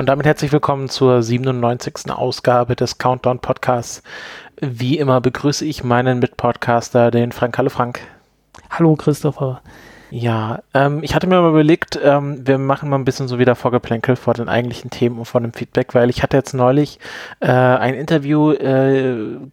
Und damit herzlich willkommen zur 97. Ausgabe des Countdown-Podcasts. Wie immer begrüße ich meinen Mitpodcaster, den Frank. Hallo Frank. Hallo Christopher. Ja, ich hatte mir mal überlegt, wir machen mal ein bisschen so wieder Vorgeplänkel vor den eigentlichen Themen und vor dem Feedback, weil ich hatte jetzt neulich ein Interview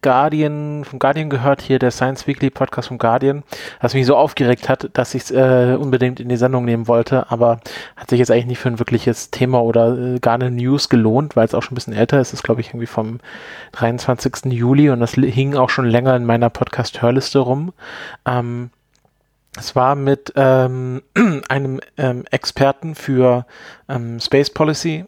vom Guardian gehört, hier der Science Weekly Podcast vom Guardian, das mich so aufgeregt hat, dass ich es unbedingt in die Sendung nehmen wollte, aber hat sich jetzt eigentlich nicht für ein wirkliches Thema oder gar eine News gelohnt, weil es auch schon ein bisschen älter ist, glaube ich irgendwie vom 23. Juli und das hing auch schon länger in meiner Podcast-Hörliste rum. Es war mit einem Experten für Space Policy,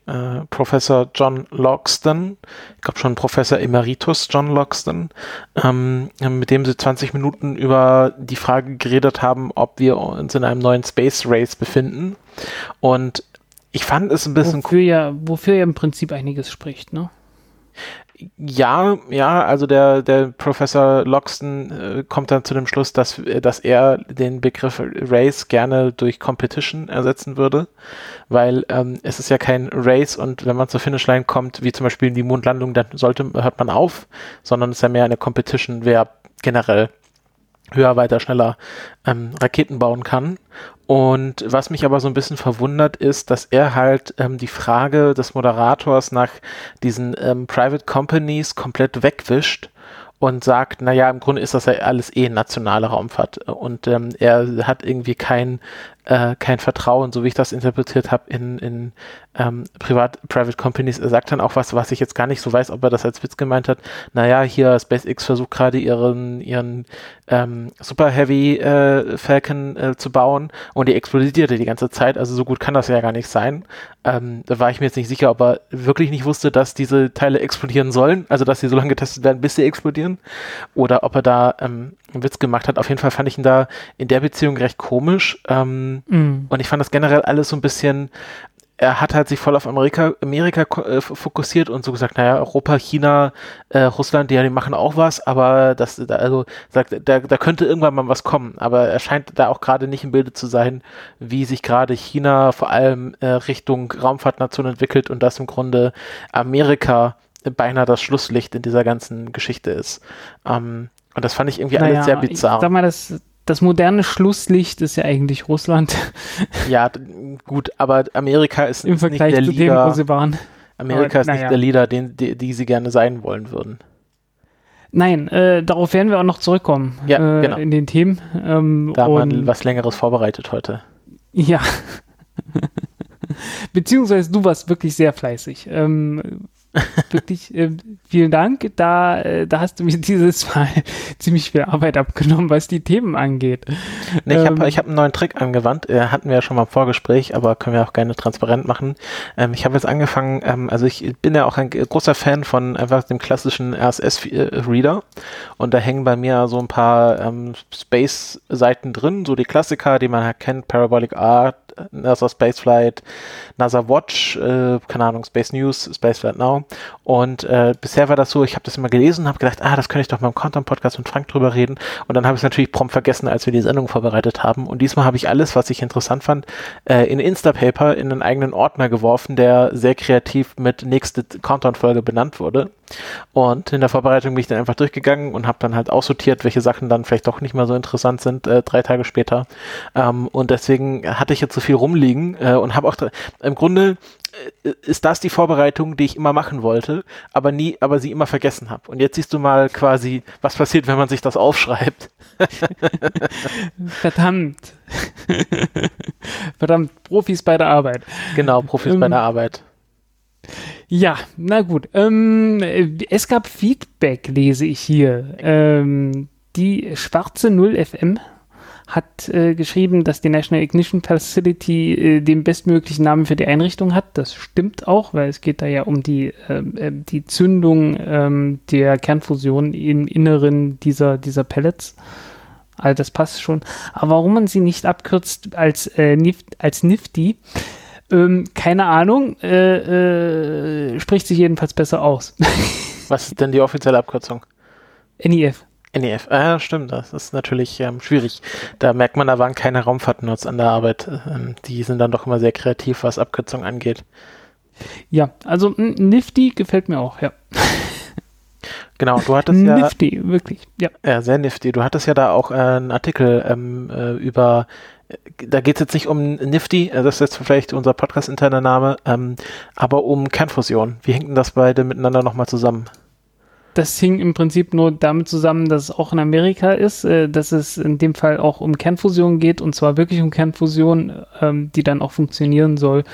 Professor John Logsdon, ich glaube schon Professor Emeritus John Logsdon, mit dem sie 20 Minuten über die Frage geredet haben, ob wir uns in einem neuen Space Race befinden. Und ich fand es ein bisschen... Wofür ja im Prinzip einiges spricht, ne? Ja, also der Professor Logsdon kommt dann zu dem Schluss, dass er den Begriff Race gerne durch Competition ersetzen würde, weil es ist ja kein Race und wenn man zur Finishline kommt, wie zum Beispiel in die Mondlandung, dann hört man auf, sondern es ist ja mehr eine Competition, wer generell höher, weiter, schneller Raketen bauen kann. Und was mich aber so ein bisschen verwundert ist, dass er halt die Frage des Moderators nach diesen Private Companies komplett wegwischt und sagt, naja, im Grunde ist das ja alles nationale Raumfahrt. Und er hat irgendwie kein Vertrauen, so wie ich das interpretiert habe, in Private Companies. Er sagt dann auch was ich jetzt gar nicht so weiß, ob er das als Witz gemeint hat. Naja, hier SpaceX versucht gerade ihren Super Heavy Falcon zu bauen und die explodierte die ganze Zeit. Also so gut kann das ja gar nicht sein. Da war ich mir jetzt nicht sicher, ob er wirklich nicht wusste, dass diese Teile explodieren sollen, also dass sie so lange getestet werden, bis sie explodieren, oder ob er da einen Witz gemacht hat. Auf jeden Fall fand ich ihn da in der Beziehung recht komisch. Und ich fand das generell alles so ein bisschen, er hat halt sich voll auf Amerika fokussiert und so gesagt, naja, Europa, China, Russland, die machen auch was, aber da könnte irgendwann mal was kommen, aber er scheint da auch gerade nicht im Bilde zu sein, wie sich gerade China vor allem Richtung Raumfahrtnation entwickelt und dass im Grunde Amerika beinahe das Schlusslicht in dieser ganzen Geschichte ist. Und das fand ich irgendwie alles sehr bizarr. Ich sag mal, das moderne Schlusslicht ist ja eigentlich Russland. Ja, gut, aber Amerika ist nicht der Leader, den sie gerne sein wollen würden. Nein, darauf werden wir auch noch zurückkommen, ja, genau. In den Themen. Da haben wir was Längeres vorbereitet heute. Ja, beziehungsweise du warst wirklich sehr fleißig. Wirklich, vielen Dank. Da hast du mir dieses Mal ziemlich viel Arbeit abgenommen, was die Themen angeht. Nee, ich hab einen neuen Trick angewandt. Hatten wir ja schon mal im Vorgespräch, aber können wir auch gerne transparent machen. Ich habe jetzt angefangen, also ich bin ja auch ein großer Fan von einfach dem klassischen RSS-Reader und da hängen bei mir so ein paar Space-Seiten drin, so die Klassiker, die man halt kennt, Parabolic Art, NASA Spaceflight, NASA Watch, keine Ahnung, Space News, Spaceflight Now. Und bisher war das so, ich habe das immer gelesen und habe gedacht, das könnte ich doch mal im Countdown-Podcast mit Frank drüber reden. Und dann habe ich es natürlich prompt vergessen, als wir die Sendung vorbereitet haben. Und diesmal habe ich alles, was ich interessant fand, in Instapaper in einen eigenen Ordner geworfen, der sehr kreativ mit nächste Countdown-Folge benannt wurde. Und in der Vorbereitung bin ich dann einfach durchgegangen und habe dann halt aussortiert, welche Sachen dann vielleicht doch nicht mehr so interessant sind, 3 Tage später. Und deswegen hatte ich jetzt so viel rumliegen und habe auch im Grunde ist das die Vorbereitung, die ich immer machen wollte, aber sie immer vergessen habe. Und jetzt siehst du mal quasi, was passiert, wenn man sich das aufschreibt. Verdammt, Profis bei der Arbeit. Genau, Profis bei der Arbeit. Ja, na gut. Es gab Feedback, lese ich hier. die schwarze 0FM hat geschrieben, dass die National Ignition Facility den bestmöglichen Namen für die Einrichtung hat. Das stimmt auch, weil es geht da ja um die Zündung der Kernfusion im Inneren dieser Pellets. Also das passt schon. Aber warum man sie nicht abkürzt als Nifty, keine Ahnung, spricht sich jedenfalls besser aus. Was ist denn die offizielle Abkürzung? NIF. NEF, stimmt, das ist natürlich schwierig. Da merkt man, da waren keine Raumfahrtnerds an der Arbeit. Die sind dann doch immer sehr kreativ, was Abkürzungen angeht. Ja, also Nifty gefällt mir auch, ja. Genau, du hattest ja... Nifty, wirklich, ja. Ja, sehr nifty. Du hattest ja da auch einen Artikel über... Da geht es jetzt nicht um Nifty, das ist jetzt vielleicht unser Podcast-interner Name, aber um Kernfusion. Wie hängt denn das beide miteinander nochmal zusammen? Das hing im Prinzip nur damit zusammen, dass es auch in Amerika ist, dass es in dem Fall auch um Kernfusion geht, und zwar wirklich um Kernfusion, die dann auch funktionieren soll.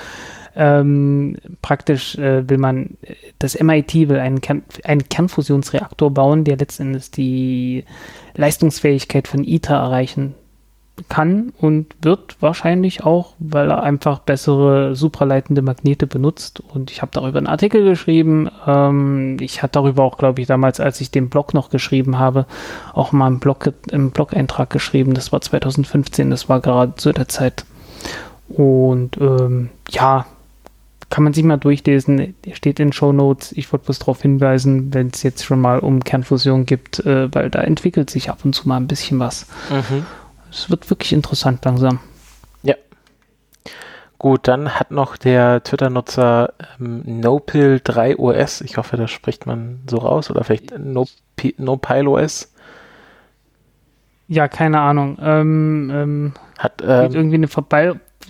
Praktisch will man, das MIT will einen Kernfusionsreaktor bauen, der letzten Endes die Leistungsfähigkeit von ITER erreichen kann und wird wahrscheinlich auch, weil er einfach bessere supraleitende Magnete benutzt. Und ich habe darüber einen Artikel geschrieben. Ich hatte darüber auch, glaube ich, damals, als ich den Blog noch geschrieben habe, auch mal einen Blog-Eintrag geschrieben. Das war 2015, das war gerade zu der Zeit. Und ja, kann man sich mal durchlesen. Steht in Shownotes. Ich wollte bloß darauf hinweisen, wenn es jetzt schon mal um Kernfusion gibt, weil da entwickelt sich ab und zu mal ein bisschen was. Mhm. Es wird wirklich interessant langsam. Ja. Gut, dann hat noch der Twitter-Nutzer NoPil3OS, ich hoffe, das spricht man so raus, oder vielleicht NoPilOS. Ja, keine Ahnung. Hat irgendwie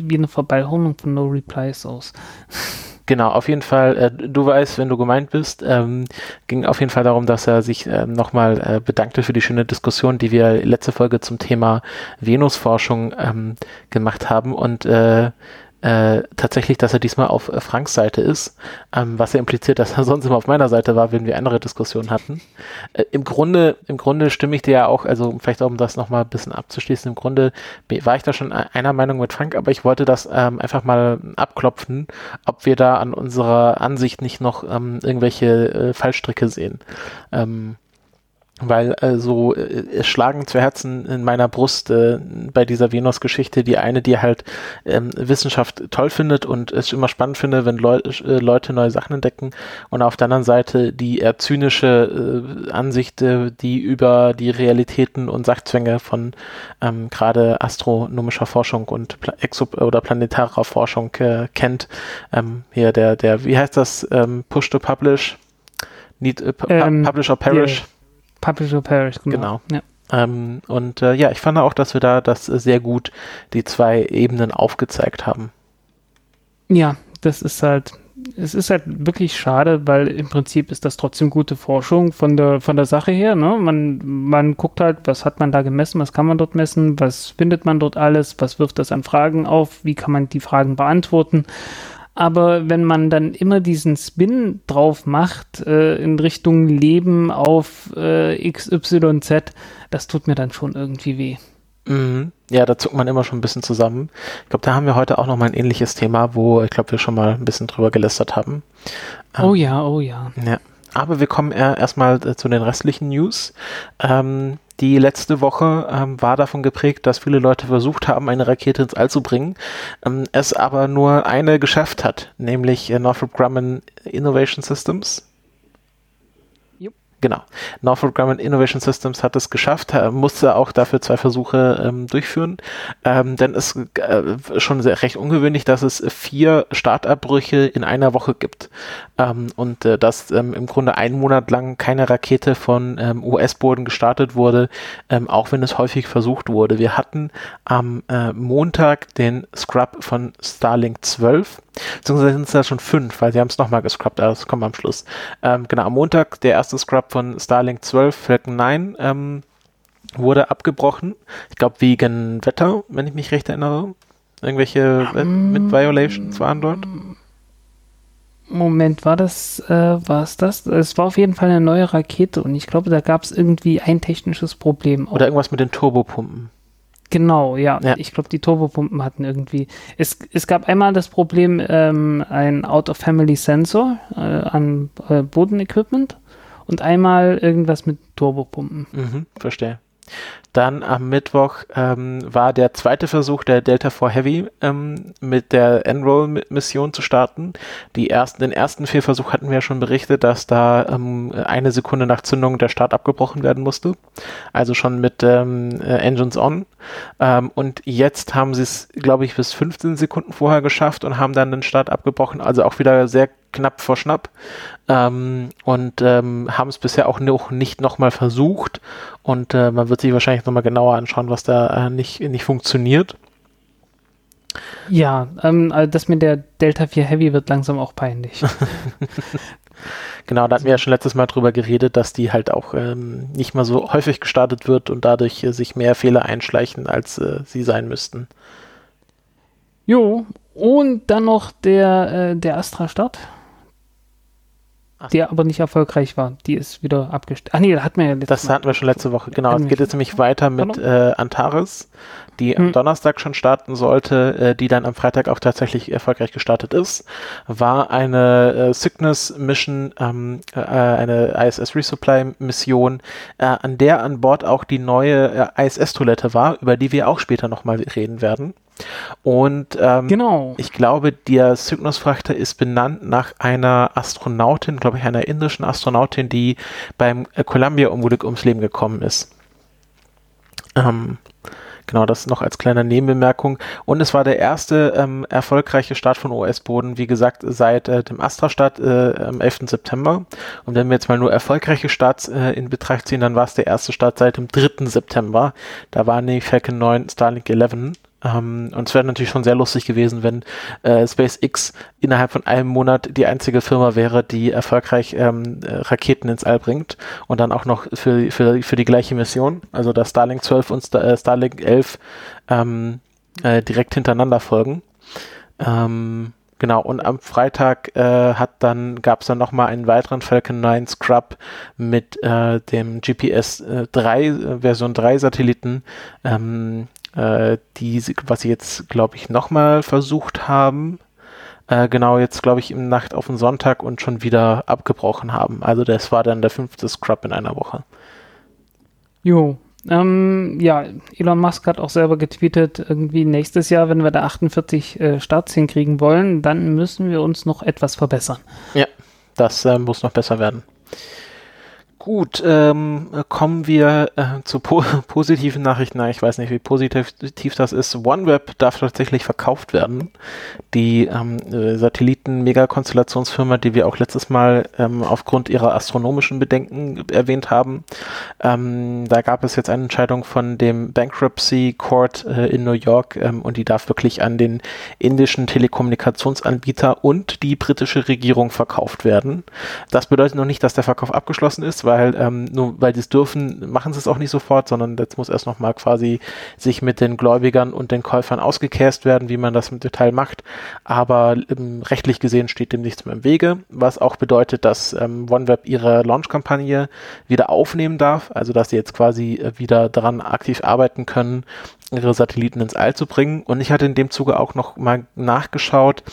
eine Verballhornung von No Replies aus. Genau, auf jeden Fall, du weißt, wenn du gemeint bist, ging auf jeden Fall darum, dass er sich nochmal bedankte für die schöne Diskussion, die wir letzte Folge zum Thema Venusforschung gemacht haben, und tatsächlich, dass er diesmal auf Franks Seite ist, was ja impliziert, dass er sonst immer auf meiner Seite war, wenn wir andere Diskussionen hatten. Im Grunde stimme ich dir ja auch, also vielleicht auch, um das nochmal ein bisschen abzuschließen, im Grunde war ich da schon einer Meinung mit Frank, aber ich wollte das einfach mal abklopfen, ob wir da an unserer Ansicht nicht noch irgendwelche Fallstricke sehen. Weil so es schlagen zu Herzen in meiner Brust bei dieser Venus-Geschichte die eine, die halt Wissenschaft toll findet und es immer spannend finde, wenn Leute neue Sachen entdecken, und auf der anderen Seite die eher zynische Ansicht, die über die Realitäten und Sachzwänge von gerade astronomischer Forschung und oder planetarer Forschung kennt. Hier der wie heißt das? Push to Publish? Publish or Perish? Yeah. Publisher Parish, genau. Ja. Und ja, ich fand auch, dass wir da das sehr gut, die zwei Ebenen aufgezeigt haben. Ja, es ist halt wirklich schade, weil im Prinzip ist das trotzdem gute Forschung von der Sache her. Ne? Man guckt halt, was hat man da gemessen, was kann man dort messen, was findet man dort alles, was wirft das an Fragen auf, wie kann man die Fragen beantworten. Aber wenn man dann immer diesen Spin drauf macht, in Richtung Leben auf XYZ, das tut mir dann schon irgendwie weh. Mhm. Ja, da zuckt man immer schon ein bisschen zusammen. Ich glaube, da haben wir heute auch nochmal ein ähnliches Thema, wo ich glaube, wir schon mal ein bisschen drüber gelästert haben. Oh ja. Ja. Aber wir kommen erstmal zu den restlichen News. Die letzte Woche war davon geprägt, dass viele Leute versucht haben, eine Rakete ins All zu bringen, es aber nur eine geschafft hat, nämlich Northrop Grumman Innovation Systems. Genau. Northrop Grumman Innovation Systems hat es geschafft, musste auch dafür 2 Versuche durchführen, denn es ist schon recht ungewöhnlich, dass es 4 Startabbrüche in einer Woche gibt, und dass im Grunde einen Monat lang keine Rakete von US-Boden gestartet wurde, auch wenn es häufig versucht wurde. Wir hatten am Montag den Scrub von Starlink 12, beziehungsweise sind es da schon 5, weil sie haben es nochmal gescrubbt, aber das kommt am Schluss. Genau, am Montag der erste Scrub von Starlink 12, Falcon 9, wurde abgebrochen. Ich glaube, wegen Wetter, wenn ich mich recht erinnere. Irgendwelche mit Violations waren dort. Moment, war es das? Es war auf jeden Fall eine neue Rakete und ich glaube, da gab es irgendwie ein technisches Problem. Oder irgendwas mit den Turbopumpen. Genau, ja. Ich glaube, die Turbopumpen hatten irgendwie... Es gab einmal das Problem, ein Out-of-Family-Sensor an Bodenequipment und einmal irgendwas mit Turbopumpen. Mhm, verstehe. Dann am Mittwoch war der zweite Versuch der Delta 4 Heavy mit der Enroll-Mission zu starten. Den ersten Fehlversuch hatten wir ja schon berichtet, dass da 1 Sekunde nach Zündung der Start abgebrochen werden musste. Also schon mit Engines on. Und jetzt haben sie es, glaube ich, bis 15 Sekunden vorher geschafft und haben dann den Start abgebrochen. Also auch wieder sehr knapp vor Schnapp haben es bisher auch noch nicht nochmal versucht und man wird sich wahrscheinlich nochmal genauer anschauen, was da nicht funktioniert. Ja, das mit der Delta 4 Heavy wird langsam auch peinlich. Genau, da hatten wir ja schon letztes Mal drüber geredet, dass die halt auch nicht mal so häufig gestartet wird und dadurch sich mehr Fehler einschleichen, als sie sein müssten. Jo, und dann noch der Astra-Start, der aber nicht erfolgreich war. Die ist wieder abgestellt. Ach nee, hatten wir schon letzte Woche. Genau, es geht jetzt nämlich weiter mit Antares, die am Donnerstag schon starten sollte, die dann am Freitag auch tatsächlich erfolgreich gestartet ist. War eine Cygnus-Mission, eine ISS-Resupply-Mission, an der an Bord auch die neue ISS-Toilette war, über die wir auch später nochmal reden werden. Und ich glaube, der Cygnus-Frachter ist benannt nach einer Astronautin, glaube ich, einer indischen Astronautin, die beim Columbia-Unglück ums Leben gekommen ist. Genau, das noch als kleine Nebenbemerkung. Und es war der erste erfolgreiche Start von US-Boden, wie gesagt, seit dem Astra-Start am 11. September. Und wenn wir jetzt mal nur erfolgreiche Starts in Betracht ziehen, dann war es der erste Start seit dem 3. September. Da waren die Falcon 9, Starlink 11. Und es wäre natürlich schon sehr lustig gewesen, wenn SpaceX innerhalb von einem Monat die einzige Firma wäre, die erfolgreich Raketen ins All bringt und dann auch noch für die gleiche Mission, also dass Starlink 12 und Starlink 11 direkt hintereinander folgen. Genau, und am Freitag gab es dann nochmal einen weiteren Falcon 9 Scrub mit dem GPS 3, Version 3 Satelliten, was sie jetzt, glaube ich, nochmal versucht haben, jetzt, glaube ich, in Nacht auf den Sonntag und schon wieder abgebrochen haben. Also das war dann der 5. Scrub in einer Woche. Jo, Elon Musk hat auch selber getweetet, irgendwie nächstes Jahr, wenn wir da 48 Starts hinkriegen wollen, dann müssen wir uns noch etwas verbessern. Ja, das muss noch besser werden. Gut, kommen wir zu positiven Nachrichten. Ich weiß nicht, wie positiv das ist. OneWeb darf tatsächlich verkauft werden. Die Satelliten-Megakonstellationsfirma, die wir auch letztes Mal aufgrund ihrer astronomischen Bedenken erwähnt haben. Da gab es jetzt eine Entscheidung von dem Bankruptcy Court in New York und die darf wirklich an den indischen Telekommunikationsanbieter und die britische Regierung verkauft werden. Das bedeutet noch nicht, dass der Verkauf abgeschlossen ist, weil nur weil sie es dürfen, machen sie es auch nicht sofort, sondern jetzt muss erst nochmal quasi sich mit den Gläubigern und den Käufern ausgekäst werden, wie man das im Detail macht, aber rechtlich gesehen steht dem nichts mehr im Wege, was auch bedeutet, dass OneWeb ihre Launch-Kampagne wieder aufnehmen darf, also dass sie jetzt quasi wieder daran aktiv arbeiten können, ihre Satelliten ins All zu bringen. Und ich hatte in dem Zuge auch noch mal nachgeschaut,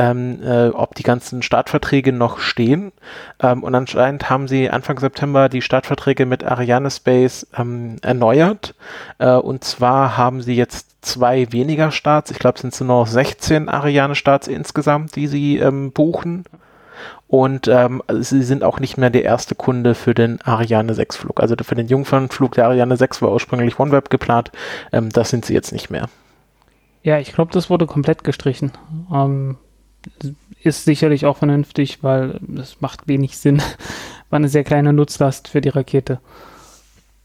ob die ganzen Startverträge noch stehen. Und anscheinend haben sie Anfang September die Startverträge mit Ariane Space erneuert. Und zwar haben sie jetzt 2 weniger Starts. Ich glaube, es sind nur noch 16 Ariane-Starts insgesamt, die sie buchen. Und sie sind auch nicht mehr der erste Kunde für den Ariane 6 Flug. Also für den Jungfernflug der Ariane 6 war ursprünglich OneWeb geplant. Das sind sie jetzt nicht mehr. Ja, ich glaube, das wurde komplett gestrichen. Ist sicherlich auch vernünftig, weil es macht wenig Sinn. War eine sehr kleine Nutzlast für die Rakete.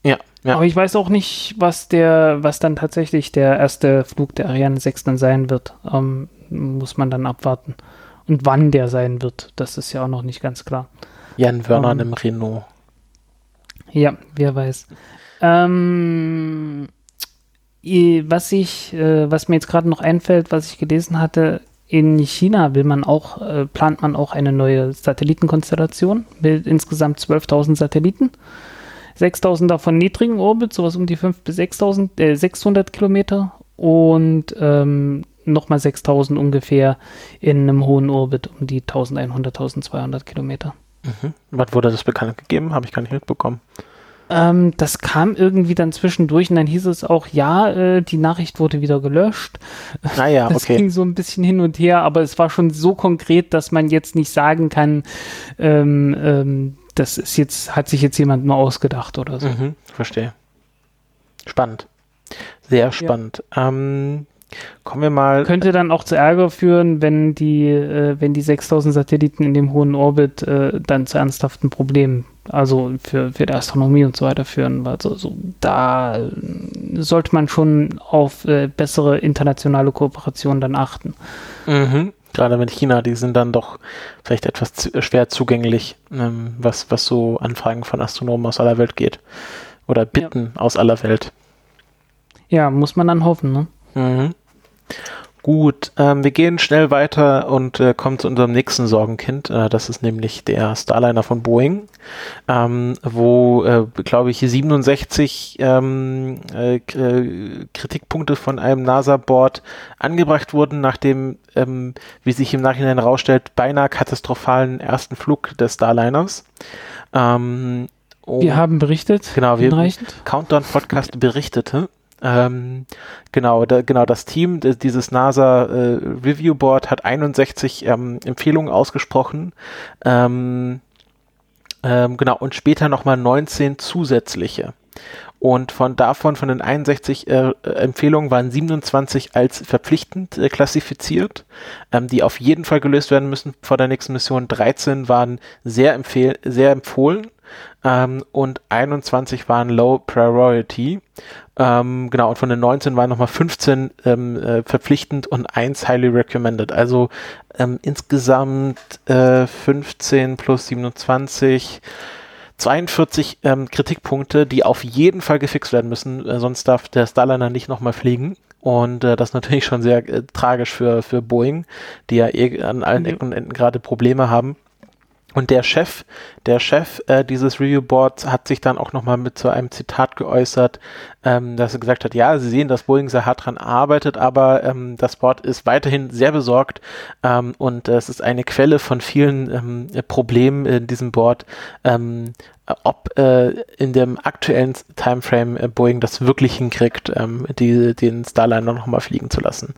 Ja. Aber ich weiß auch nicht, was dann tatsächlich der erste Flug der Ariane 6 dann sein wird. Muss man dann abwarten. Und wann der sein wird, das ist ja auch noch nicht ganz klar. Jan Wörner im Renault. Ja, wer weiß. Was mir jetzt gerade noch einfällt, was ich gelesen hatte, In China plant man auch eine neue Satellitenkonstellation mit insgesamt 12.000 Satelliten. 6.000 davon niedrigen Orbit, sowas um die 5.000 bis 600 Kilometer und nochmal 6.000 ungefähr in einem hohen Orbit um die 1.100, 1.200 Kilometer. Mhm. Was wurde das bekannt gegeben? Habe ich gar nicht mitbekommen. Das kam irgendwie dann zwischendurch und dann hieß es auch, ja, die Nachricht wurde wieder gelöscht. Naja, okay. Das ging so ein bisschen hin und her, aber es war schon so konkret, dass man jetzt nicht sagen kann, das ist jetzt, hat sich jetzt jemand mal ausgedacht oder so. Mhm, verstehe. Spannend. Sehr spannend. Ja. Kommen wir mal. Könnte dann auch zu Ärger führen, wenn die 6000 Satelliten in dem hohen Orbit dann zu ernsthaften Problemen, also für die Astronomie und so weiter führen. Also da sollte man schon auf bessere internationale Kooperation dann achten. Mhm. Gerade mit China, die sind dann doch vielleicht etwas schwer zugänglich, was so Anfragen von Astronomen aus aller Welt geht. Oder Bitten aus aller Welt. Ja, muss man dann hoffen, ne? Mhm. Gut, wir gehen schnell weiter und kommen zu unserem nächsten Sorgenkind. Das ist nämlich der Starliner von Boeing, wo, glaube ich, 67 Kritikpunkte von einem NASA-Board angebracht wurden, nachdem, wie sich im Nachhinein herausstellt, beinahe katastrophalen ersten Flug des Starliners. Wir haben berichtet. Genau, Countdown-Podcast berichtete. Genau, das Team, dieses NASA Review Board hat 61 Empfehlungen ausgesprochen, genau, und später nochmal 19 zusätzliche. Und von den 61 Empfehlungen waren 27 als verpflichtend klassifiziert, die auf jeden Fall gelöst werden müssen vor der nächsten Mission. 13 waren sehr empfohlen. Und 21 waren Low Priority. Genau, und von den 19 waren nochmal 15 verpflichtend und 1 Highly Recommended. Also insgesamt 15 plus 27, 42 Kritikpunkte, die auf jeden Fall gefixt werden müssen, sonst darf der Starliner nicht nochmal fliegen. Und das ist natürlich schon sehr tragisch für Boeing, die ja an allen Ecken und Enden gerade Probleme haben. Und der Chef dieses Review Boards hat sich dann auch nochmal mit so einem Zitat geäußert, dass er gesagt hat, ja, Sie sehen, dass Boeing sehr hart dran arbeitet, aber das Board ist weiterhin sehr besorgt und es ist eine Quelle von vielen Problemen in diesem Board, ob in dem aktuellen Timeframe Boeing das wirklich hinkriegt, den Starliner nochmal fliegen zu lassen.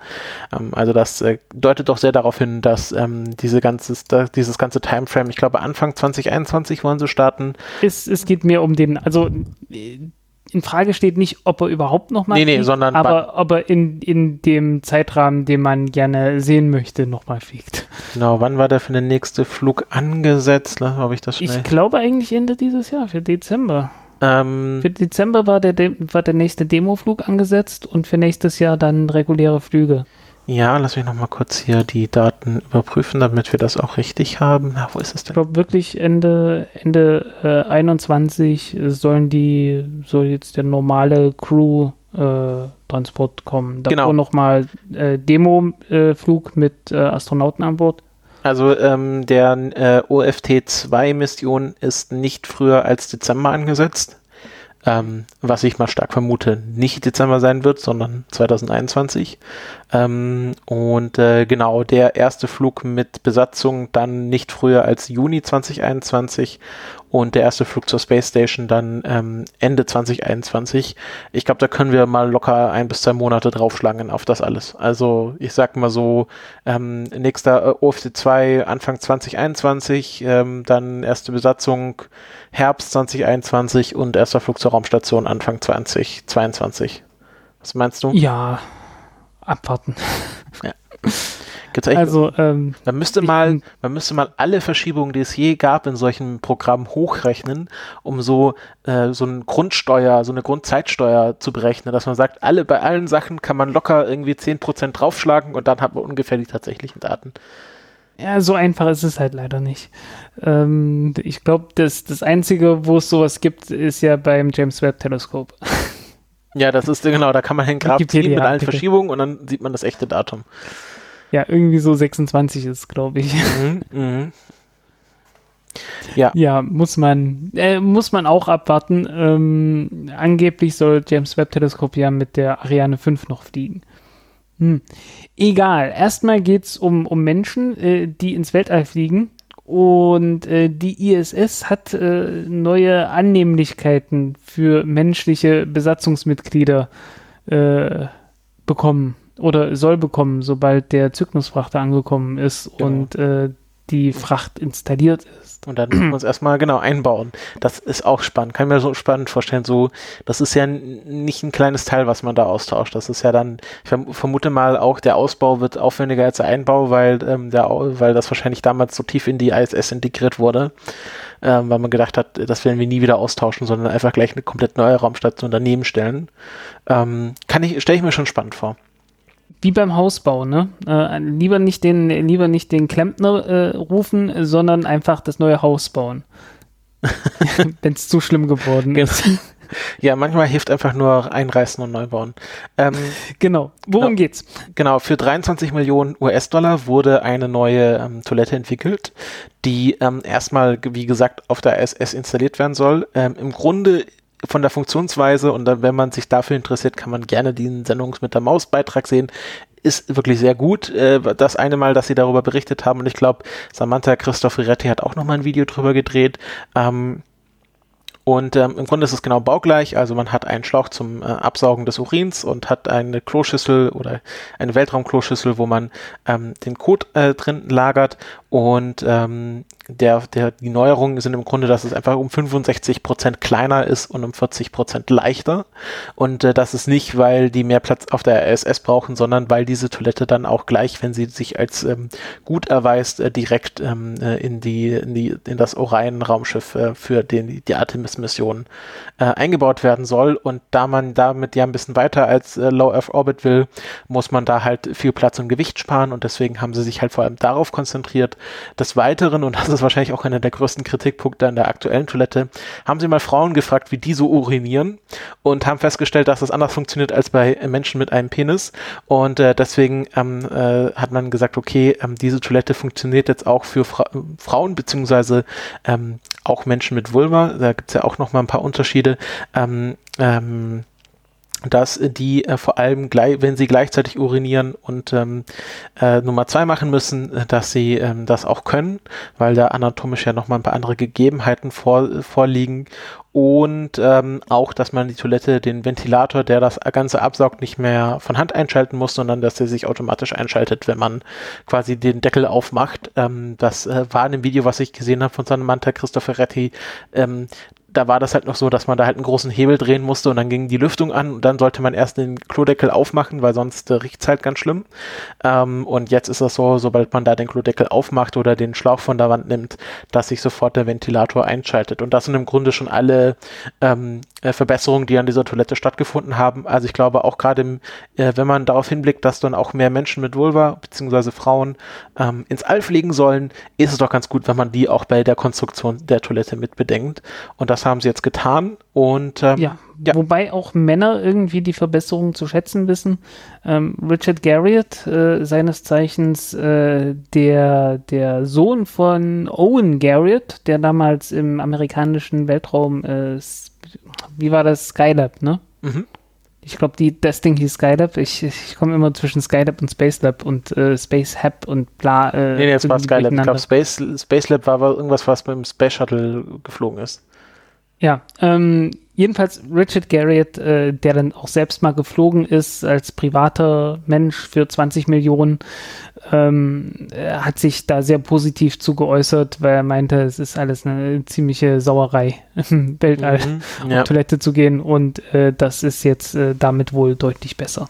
Also das deutet doch sehr darauf hin, dass dieses ganze Timeframe, ich glaube Anfang 2021 wollen sie starten. Es geht mir um den, also in Frage steht nicht, ob er überhaupt nochmal fliegt, sondern ob er in dem Zeitrahmen, den man gerne sehen möchte, nochmal fliegt. Genau, wann war der für den nächsten Flug angesetzt? Habe ich das schnell? Ich glaube eigentlich Ende dieses Jahr, für Dezember. Für Dezember war der nächste Demoflug angesetzt und für nächstes Jahr dann reguläre Flüge. Ja, lass mich nochmal kurz hier die Daten überprüfen, damit wir das auch richtig haben. Na, wo ist es denn? Ich glaube wirklich Ende 21 soll jetzt der normale Crew-Transport kommen. Davor genau. Nochmal Demo-Flug mit Astronauten an Bord. Also der OFT-2-Mission ist nicht früher als Dezember angesetzt. Was ich mal stark vermute, nicht Dezember sein wird, sondern 2021. Genau, der erste Flug mit Besatzung dann nicht früher als Juni 2021 und der erste Flug zur Space Station dann Ende 2021. Ich glaube, da können wir mal locker 1 bis 2 Monate draufschlagen auf das alles. Also ich sag mal so, nächster OFT2 Anfang 2021, dann erste Besatzung Herbst 2021 und erster Flug zur Raumstation Anfang 2022. Was meinst du? Ja, abwarten. Ja. Also, man müsste mal alle Verschiebungen, die es je gab in solchen Programmen hochrechnen, um so eine Grundzeitsteuer zu berechnen, dass man sagt, bei allen Sachen kann man locker irgendwie 10% draufschlagen und dann hat man ungefähr die tatsächlichen Daten. Ja, so einfach ist es halt leider nicht. Ich glaube, das Einzige, wo es sowas gibt, ist ja beim James Webb Teleskop. Ja, das ist genau, da kann man einen Graph ziehen mit allen Verschiebungen und dann sieht man das echte Datum. Ja, irgendwie so 26 ist, glaube ich. Mhm. Ja. Ja, muss man auch abwarten. Angeblich soll James Webb Teleskop ja mit der Ariane 5 noch fliegen. Egal. Erstmal geht's um Menschen, die ins Weltall fliegen. Und die ISS hat neue Annehmlichkeiten für menschliche Besatzungsmitglieder bekommen oder soll bekommen, sobald der Zyklonusfrachter angekommen ist und die Fracht installiert ist. Und dann müssen wir uns erstmal einbauen. Das ist auch spannend. Kann ich mir so spannend vorstellen. So, das ist ja nicht ein kleines Teil, was man da austauscht. Das ist ja dann, ich vermute mal auch, der Ausbau wird aufwendiger als der Einbau, weil das wahrscheinlich damals so tief in die ISS integriert wurde, weil man gedacht hat, das werden wir nie wieder austauschen, sondern einfach gleich eine komplett neue Raumstation daneben stellen. Stelle ich mir schon spannend vor. Wie beim Hausbau, ne? Lieber nicht den Klempner rufen, sondern einfach das neue Haus bauen. Wenn es zu schlimm geworden ist. Ja, manchmal hilft einfach nur einreißen und neu bauen. Genau. Worum geht's? Genau, für 23 Millionen US-Dollar wurde eine neue Toilette entwickelt, die erstmal, wie gesagt, auf der ISS installiert werden soll. Im Grunde von der Funktionsweise, und dann, wenn man sich dafür interessiert, kann man gerne diesen Sendungs mit der Maus Beitrag sehen, ist wirklich sehr gut. Das eine Mal, dass sie darüber berichtet haben, und ich glaube, Samantha Cristoforetti hat auch nochmal ein Video drüber gedreht. Im Grunde ist es genau baugleich, also man hat einen Schlauch zum Absaugen des Urins und hat eine Kloschüssel oder eine Weltraumkloschüssel, wo man den Kot drin lagert, und die Neuerungen sind im Grunde, dass es einfach um 65% kleiner ist und um 40% leichter, und das ist nicht, weil die mehr Platz auf der ISS brauchen, sondern weil diese Toilette dann auch gleich, wenn sie sich als gut erweist, direkt in das Orion-Raumschiff für die Artemis-Mission eingebaut werden soll, und da man damit ja ein bisschen weiter als Low Earth Orbit will, muss man da halt viel Platz und Gewicht sparen, und deswegen haben sie sich halt vor allem darauf konzentriert. Des Weiteren, und das ist wahrscheinlich auch einer der größten Kritikpunkte an der aktuellen Toilette, haben sie mal Frauen gefragt, wie die so urinieren, und haben festgestellt, dass das anders funktioniert als bei Menschen mit einem Penis, und deswegen hat man gesagt, okay, diese Toilette funktioniert jetzt auch für Frauen, beziehungsweise auch Menschen mit Vulva, da gibt es ja auch nochmal ein paar Unterschiede, dass die vor allem, wenn sie gleichzeitig urinieren und Nummer 2 machen müssen, dass sie das auch können, weil da anatomisch ja nochmal ein paar andere Gegebenheiten vorliegen. Und auch, dass man die Toilette, den Ventilator, der das Ganze absaugt, nicht mehr von Hand einschalten muss, sondern dass der sich automatisch einschaltet, wenn man quasi den Deckel aufmacht. Das war in dem Video, was ich gesehen habe von Samantha Cristoforetti, da war das halt noch so, dass man da halt einen großen Hebel drehen musste, und dann ging die Lüftung an, und dann sollte man erst den Klodeckel aufmachen, weil sonst riecht es halt ganz schlimm. Und jetzt ist das so, sobald man da den Klodeckel aufmacht oder den Schlauch von der Wand nimmt, dass sich sofort der Ventilator einschaltet. Und das sind im Grunde schon alle Verbesserungen, die an dieser Toilette stattgefunden haben. Also ich glaube auch gerade, wenn man darauf hinblickt, dass dann auch mehr Menschen mit Vulva, beziehungsweise Frauen, ins All fliegen sollen, ist es doch ganz gut, wenn man die auch bei der Konstruktion der Toilette mit bedenkt. Und das haben sie jetzt getan, und wobei auch Männer irgendwie die Verbesserungen zu schätzen wissen. Richard Garriott, seines Zeichens der Sohn von Owen Garriott, der damals im amerikanischen Weltraum, wie war das, Skylab, ne? Mhm. Ich glaube, das Ding hieß Skylab. Ich komme immer zwischen Skylab und Spacelab und Spacehab und bla. Nee, das war Skylab. Ich glaube, Spacelab war irgendwas, was mit dem Space Shuttle geflogen ist. Ja, jedenfalls Richard Garriott, der dann auch selbst mal geflogen ist, als privater Mensch für 20 Millionen, hat sich da sehr positiv zu geäußert, weil er meinte, es ist alles eine ziemliche Sauerei, im Weltall auf Toilette zu gehen, und das ist jetzt damit wohl deutlich besser.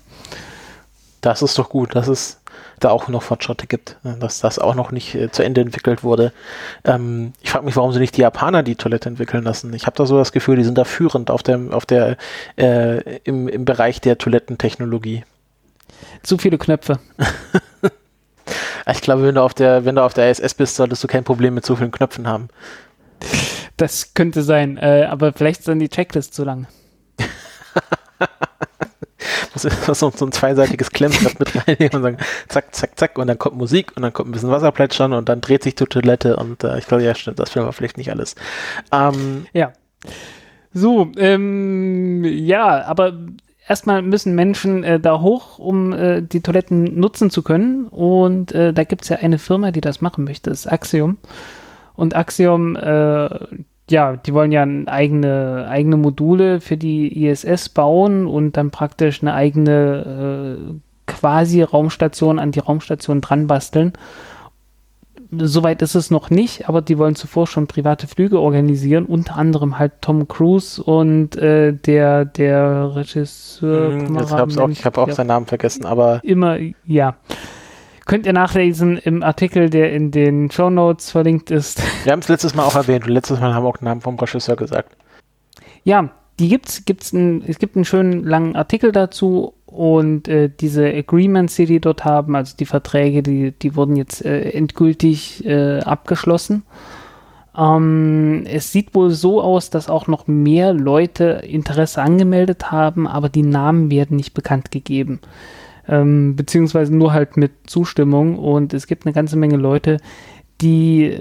Das ist doch gut, dass es da auch noch Fortschritte gibt, dass das auch noch nicht zu Ende entwickelt wurde. Ich frage mich, warum sie nicht die Japaner die Toilette entwickeln lassen. Ich habe da so das Gefühl, die sind da führend im Bereich der Toilettentechnologie. Zu viele Knöpfe. Ich glaube, wenn du auf der ISS bist, solltest du kein Problem mit so vielen Knöpfen haben. Das könnte sein, aber vielleicht ist dann die Checklist zu lang. so ein zweiseitiges Klemmbrett mit reinnehmen und sagen, zack, zack, zack, und dann kommt Musik und dann kommt ein bisschen Wasserplätschern und dann dreht sich zur Toilette und ich glaube, ja, stimmt, das Film war vielleicht nicht alles. Ja. So, ja, aber erstmal müssen Menschen da hoch, um die Toiletten nutzen zu können. Und da gibt es ja eine Firma, die das machen möchte, das ist Axiom. Und Axiom, ja, die wollen ja eigene Module für die ISS bauen und dann praktisch eine eigene quasi Raumstation an die Raumstation dran basteln. Soweit ist es noch nicht, aber die wollen zuvor schon private Flüge organisieren, unter anderem halt Tom Cruise und der Regisseur. Ich habe auch seinen Namen vergessen, aber... Immer, ja. Könnt ihr nachlesen im Artikel, der in den Shownotes verlinkt ist. Wir haben es letztes Mal auch erwähnt und letztes Mal haben wir auch den Namen vom Regisseur gesagt. Ja, die es gibt einen schönen langen Artikel dazu und diese Agreements, die dort haben, also die Verträge, die wurden jetzt endgültig abgeschlossen. Es sieht wohl so aus, dass auch noch mehr Leute Interesse angemeldet haben, aber die Namen werden nicht bekannt gegeben. Beziehungsweise nur halt mit Zustimmung und es gibt eine ganze Menge Leute, die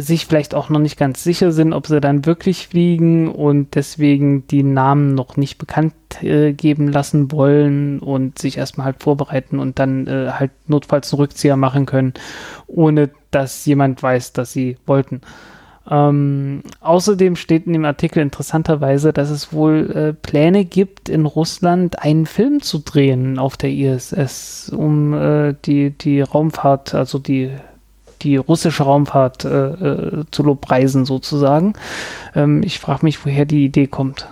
sich vielleicht auch noch nicht ganz sicher sind, ob sie dann wirklich fliegen und deswegen die Namen noch nicht bekannt geben lassen wollen und sich erstmal halt vorbereiten und dann halt notfalls einen Rückzieher machen können, ohne dass jemand weiß, dass sie wollten. Außerdem steht in dem Artikel interessanterweise, dass es wohl Pläne gibt, in Russland einen Film zu drehen auf der ISS, um die Raumfahrt, also die russische Raumfahrt zu lobpreisen sozusagen. Ich frage mich, woher die Idee kommt.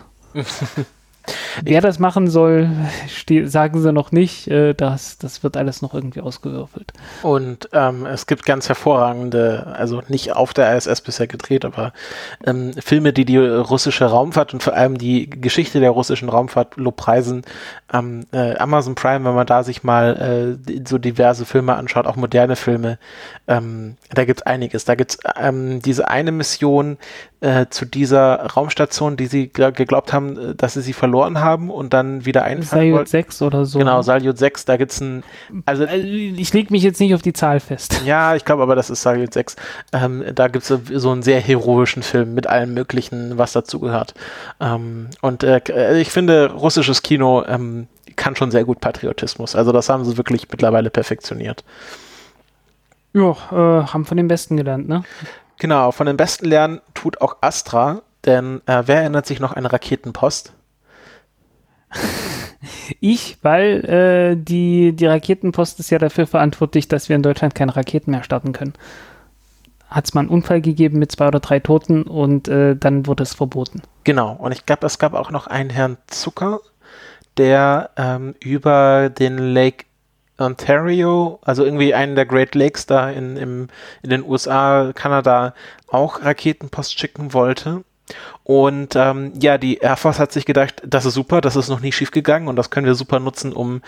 Wer das machen soll, sagen sie noch nicht. Das wird alles noch irgendwie ausgewürfelt. Und es gibt ganz hervorragende, also nicht auf der ISS bisher gedreht, aber Filme, die russische Raumfahrt und vor allem die Geschichte der russischen Raumfahrt lobpreisen. Am Amazon Prime, wenn man da sich mal so diverse Filme anschaut, auch moderne Filme, da gibt es einiges. Da gibt es diese eine Mission zu dieser Raumstation, die sie geglaubt haben, dass sie verloren haben und dann wieder einfangen wollten. Saljut 6 oder so. Genau, Saljut 6, da gibt es also ich lege mich jetzt nicht auf die Zahl fest. Ja, ich glaube aber, das ist Saljut 6. Da gibt es so einen sehr heroischen Film mit allem möglichen, was dazugehört. Ich finde, russisches Kino kann schon sehr gut Patriotismus. Also das haben sie wirklich mittlerweile perfektioniert. Ja, haben von den Besten gelernt, ne? Genau, von den Besten lernen tut auch Astra, denn wer erinnert sich noch an Raketenpost? Ich, weil die Raketenpost ist ja dafür verantwortlich, dass wir in Deutschland keine Raketen mehr starten können. Hat es mal einen Unfall gegeben mit 2 oder 3 Toten und dann wurde es verboten. Genau, und ich glaube, es gab auch noch einen Herrn Zucker, der über den Lake Ontario, also irgendwie einen der Great Lakes da in den USA, Kanada, auch Raketenpost schicken wollte. Und ja, die Air Force hat sich gedacht, das ist super, das ist noch nie schief gegangen und das können wir super nutzen, um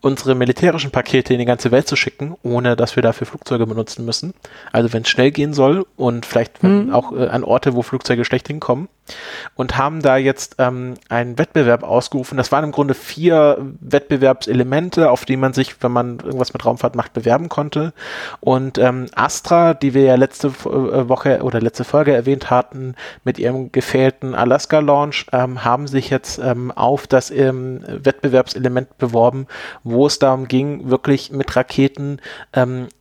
unsere militärischen Pakete in die ganze Welt zu schicken, ohne dass wir dafür Flugzeuge benutzen müssen. Also wenn es schnell gehen soll und vielleicht auch an Orte, wo Flugzeuge schlecht hinkommen. Und haben da jetzt einen Wettbewerb ausgerufen. Das waren im Grunde 4 Wettbewerbselemente, auf die man sich, wenn man irgendwas mit Raumfahrt macht, bewerben konnte. Und Astra, die wir ja letzte Woche oder letzte Folge erwähnt hatten, mit ihrem gefehlten Alaska-Launch, haben sich jetzt auf das Wettbewerbselement beworben, wo es darum ging, wirklich mit Raketen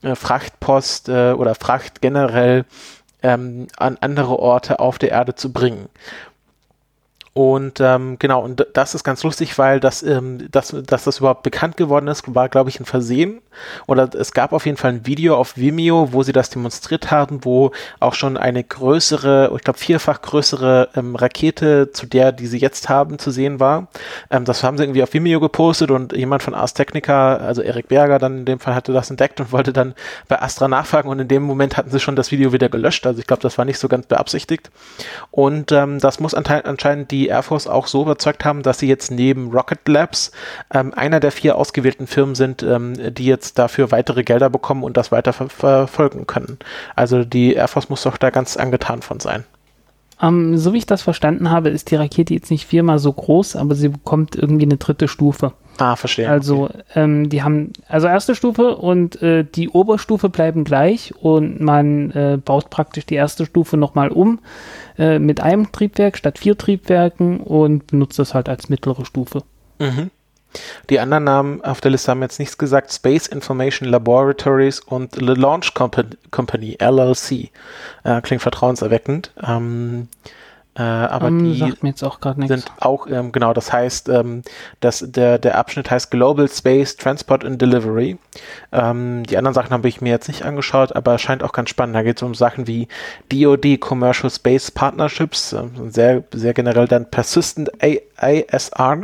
Frachtpost oder Fracht generell an andere Orte auf der Erde zu bringen. Und genau, und das ist ganz lustig, weil das überhaupt bekannt geworden ist, war, glaube ich, ein Versehen. Oder es gab auf jeden Fall ein Video auf Vimeo, wo sie das demonstriert haben, wo auch schon eine größere, ich glaube 4-fach größere Rakete zu der, die sie jetzt haben, zu sehen war. Das haben sie irgendwie auf Vimeo gepostet und jemand von Ars Technica, also Erik Berger dann in dem Fall, hatte das entdeckt und wollte dann bei Astra nachfragen und in dem Moment hatten sie schon das Video wieder gelöscht. Also ich glaube, das war nicht so ganz beabsichtigt. Und das muss anscheinend die Air Force auch so überzeugt haben, dass sie jetzt neben Rocket Labs einer der 4 ausgewählten Firmen sind, die jetzt dafür weitere Gelder bekommen und das weiter verfolgen können. Also die Air Force muss doch da ganz angetan von sein. So wie ich das verstanden habe, ist die Rakete jetzt nicht viermal so groß, aber sie bekommt irgendwie eine dritte Stufe. Ah, verstehe. Also okay. Die haben, also erste Stufe und die Oberstufe bleiben gleich und man baut praktisch die erste Stufe nochmal um mit einem Triebwerk statt 4 Triebwerken und benutzt das halt als mittlere Stufe. Mhm. Die anderen Namen auf der Liste haben jetzt nichts gesagt. Space Information Laboratories und The Launch Company, LLC. Klingt vertrauenserweckend. Aber die jetzt auch sind auch, genau, das heißt, dass der Abschnitt heißt Global Space Transport and Delivery. Die anderen Sachen habe ich mir jetzt nicht angeschaut, aber scheint auch ganz spannend. Da geht es um Sachen wie DoD, Commercial Space Partnerships, sehr, sehr generell dann Persistent ISR,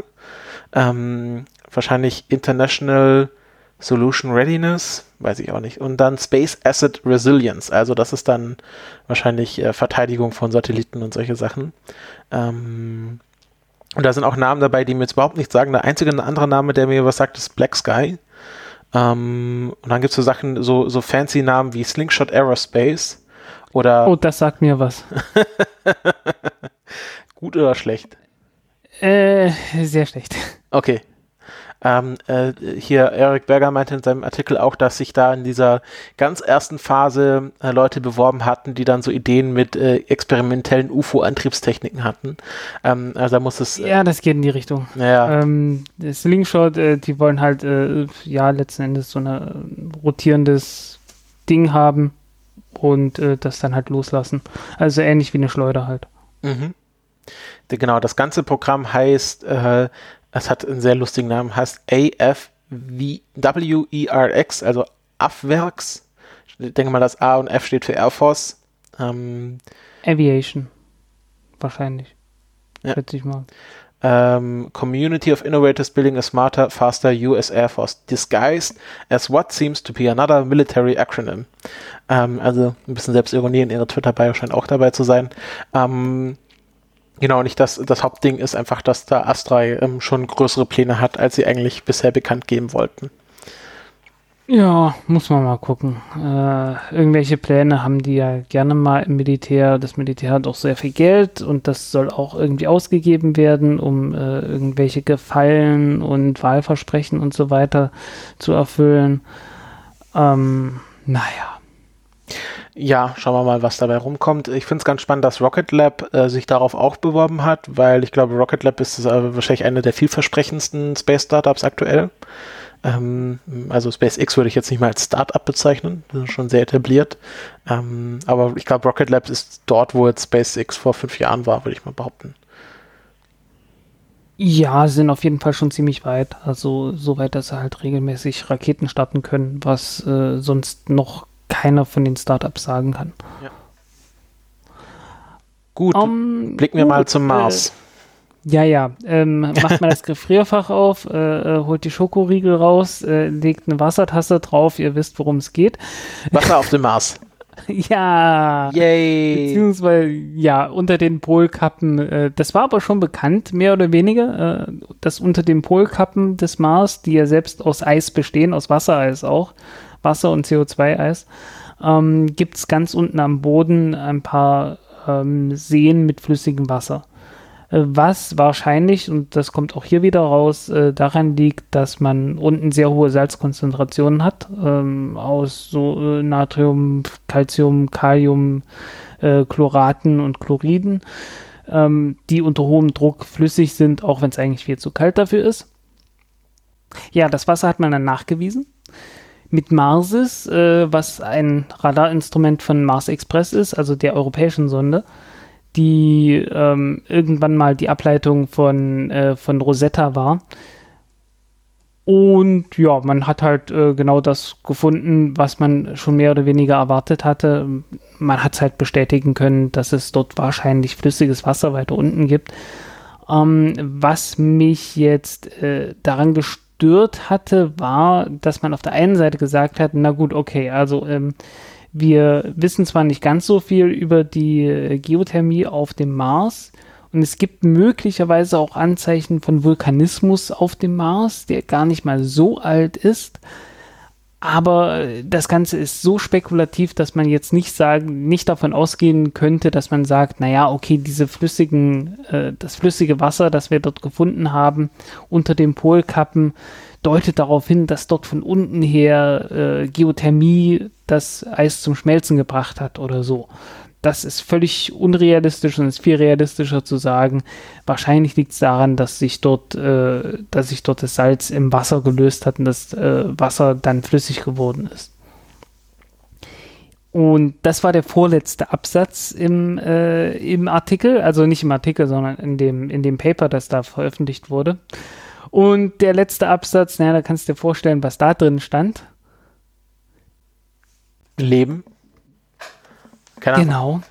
wahrscheinlich International Solution Readiness, weiß ich auch nicht. Und dann Space Asset Resilience, also das ist dann wahrscheinlich Verteidigung von Satelliten und solche Sachen. Und da sind auch Namen dabei, die mir jetzt überhaupt nichts sagen. Der einzige andere Name, der mir was sagt, ist Black Sky. Und dann gibt es so Sachen, so fancy Namen wie Slingshot Aerospace oder... Oh, das sagt mir was. Gut oder schlecht? Sehr schlecht. Okay. Hier Erik Berger meinte in seinem Artikel auch, dass sich da in dieser ganz ersten Phase Leute beworben hatten, die dann so Ideen mit experimentellen UFO-Antriebstechniken hatten. Also da muss es... ja, das geht in die Richtung. Ja. Slingshot, die wollen halt letzten Endes so ein rotierendes Ding haben und das dann halt loslassen. Also ähnlich wie eine Schleuder halt. Mhm. Genau, das ganze Programm heißt, es hat einen sehr lustigen Namen, heißt AFWERX, also AFWERX. Ich denke mal, das A und F steht für Air Force. Aviation. Wahrscheinlich. Ja. Schätze ich mal. Community of Innovators Building a Smarter, Faster US Air Force disguised as what seems to be another military acronym. Also ein bisschen Selbstironie in ihrer Twitter-Bio scheint auch dabei zu sein. Genau, nicht das Hauptding ist einfach, dass da Astra schon größere Pläne hat, als sie eigentlich bisher bekannt geben wollten. Ja, muss man mal gucken. Irgendwelche Pläne haben die ja gerne mal im Militär. Das Militär hat auch sehr viel Geld und das soll auch irgendwie ausgegeben werden, um irgendwelche Gefallen und Wahlversprechen und so weiter zu erfüllen. Naja. Ja, schauen wir mal, was dabei rumkommt. Ich finde es ganz spannend, dass Rocket Lab sich darauf auch beworben hat, weil ich glaube, Rocket Lab ist wahrscheinlich eine der vielversprechendsten Space-Startups aktuell. Also SpaceX würde ich jetzt nicht mal als Startup bezeichnen, das ist schon sehr etabliert. Aber ich glaube, Rocket Lab ist dort, wo jetzt SpaceX vor 5 Jahren war, würde ich mal behaupten. Ja, sind auf jeden Fall schon ziemlich weit. Also so weit, dass sie halt regelmäßig Raketen starten können, was sonst noch keiner von den Startups sagen kann. Ja. Gut, blicken wir mal zum Mars. Macht mal das Gefrierfach auf, holt die Schokoriegel raus, legt eine Wassertasse drauf, ihr wisst, worum es geht. Wasser auf dem Mars. Ja. Yay. Beziehungsweise, ja, unter den Polkappen, das war aber schon bekannt, mehr oder weniger, dass unter den Polkappen des Mars, die ja selbst aus Eis bestehen, aus Wassereis auch, Wasser- und CO2-Eis, gibt es ganz unten am Boden ein paar Seen mit flüssigem Wasser. Was wahrscheinlich, und das kommt auch hier wieder raus, daran liegt, dass man unten sehr hohe Salzkonzentrationen hat, aus so Natrium, Calcium, Kalium, Chloraten und Chloriden, die unter hohem Druck flüssig sind, auch wenn es eigentlich viel zu kalt dafür ist. Ja, das Wasser hat man dann nachgewiesen. Mit MARSIS, was ein Radarinstrument von Mars Express ist, also der europäischen Sonde, die irgendwann mal die Ableitung von Rosetta war. Und ja, man hat halt genau das gefunden, was man schon mehr oder weniger erwartet hatte. Man hat es halt bestätigen können, dass es dort wahrscheinlich flüssiges Wasser weiter unten gibt. Was mich jetzt daran gestört hatte, war, dass man auf der einen Seite gesagt hat, na gut, okay, also wir wissen zwar nicht ganz so viel über die Geothermie auf dem Mars und es gibt möglicherweise auch Anzeichen von Vulkanismus auf dem Mars, der gar nicht mal so alt ist, Aber das Ganze ist so spekulativ, dass man jetzt nicht davon ausgehen könnte, dass man sagt, naja, okay, das flüssige Wasser, das wir dort gefunden haben, unter den Polkappen, deutet darauf hin, dass dort von unten her Geothermie das Eis zum Schmelzen gebracht hat oder so. Das ist völlig unrealistisch und ist viel realistischer zu sagen, wahrscheinlich liegt es daran, dass sich dort das Salz im Wasser gelöst hat und das Wasser dann flüssig geworden ist. Und das war der vorletzte Absatz im Artikel, also nicht im Artikel, sondern in dem Paper, das da veröffentlicht wurde. Und der letzte Absatz, naja, da kannst du dir vorstellen, was da drin stand. Leben. Genau,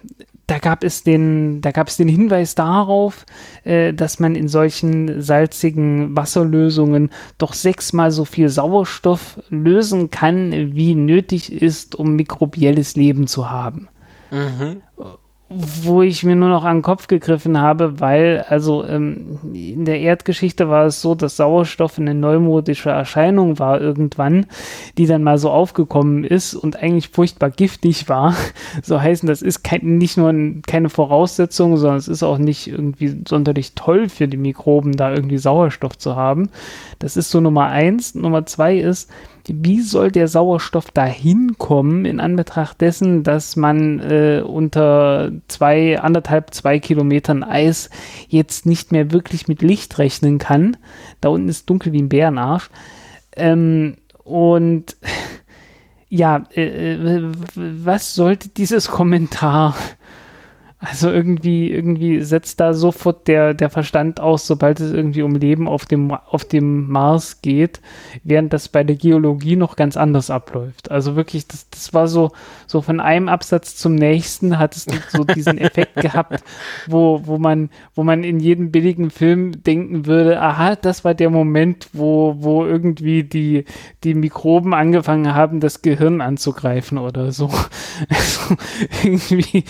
da gab es den Hinweis darauf, dass man in solchen salzigen Wasserlösungen doch 6-mal so viel Sauerstoff lösen kann, wie nötig ist, um mikrobielles Leben zu haben. Mhm. Wo ich mir nur noch an den Kopf gegriffen habe, weil also in der Erdgeschichte war es so, dass Sauerstoff eine neumodische Erscheinung war irgendwann, die dann mal so aufgekommen ist und eigentlich furchtbar giftig war. So heißen, das ist nicht nur keine Voraussetzung, sondern es ist auch nicht irgendwie sonderlich toll für die Mikroben, da irgendwie Sauerstoff zu haben. Das ist so Nummer 1. Nummer 2 ist, wie soll der Sauerstoff dahin kommen, in Anbetracht dessen, dass man unter 1,5, 2 Kilometern Eis jetzt nicht mehr wirklich mit Licht rechnen kann. Da unten ist dunkel wie ein Bärenarsch. Und ja, was sollte dieses Kommentar? Also irgendwie setzt da sofort der Verstand aus, sobald es irgendwie um Leben auf dem Mars geht, während das bei der Geologie noch ganz anders abläuft. Also wirklich, das war so von einem Absatz zum nächsten hat es so diesen Effekt gehabt, wo man in jedem billigen Film denken würde, aha, das war der Moment, wo irgendwie die Mikroben angefangen haben, das Gehirn anzugreifen oder so. Also irgendwie,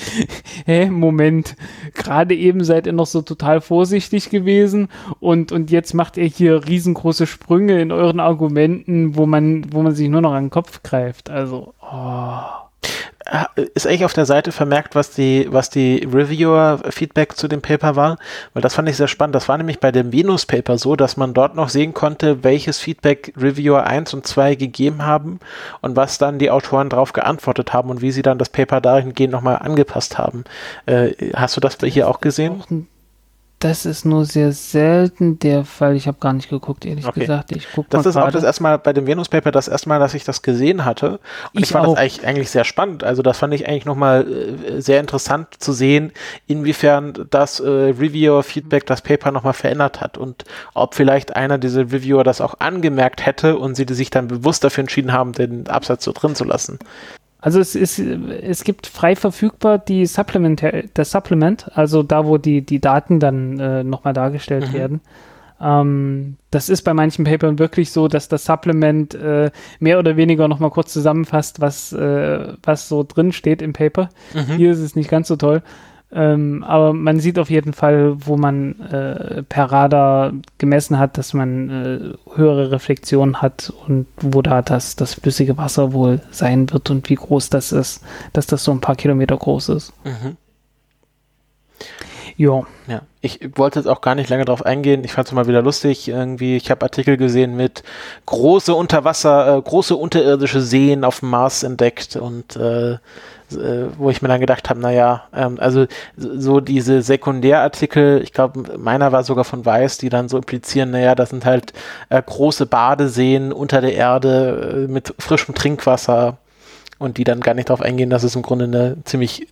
Moment, gerade eben seid ihr noch so total vorsichtig gewesen und jetzt macht ihr hier riesengroße Sprünge in euren Argumenten, wo man sich nur noch an den Kopf greift. Also, Ist eigentlich auf der Seite vermerkt, was die Reviewer-Feedback zu dem Paper war, weil das fand ich sehr spannend. Das war nämlich bei dem Venus-Paper so, dass man dort noch sehen konnte, welches Feedback Reviewer 1 und 2 gegeben haben und was dann die Autoren darauf geantwortet haben und wie sie dann das Paper dahingehend nochmal angepasst haben. Hast du das hier auch gesehen? Das ist nur sehr selten der Fall. Ich habe gar nicht geguckt, ehrlich gesagt. Ich guck das mal ist grade. Auch das erstmal bei dem Venus-Paper das erste Mal, dass ich das gesehen hatte. Und ich fand auch das eigentlich sehr spannend. Also das fand ich eigentlich nochmal sehr interessant zu sehen, inwiefern das Reviewer-Feedback das Paper nochmal verändert hat und ob vielleicht einer dieser Reviewer das auch angemerkt hätte und sie sich dann bewusst dafür entschieden haben, den Absatz so drin zu lassen. Also es gibt frei verfügbar das Supplement, also da, wo die Daten dann nochmal dargestellt werden. Das ist bei manchen Papern wirklich so, dass das Supplement mehr oder weniger nochmal kurz zusammenfasst, was so drin steht im Paper. Hier ist es nicht ganz so toll. Aber man sieht auf jeden Fall, wo man per Radar gemessen hat, dass man höhere Reflexion hat und wo da das flüssige Wasser wohl sein wird und wie groß das ist, dass das so ein paar Kilometer groß ist. Mhm. Jo. Ja. Ich wollte jetzt auch gar nicht lange drauf eingehen. Ich fand es mal wieder lustig irgendwie. Ich habe Artikel gesehen mit große unterirdische Seen auf dem Mars entdeckt und wo ich mir dann gedacht habe, naja, also so diese Sekundärartikel, ich glaube, meiner war sogar von Weiß, die dann so implizieren, naja, das sind halt große Badeseen unter der Erde mit frischem Trinkwasser und die dann gar nicht darauf eingehen, dass es im Grunde eine ziemlich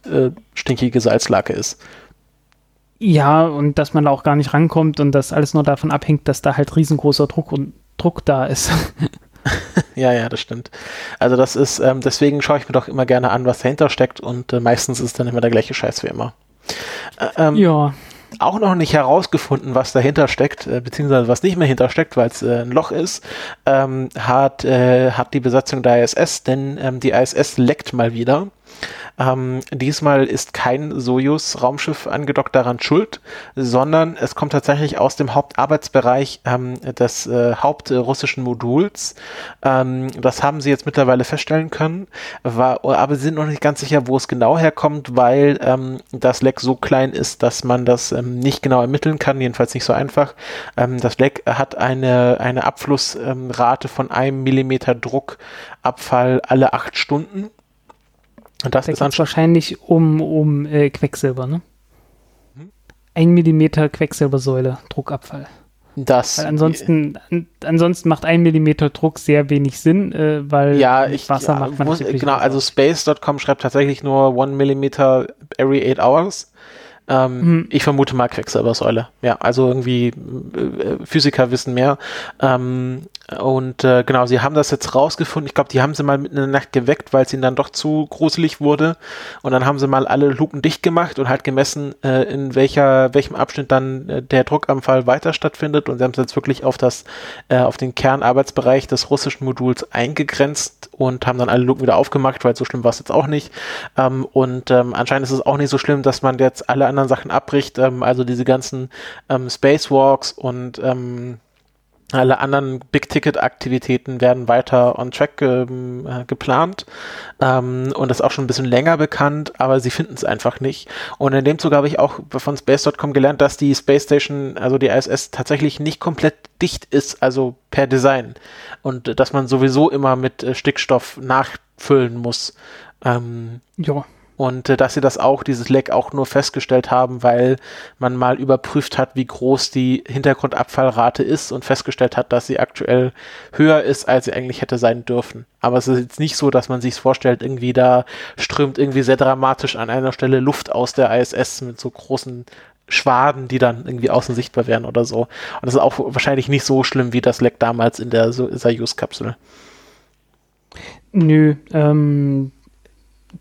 stinkige Salzlake ist. Ja, und dass man da auch gar nicht rankommt und das alles nur davon abhängt, dass da halt riesengroßer Druck da ist. Ja, das stimmt. Also das ist, deswegen schaue ich mir doch immer gerne an, was dahinter steckt und meistens ist dann immer der gleiche Scheiß wie immer. Ja. Auch noch nicht herausgefunden, was dahinter steckt, beziehungsweise was nicht mehr hintersteckt, weil es ein Loch ist, hat die Besatzung der ISS, denn die ISS leckt mal wieder. Diesmal ist kein Sojus-Raumschiff angedockt daran schuld, sondern es kommt tatsächlich aus dem Hauptarbeitsbereich des hauptrussischen Moduls. Das haben sie jetzt mittlerweile feststellen können, aber sie sind noch nicht ganz sicher, wo es genau herkommt, weil das Leck so klein ist, dass man das nicht genau ermitteln kann, jedenfalls nicht so einfach. Das Leck hat eine Abflussrate von 1 Millimeter Druckabfall alle 8 Stunden. Und das ist wahrscheinlich um Quecksilber, ne? 1 Millimeter Quecksilbersäule Druckabfall. Das. Weil ansonsten macht 1 Millimeter Druck sehr wenig Sinn, weil Wasser macht man natürlich. Genau, also Space.com schreibt tatsächlich nur 1 Millimeter every 8 hours. Ich vermute mal Quecksilbersäule. Ja, also irgendwie Physiker wissen mehr. Genau, sie haben das jetzt rausgefunden. Ich glaube, die haben sie mal mitten in der Nacht geweckt, weil es ihnen dann doch zu gruselig wurde. Und dann haben sie mal alle Luken dicht gemacht und halt gemessen, in welchem Abschnitt dann der Druckabfall weiter stattfindet. Und sie haben es jetzt wirklich auf auf den Kernarbeitsbereich des russischen Moduls eingegrenzt und haben dann alle Luken wieder aufgemacht, weil so schlimm war es jetzt auch nicht. Anscheinend ist es auch nicht so schlimm, dass man jetzt alle anderen Sachen abbricht, also diese ganzen Spacewalks und alle anderen Big-Ticket-Aktivitäten werden weiter on track geplant und das ist auch schon ein bisschen länger bekannt, aber sie finden es einfach nicht. Und in dem Zuge habe ich auch von Space.com gelernt, dass die Space Station, also die ISS, tatsächlich nicht komplett dicht ist, also per Design, und dass man sowieso immer mit Stickstoff nachfüllen muss. Ja. Und dass sie dieses Leck auch nur festgestellt haben, weil man mal überprüft hat, wie groß die Hintergrundabfallrate ist und festgestellt hat, dass sie aktuell höher ist, als sie eigentlich hätte sein dürfen. Aber es ist jetzt nicht so, dass man sich es vorstellt, irgendwie da strömt irgendwie sehr dramatisch an einer Stelle Luft aus der ISS mit so großen Schwaden, die dann irgendwie außen sichtbar werden oder so. Und das ist auch wahrscheinlich nicht so schlimm wie das Leck damals in der Soyuz-Kapsel. Nö,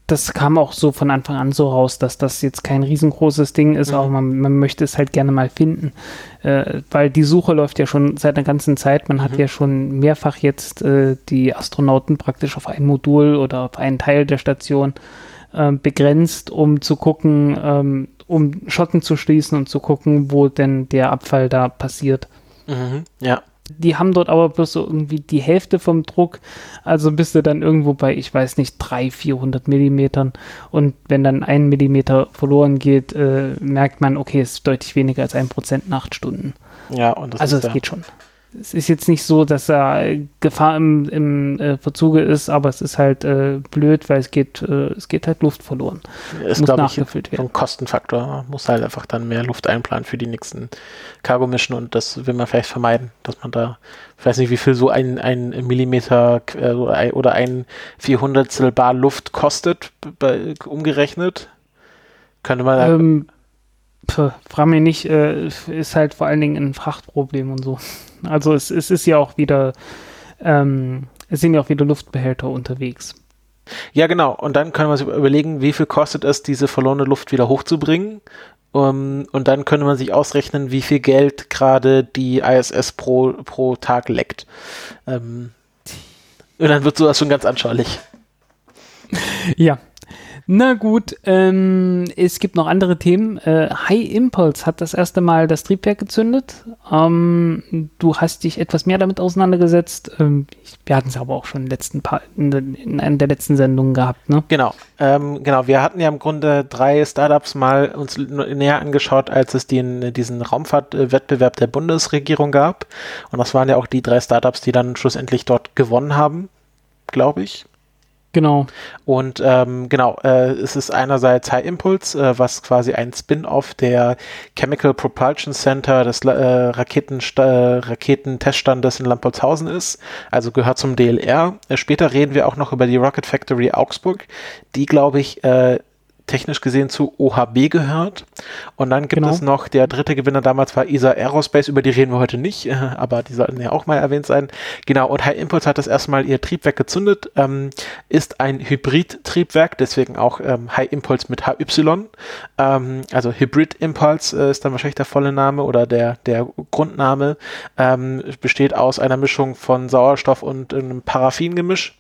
das kam auch so von Anfang an so raus, dass das jetzt kein riesengroßes Ding ist, aber man möchte es halt gerne mal finden, weil die Suche läuft ja schon seit einer ganzen Zeit. Man hat ja schon mehrfach jetzt die Astronauten praktisch auf ein Modul oder auf einen Teil der Station begrenzt, um zu gucken, um Schotten zu schließen und zu gucken, wo denn der Abfall da passiert. Mhm. Ja. Die haben dort aber bloß so irgendwie die Hälfte vom Druck, also bist du dann irgendwo bei, ich weiß nicht, 300-400 Millimetern, und wenn dann 1 Millimeter verloren geht, merkt man, okay, es ist deutlich weniger als 1% nach 8 Stunden. Ja, und das also es geht schon. Es ist jetzt nicht so, dass da Gefahr im Verzuge ist, aber es ist halt blöd, weil es geht halt Luft verloren. Es muss nachgefüllt werden. So ein Kostenfaktor. Man muss halt einfach dann mehr Luft einplanen für die nächsten Cargo-Mission, und das will man vielleicht vermeiden, dass man da, ich weiß nicht, wie viel so ein Millimeter oder ein 400stel Bar Luft kostet, umgerechnet. Könnte man frag mich nicht, ist halt vor allen Dingen ein Frachtproblem und so. Also es ist ja auch wieder, es sind ja auch wieder Luftbehälter unterwegs. Ja, genau. Und dann können wir uns überlegen, wie viel kostet es, diese verlorene Luft wieder hochzubringen? Und dann könnte man sich ausrechnen, wie viel Geld gerade die ISS pro Tag leckt. Und dann wird sowas schon ganz anschaulich. Ja. Na gut, es gibt noch andere Themen. HyImpulse hat das erste Mal das Triebwerk gezündet. Du hast dich etwas mehr damit auseinandergesetzt. Wir hatten es aber auch schon in einer der letzten Sendungen gehabt, ne? Genau. Wir hatten ja im Grunde 3 Startups mal uns näher angeschaut, als es diesen Raumfahrtwettbewerb der Bundesregierung gab. Und das waren ja auch die 3 Startups, die dann schlussendlich dort gewonnen haben, glaube ich. Genau. Und es ist einerseits HyImpulse, was quasi ein Spin-off der Chemical Propulsion Center des Raketenteststandes in Lampoldshausen ist, also gehört zum DLR. Später reden wir auch noch über die Rocket Factory Augsburg, die, glaube ich, technisch gesehen zu OHB gehört. Und dann gibt es noch, der dritte Gewinner damals war ESA Aerospace, über die reden wir heute nicht, aber die sollten ja auch mal erwähnt sein. Genau, und HyImpulse hat das erste Mal ihr Triebwerk gezündet, ist ein Hybrid-Triebwerk, deswegen auch HyImpulse mit HY, also Hybrid Impulse ist dann wahrscheinlich der volle Name oder der Grundname, besteht aus einer Mischung von Sauerstoff und einem Paraffingemisch.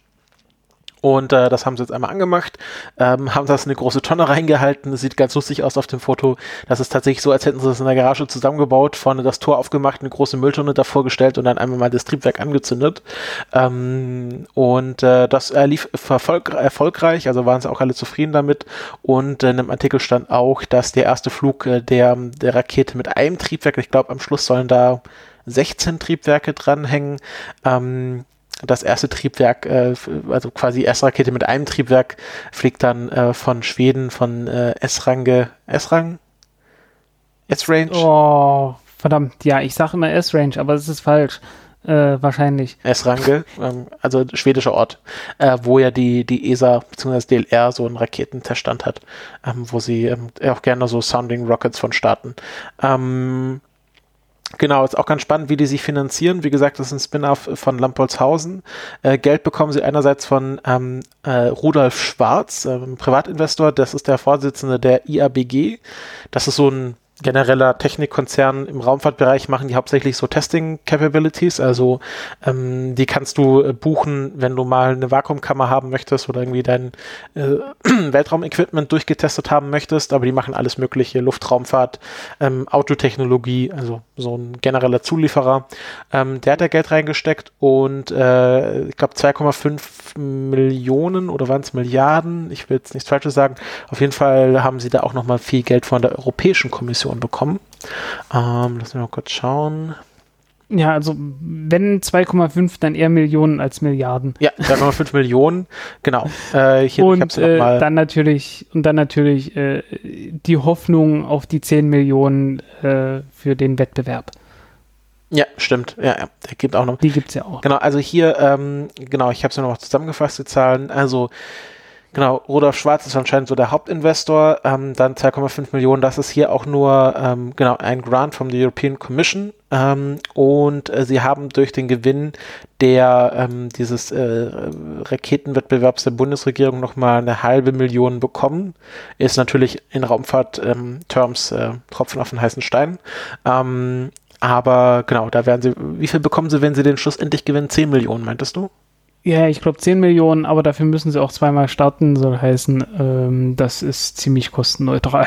Und das haben sie jetzt einmal angemacht, haben das in eine große Tonne reingehalten. Das sieht ganz lustig aus auf dem Foto. Das ist tatsächlich so, als hätten sie das in der Garage zusammengebaut, vorne das Tor aufgemacht, eine große Mülltonne davor gestellt und dann einmal mal das Triebwerk angezündet. Das lief erfolgreich, also waren sie auch alle zufrieden damit. Und in einem Artikel stand auch, dass der erste Flug der Rakete mit einem Triebwerk, ich glaube am Schluss sollen da 16 Triebwerke dranhängen, das erste Triebwerk, also quasi erste Rakete mit einem Triebwerk, fliegt dann von Schweden, von Esrange? Oh, verdammt, ja, ich sage immer Esrange, aber es ist falsch. Wahrscheinlich. Esrange, also schwedischer Ort, wo ja die ESA bzw. DLR so einen Raketenteststand hat, wo sie auch gerne so Sounding Rockets von starten. Genau, ist auch ganz spannend, wie die sich finanzieren. Wie gesagt, das ist ein Spin-off von Lampoldshausen. Geld bekommen sie einerseits von Rudolf Schwarz, Privatinvestor. Das ist der Vorsitzende der IABG. Das ist so ein genereller Technikkonzern im Raumfahrtbereich, machen die hauptsächlich so Testing-Capabilities, also die kannst du buchen, wenn du mal eine Vakuumkammer haben möchtest oder irgendwie dein Weltraumequipment durchgetestet haben möchtest, aber die machen alles mögliche, Luftraumfahrt, Autotechnologie, also so ein genereller Zulieferer. Der hat da Geld reingesteckt und ich glaube 2,5 Millionen oder waren es Milliarden, ich will jetzt nichts Falsches sagen, auf jeden Fall haben sie da auch nochmal viel Geld von der Europäischen Kommission bekommen. Lass mich mal kurz schauen. Ja, also wenn 2,5, dann eher Millionen als Milliarden. Ja, 2,5 Millionen, genau. Hier, und, dann natürlich die Hoffnung auf die 10 Millionen für den Wettbewerb. Ja, stimmt. Ja, der gibt auch noch. Die gibt es ja auch. Genau, also hier, ich habe es mir noch zusammengefasst, die Zahlen. Also genau, Rudolf Schwarz ist anscheinend so der Hauptinvestor, dann 2,5 Millionen, das ist hier auch nur ein Grant from the European Commission, und sie haben durch den Gewinn dieses Raketenwettbewerbs der Bundesregierung nochmal 500.000 bekommen. Ist natürlich in Raumfahrt-Terms Tropfen auf den heißen Stein. Aber genau, da werden sie, wie viel bekommen sie, wenn sie den schlussendlich gewinnen? 10 Millionen, meintest du? Ja, ich glaube 10 Millionen, aber dafür müssen sie auch zweimal starten, soll heißen, das ist ziemlich kostenneutral.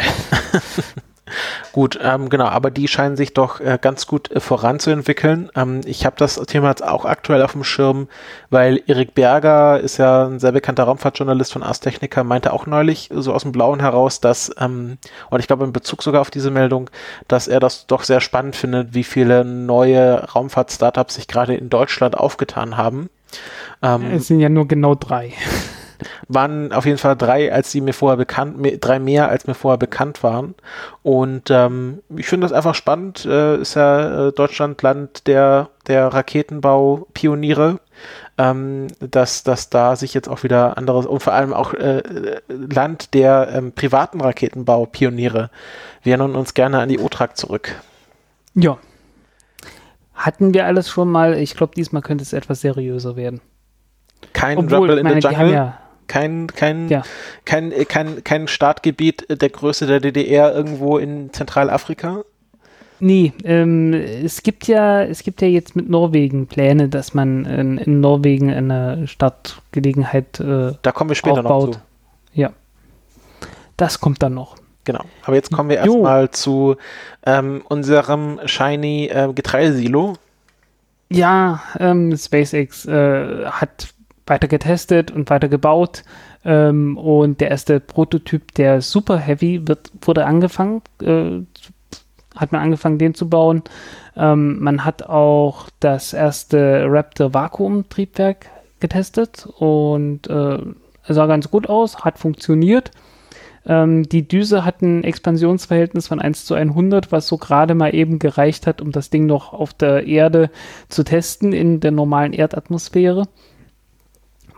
Gut, aber die scheinen sich doch ganz gut voranzuentwickeln. Ich habe das Thema jetzt auch aktuell auf dem Schirm, weil Erik Berger ist ja ein sehr bekannter Raumfahrtjournalist von Ars Technica, meinte auch neulich so aus dem Blauen heraus, dass, und ich glaube in Bezug sogar auf diese Meldung, dass er das doch sehr spannend findet, wie viele neue Raumfahrt-Startups sich gerade in Deutschland aufgetan haben. Es sind ja nur genau 3. Waren auf jeden Fall 3, als mir vorher bekannt waren. Und ich finde das einfach spannend. Ist ja Deutschland Land der Raketenbau-Pioniere, dass da sich jetzt auch wieder anderes und vor allem auch Land der privaten Raketenbau-Pioniere. Wir erinnern uns gerne an die OTRAG zurück. Ja. Hatten wir alles schon mal. Ich glaube, diesmal könnte es etwas seriöser werden. Kein Rumble in the Jungle, ja. Kein Startgebiet der Größe der DDR irgendwo in Zentralafrika? Nee, es gibt ja jetzt mit Norwegen Pläne, dass man in Norwegen eine Startgelegenheit da kommen wir später aufbaut. Noch zu. Ja, das kommt dann noch. Genau, aber jetzt kommen wir erstmal zu unserem shiny Getreidesilo. Ja, SpaceX hat weiter getestet und weiter gebaut, und der erste Prototyp, der Super Heavy, hat man angefangen, den zu bauen. Man hat auch das erste Raptor-Vakuum-Triebwerk getestet und sah ganz gut aus, hat funktioniert. Die Düse hat ein Expansionsverhältnis von 1:100, was so gerade mal eben gereicht hat, um das Ding noch auf der Erde zu testen, in der normalen Erdatmosphäre.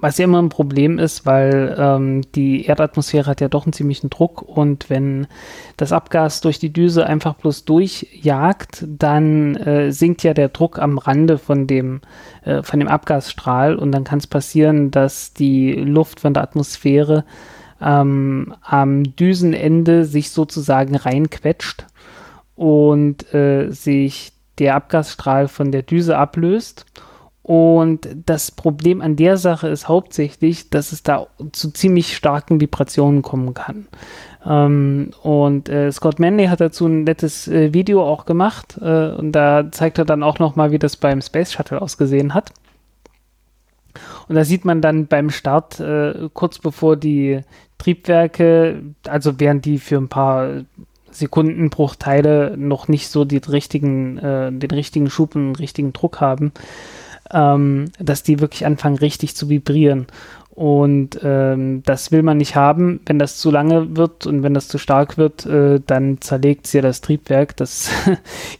Was ja immer ein Problem ist, weil die Erdatmosphäre hat ja doch einen ziemlichen Druck, und wenn das Abgas durch die Düse einfach bloß durchjagt, dann sinkt ja der Druck am Rande von dem Abgasstrahl, und dann kann es passieren, dass die Luft von der Atmosphäre am Düsenende sich sozusagen reinquetscht und sich der Abgasstrahl von der Düse ablöst Und das Problem an der Sache ist hauptsächlich, dass es da zu ziemlich starken Vibrationen kommen kann. Scott Manley hat dazu ein nettes Video auch gemacht und da zeigt er dann auch nochmal, wie das beim Space Shuttle ausgesehen hat. Und da sieht man dann beim Start kurz bevor die Triebwerke, also während die für ein paar Sekundenbruchteile noch nicht so den richtigen Schub und den richtigen Druck haben, dass die wirklich anfangen, richtig zu vibrieren. Und das will man nicht haben. Wenn das zu lange wird und wenn das zu stark wird, dann zerlegt es ja das Triebwerk. Das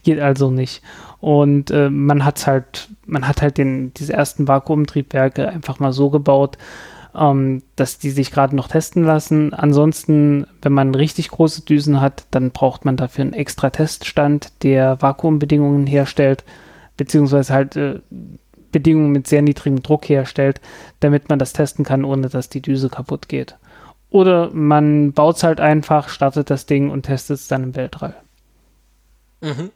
geht also nicht. Und man hat halt diese ersten Vakuumtriebwerke einfach mal so gebaut, dass die sich gerade noch testen lassen. Ansonsten, wenn man richtig große Düsen hat, dann braucht man dafür einen extra Teststand, der Vakuumbedingungen herstellt, beziehungsweise halt Bedingungen mit sehr niedrigem Druck herstellt, damit man das testen kann, ohne dass die Düse kaputt geht. Oder man baut es halt einfach, startet das Ding und testet es dann im Weltall. Mhm.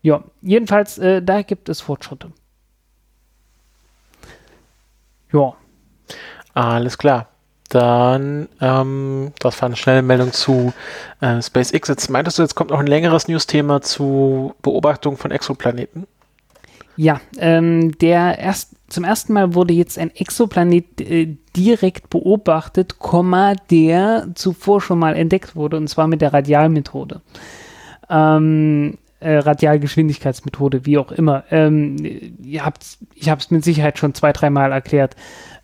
Ja, jedenfalls, da gibt es Fortschritte. Ja. Alles klar. Dann, das war eine schnelle Meldung zu SpaceX. Jetzt meintest du, jetzt kommt noch ein längeres News-Thema zu Beobachtung von Exoplaneten? Ja, zum ersten Mal wurde jetzt ein Exoplanet direkt beobachtet, der zuvor schon mal entdeckt wurde, und zwar mit der Radialmethode. Radialgeschwindigkeitsmethode, wie auch immer. Ich habe es mit Sicherheit schon 2-3 Mal erklärt.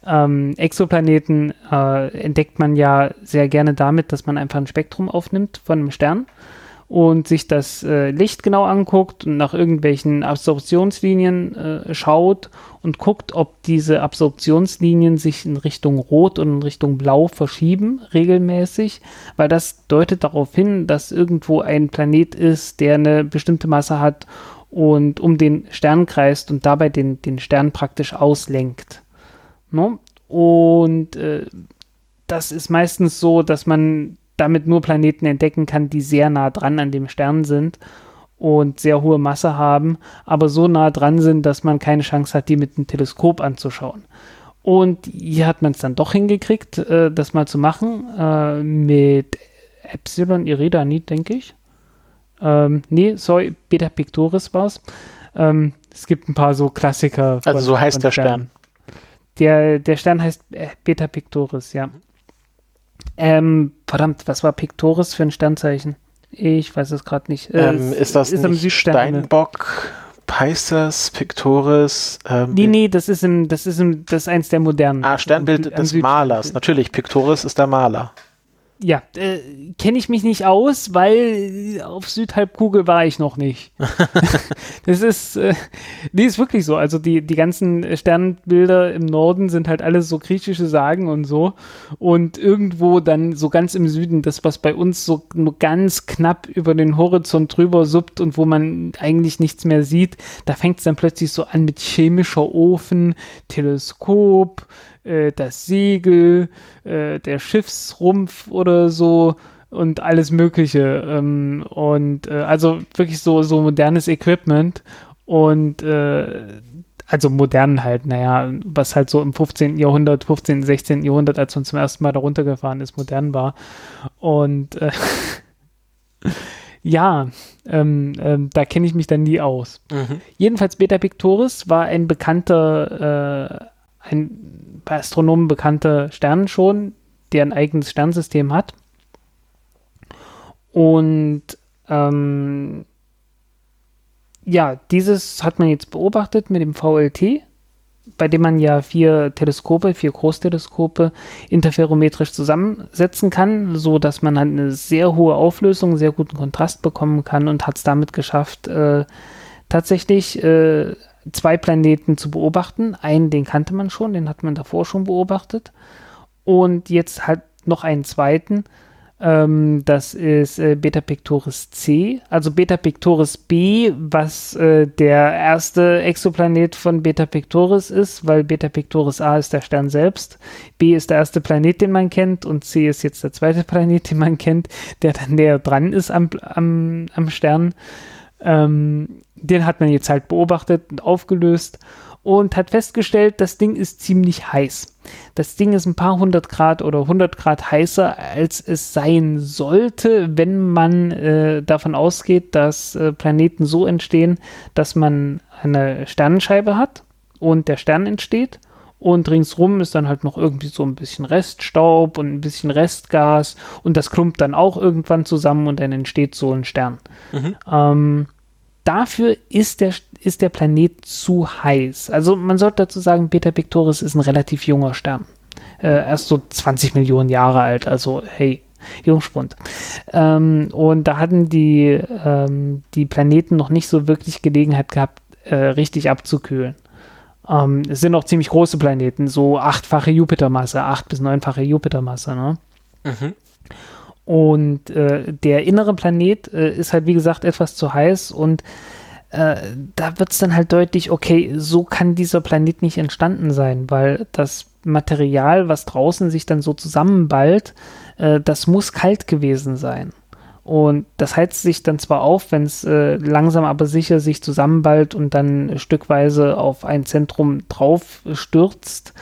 Exoplaneten entdeckt man ja sehr gerne damit, dass man einfach ein Spektrum aufnimmt von einem Stern und sich das Licht genau anguckt und nach irgendwelchen Absorptionslinien schaut und guckt, ob diese Absorptionslinien sich in Richtung Rot und in Richtung Blau verschieben, regelmäßig, weil das deutet darauf hin, dass irgendwo ein Planet ist, der eine bestimmte Masse hat und um den Stern kreist und dabei den Stern praktisch auslenkt. No? Und das ist meistens so, dass man damit nur Planeten entdecken kann, die sehr nah dran an dem Stern sind und sehr hohe Masse haben, aber so nah dran sind, dass man keine Chance hat, die mit einem Teleskop anzuschauen. Und hier hat man es dann doch hingekriegt, das mal zu machen, mit Epsilon Eridani, denke ich. Beta Pictoris war es. Es gibt ein paar so Klassiker. Also so heißt der Stern. Der Stern heißt Beta Pictoris, ja. Verdammt, was war Pictoris für ein Sternzeichen? Ich weiß es gerade nicht. Ist das ist nicht Steinbock, Pisces, Pictoris? Nee, das ist eins der modernen. Ah, Sternbild des Malers. Natürlich, Pictoris ist der Maler. Ja, kenne ich mich nicht aus, weil auf Südhalbkugel war ich noch nicht. Das ist, ist wirklich so. Also die ganzen Sternbilder im Norden sind halt alles so griechische Sagen und so. Und irgendwo dann so ganz im Süden, das, was bei uns so nur ganz knapp über den Horizont drüber suppt und wo man eigentlich nichts mehr sieht, da fängt es dann plötzlich so an mit chemischer Ofen, Teleskop, das Segel, der Schiffsrumpf oder so und alles Mögliche. Also wirklich so modernes Equipment und also modern halt, naja, was halt so im 16. Jahrhundert, als man zum ersten Mal da runtergefahren ist, modern war. Und ja, da kenne ich mich dann nie aus. Mhm. Jedenfalls Beta Pictoris war ein bekannter bei Astronomen bekannter Stern schon, der ein eigenes Sternsystem hat. Und dieses hat man jetzt beobachtet mit dem VLT, bei dem man ja 4 Großteleskope interferometrisch zusammensetzen kann, so dass man halt eine sehr hohe Auflösung, sehr guten Kontrast bekommen kann und hat es damit geschafft, tatsächlich 2 Planeten zu beobachten. Einen, den kannte man schon, den hat man davor schon beobachtet. Und jetzt halt noch einen zweiten. Das ist Beta Pictoris C, also Beta Pictoris B, was der erste Exoplanet von Beta Pictoris ist, weil Beta Pictoris A ist der Stern selbst, B ist der erste Planet, den man kennt, und C ist jetzt der zweite Planet, den man kennt, der dann näher dran ist am Stern. Den hat man jetzt halt beobachtet und aufgelöst und hat festgestellt, das Ding ist ziemlich heiß. Das Ding ist ein paar 100 Grad oder 100 Grad heißer, als es sein sollte, wenn man davon ausgeht, dass Planeten so entstehen, dass man eine Sternenscheibe hat und der Stern entsteht. Und ringsrum ist dann halt noch irgendwie so ein bisschen Reststaub und ein bisschen Restgas. Und das klumpt dann auch irgendwann zusammen und dann entsteht so ein Stern. Mhm. Dafür ist der Planet zu heiß. Also man sollte dazu sagen, Beta Pictoris ist ein relativ junger Stern. Erst so 20 Millionen Jahre alt. Also hey, Jungspund. Und da hatten die Planeten noch nicht so wirklich Gelegenheit gehabt, richtig abzukühlen. Es sind auch ziemlich große Planeten, so 8-fache Jupitermasse, 8- bis 9-fache Jupitermasse. Ne? Mhm. Und der innere Planet ist halt, wie gesagt, etwas zu heiß und da wird es dann halt deutlich, okay, so kann dieser Planet nicht entstanden sein, weil das Material, was draußen sich dann so zusammenballt, das muss kalt gewesen sein. Und das heizt sich dann zwar auf, wenn es langsam aber sicher sich zusammenballt und dann stückweise auf ein Zentrum drauf stürzt,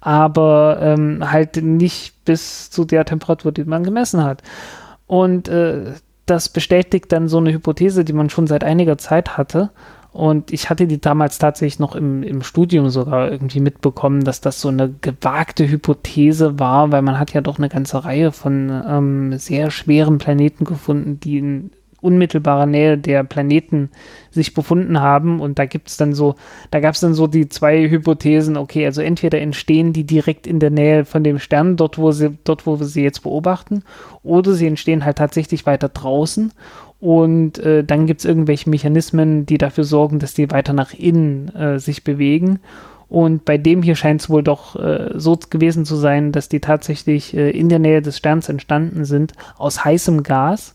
aber halt nicht bis zu der Temperatur, die man gemessen hat. Und das bestätigt dann so eine Hypothese, die man schon seit einiger Zeit hatte. Und ich hatte die damals tatsächlich noch im Studium sogar irgendwie mitbekommen, dass das so eine gewagte Hypothese war, weil man hat ja doch eine ganze Reihe von sehr schweren Planeten gefunden, die in unmittelbarer Nähe der Planeten sich befunden haben. Und da gab es dann so die zwei Hypothesen, okay, also entweder entstehen die direkt in der Nähe von dem Stern, dort, wo wir sie jetzt beobachten, oder sie entstehen halt tatsächlich weiter draußen. Und dann gibt es irgendwelche Mechanismen, die dafür sorgen, dass die weiter nach innen sich bewegen. Und bei dem hier scheint es wohl doch so gewesen zu sein, dass die tatsächlich in der Nähe des Sterns entstanden sind, aus heißem Gas.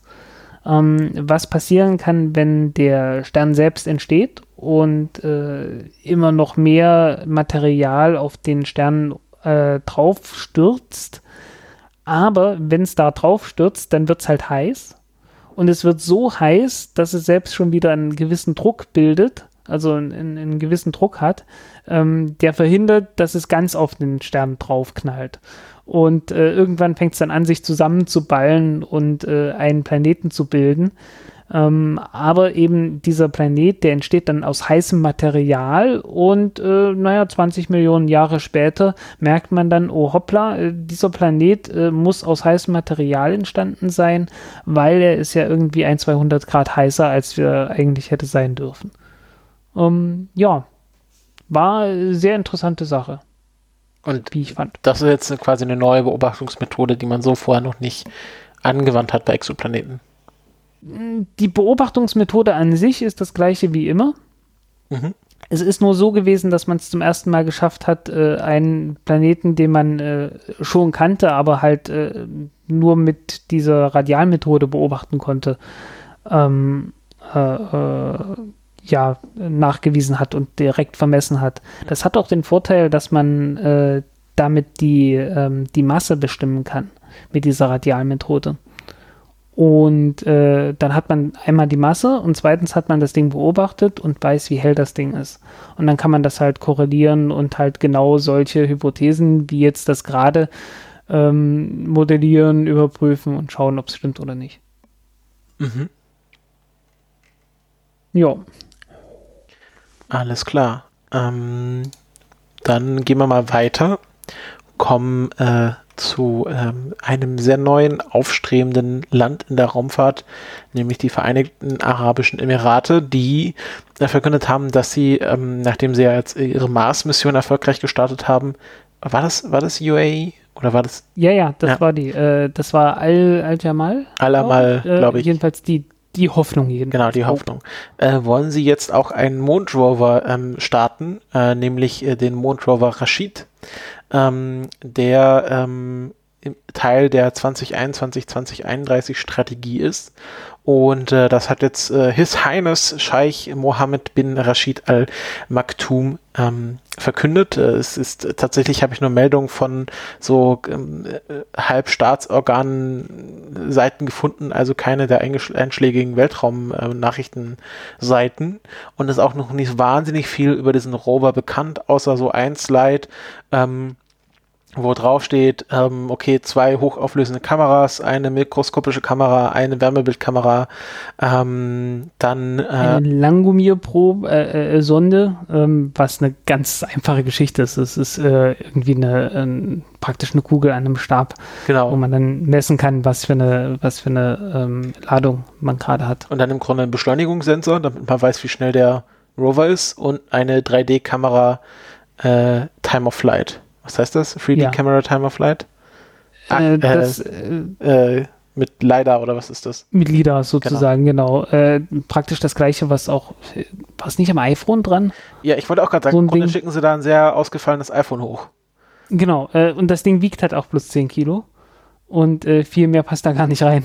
Was passieren kann, wenn der Stern selbst entsteht und immer noch mehr Material auf den Stern drauf stürzt. Aber wenn es da drauf stürzt, dann wird es halt heiß. Und es wird so heiß, dass es selbst schon wieder einen gewissen Druck bildet, also einen gewissen Druck hat, der verhindert, dass es ganz auf den Stern draufknallt. Und irgendwann fängt es dann an, sich zusammenzuballen und einen Planeten zu bilden. Aber eben dieser Planet, der entsteht dann aus heißem Material und 20 Millionen Jahre später merkt man dann, oh hoppla, dieser Planet muss aus heißem Material entstanden sein, weil er ist ja irgendwie 100-200 Grad heißer, als wir eigentlich hätte sein dürfen. War eine sehr interessante Sache. Und wie ich fand. Das ist jetzt quasi eine neue Beobachtungsmethode, die man so vorher noch nicht angewandt hat bei Exoplaneten. Die Beobachtungsmethode an sich ist das gleiche wie immer. Mhm. Es ist nur so gewesen, dass man es zum ersten Mal geschafft hat, einen Planeten, den man schon kannte, aber halt nur mit dieser Radialmethode beobachten konnte, nachgewiesen hat und direkt vermessen hat. Das hat auch den Vorteil, dass man damit die Masse bestimmen kann, mit dieser Radialmethode. Und dann hat man einmal die Masse und zweitens hat man das Ding beobachtet und weiß, wie hell das Ding ist. Und dann kann man das halt korrelieren und halt genau solche Hypothesen, wie jetzt das gerade, modellieren, überprüfen und schauen, ob es stimmt oder nicht. Mhm. Ja. Alles klar. Dann gehen wir mal weiter, kommen zu einem sehr neuen, aufstrebenden Land in der Raumfahrt, nämlich die Vereinigten Arabischen Emirate, die verkündet haben, dass sie, nachdem sie ja jetzt ihre Mars-Mission erfolgreich gestartet haben, war das UAE oder war das? Ja, das war die. Das war Al-Jamal? Al-Jamal, glaube ich. Jedenfalls die Hoffnung jedenfalls. Genau, die Hoffnung. Wollen sie jetzt auch einen Mondrover starten, nämlich den Mondrover Rashid, der Teil der 2021-2031 Strategie ist. Und das hat jetzt His Highness Scheich Mohammed bin Rashid Al Maktoum verkündet. Es ist tatsächlich, habe ich nur Meldungen von so Halbstaatsorganen-Seiten gefunden, also keine der einschlägigen Weltraum-Nachrichtenseiten. Und es ist auch noch nicht wahnsinnig viel über diesen Rover bekannt, außer so ein Slide, wo drauf steht, okay, 2 hochauflösende Kameras, eine mikroskopische Kamera, eine Wärmebildkamera, dann eine Langomir-Sonde, was eine ganz einfache Geschichte ist. Es ist irgendwie praktisch eine Kugel an einem Stab, genau, wo man dann messen kann, was für eine Ladung man gerade hat. Und dann im Grunde ein Beschleunigungssensor, damit man weiß, wie schnell der Rover ist, und eine 3D-Kamera Time of Flight. Was heißt das? 3D-Camera, ja. Time of Flight? Mit LiDAR oder was ist das? Mit LiDAR sozusagen, genau. Praktisch das Gleiche, was auch... War es nicht am iPhone dran? Ja, ich wollte auch gerade sagen, im Grunde schicken sie da ein sehr ausgefallenes iPhone hoch. Genau, und das Ding wiegt halt auch plus 10 Kilo. Und viel mehr passt da gar nicht rein.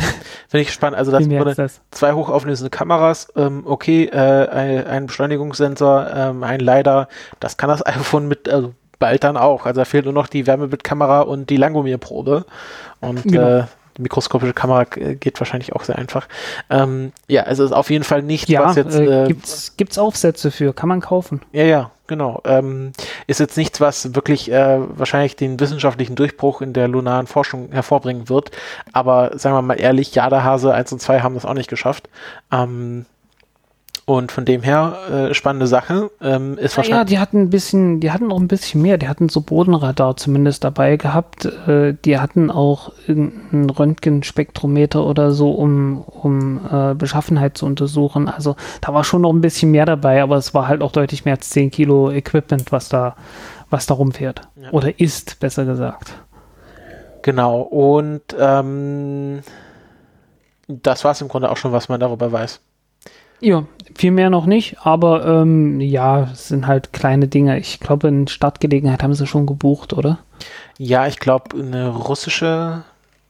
Finde ich spannend. Also das wurde das. 2 hochauflösende Kameras, ein Beschleunigungssensor, ein LiDAR. Das kann das iPhone mit... bald dann auch. Also da fehlt nur noch die Wärmebildkamera und die Langomir-Probe. Und genau. Die mikroskopische Kamera geht wahrscheinlich auch sehr einfach. Ja, also ist auf jeden Fall nichts, was jetzt... gibt's Aufsätze für, kann man kaufen. Ja, genau. Ist jetzt nichts, was wirklich wahrscheinlich den wissenschaftlichen Durchbruch in der lunaren Forschung hervorbringen wird. Aber sagen wir mal ehrlich, Jaderhase 1 und 2 haben das auch nicht geschafft. Und von dem her, spannende Sache, ist wahrscheinlich... Ja, die hatten noch ein bisschen mehr. Die hatten so Bodenradar zumindest dabei gehabt. Die hatten auch irgendeinen Röntgenspektrometer oder so, um Beschaffenheit zu untersuchen. Also da war schon noch ein bisschen mehr dabei, aber es war halt auch deutlich mehr als 10 Kilo Equipment, was da rumfährt. Ja. Oder ist, besser gesagt. Genau, und das war es im Grunde auch schon, was man darüber weiß. Ja, viel mehr noch nicht, aber es sind halt kleine Dinge. Ich glaube, eine Startgelegenheit haben sie schon gebucht, oder? Ja, ich glaube, eine russische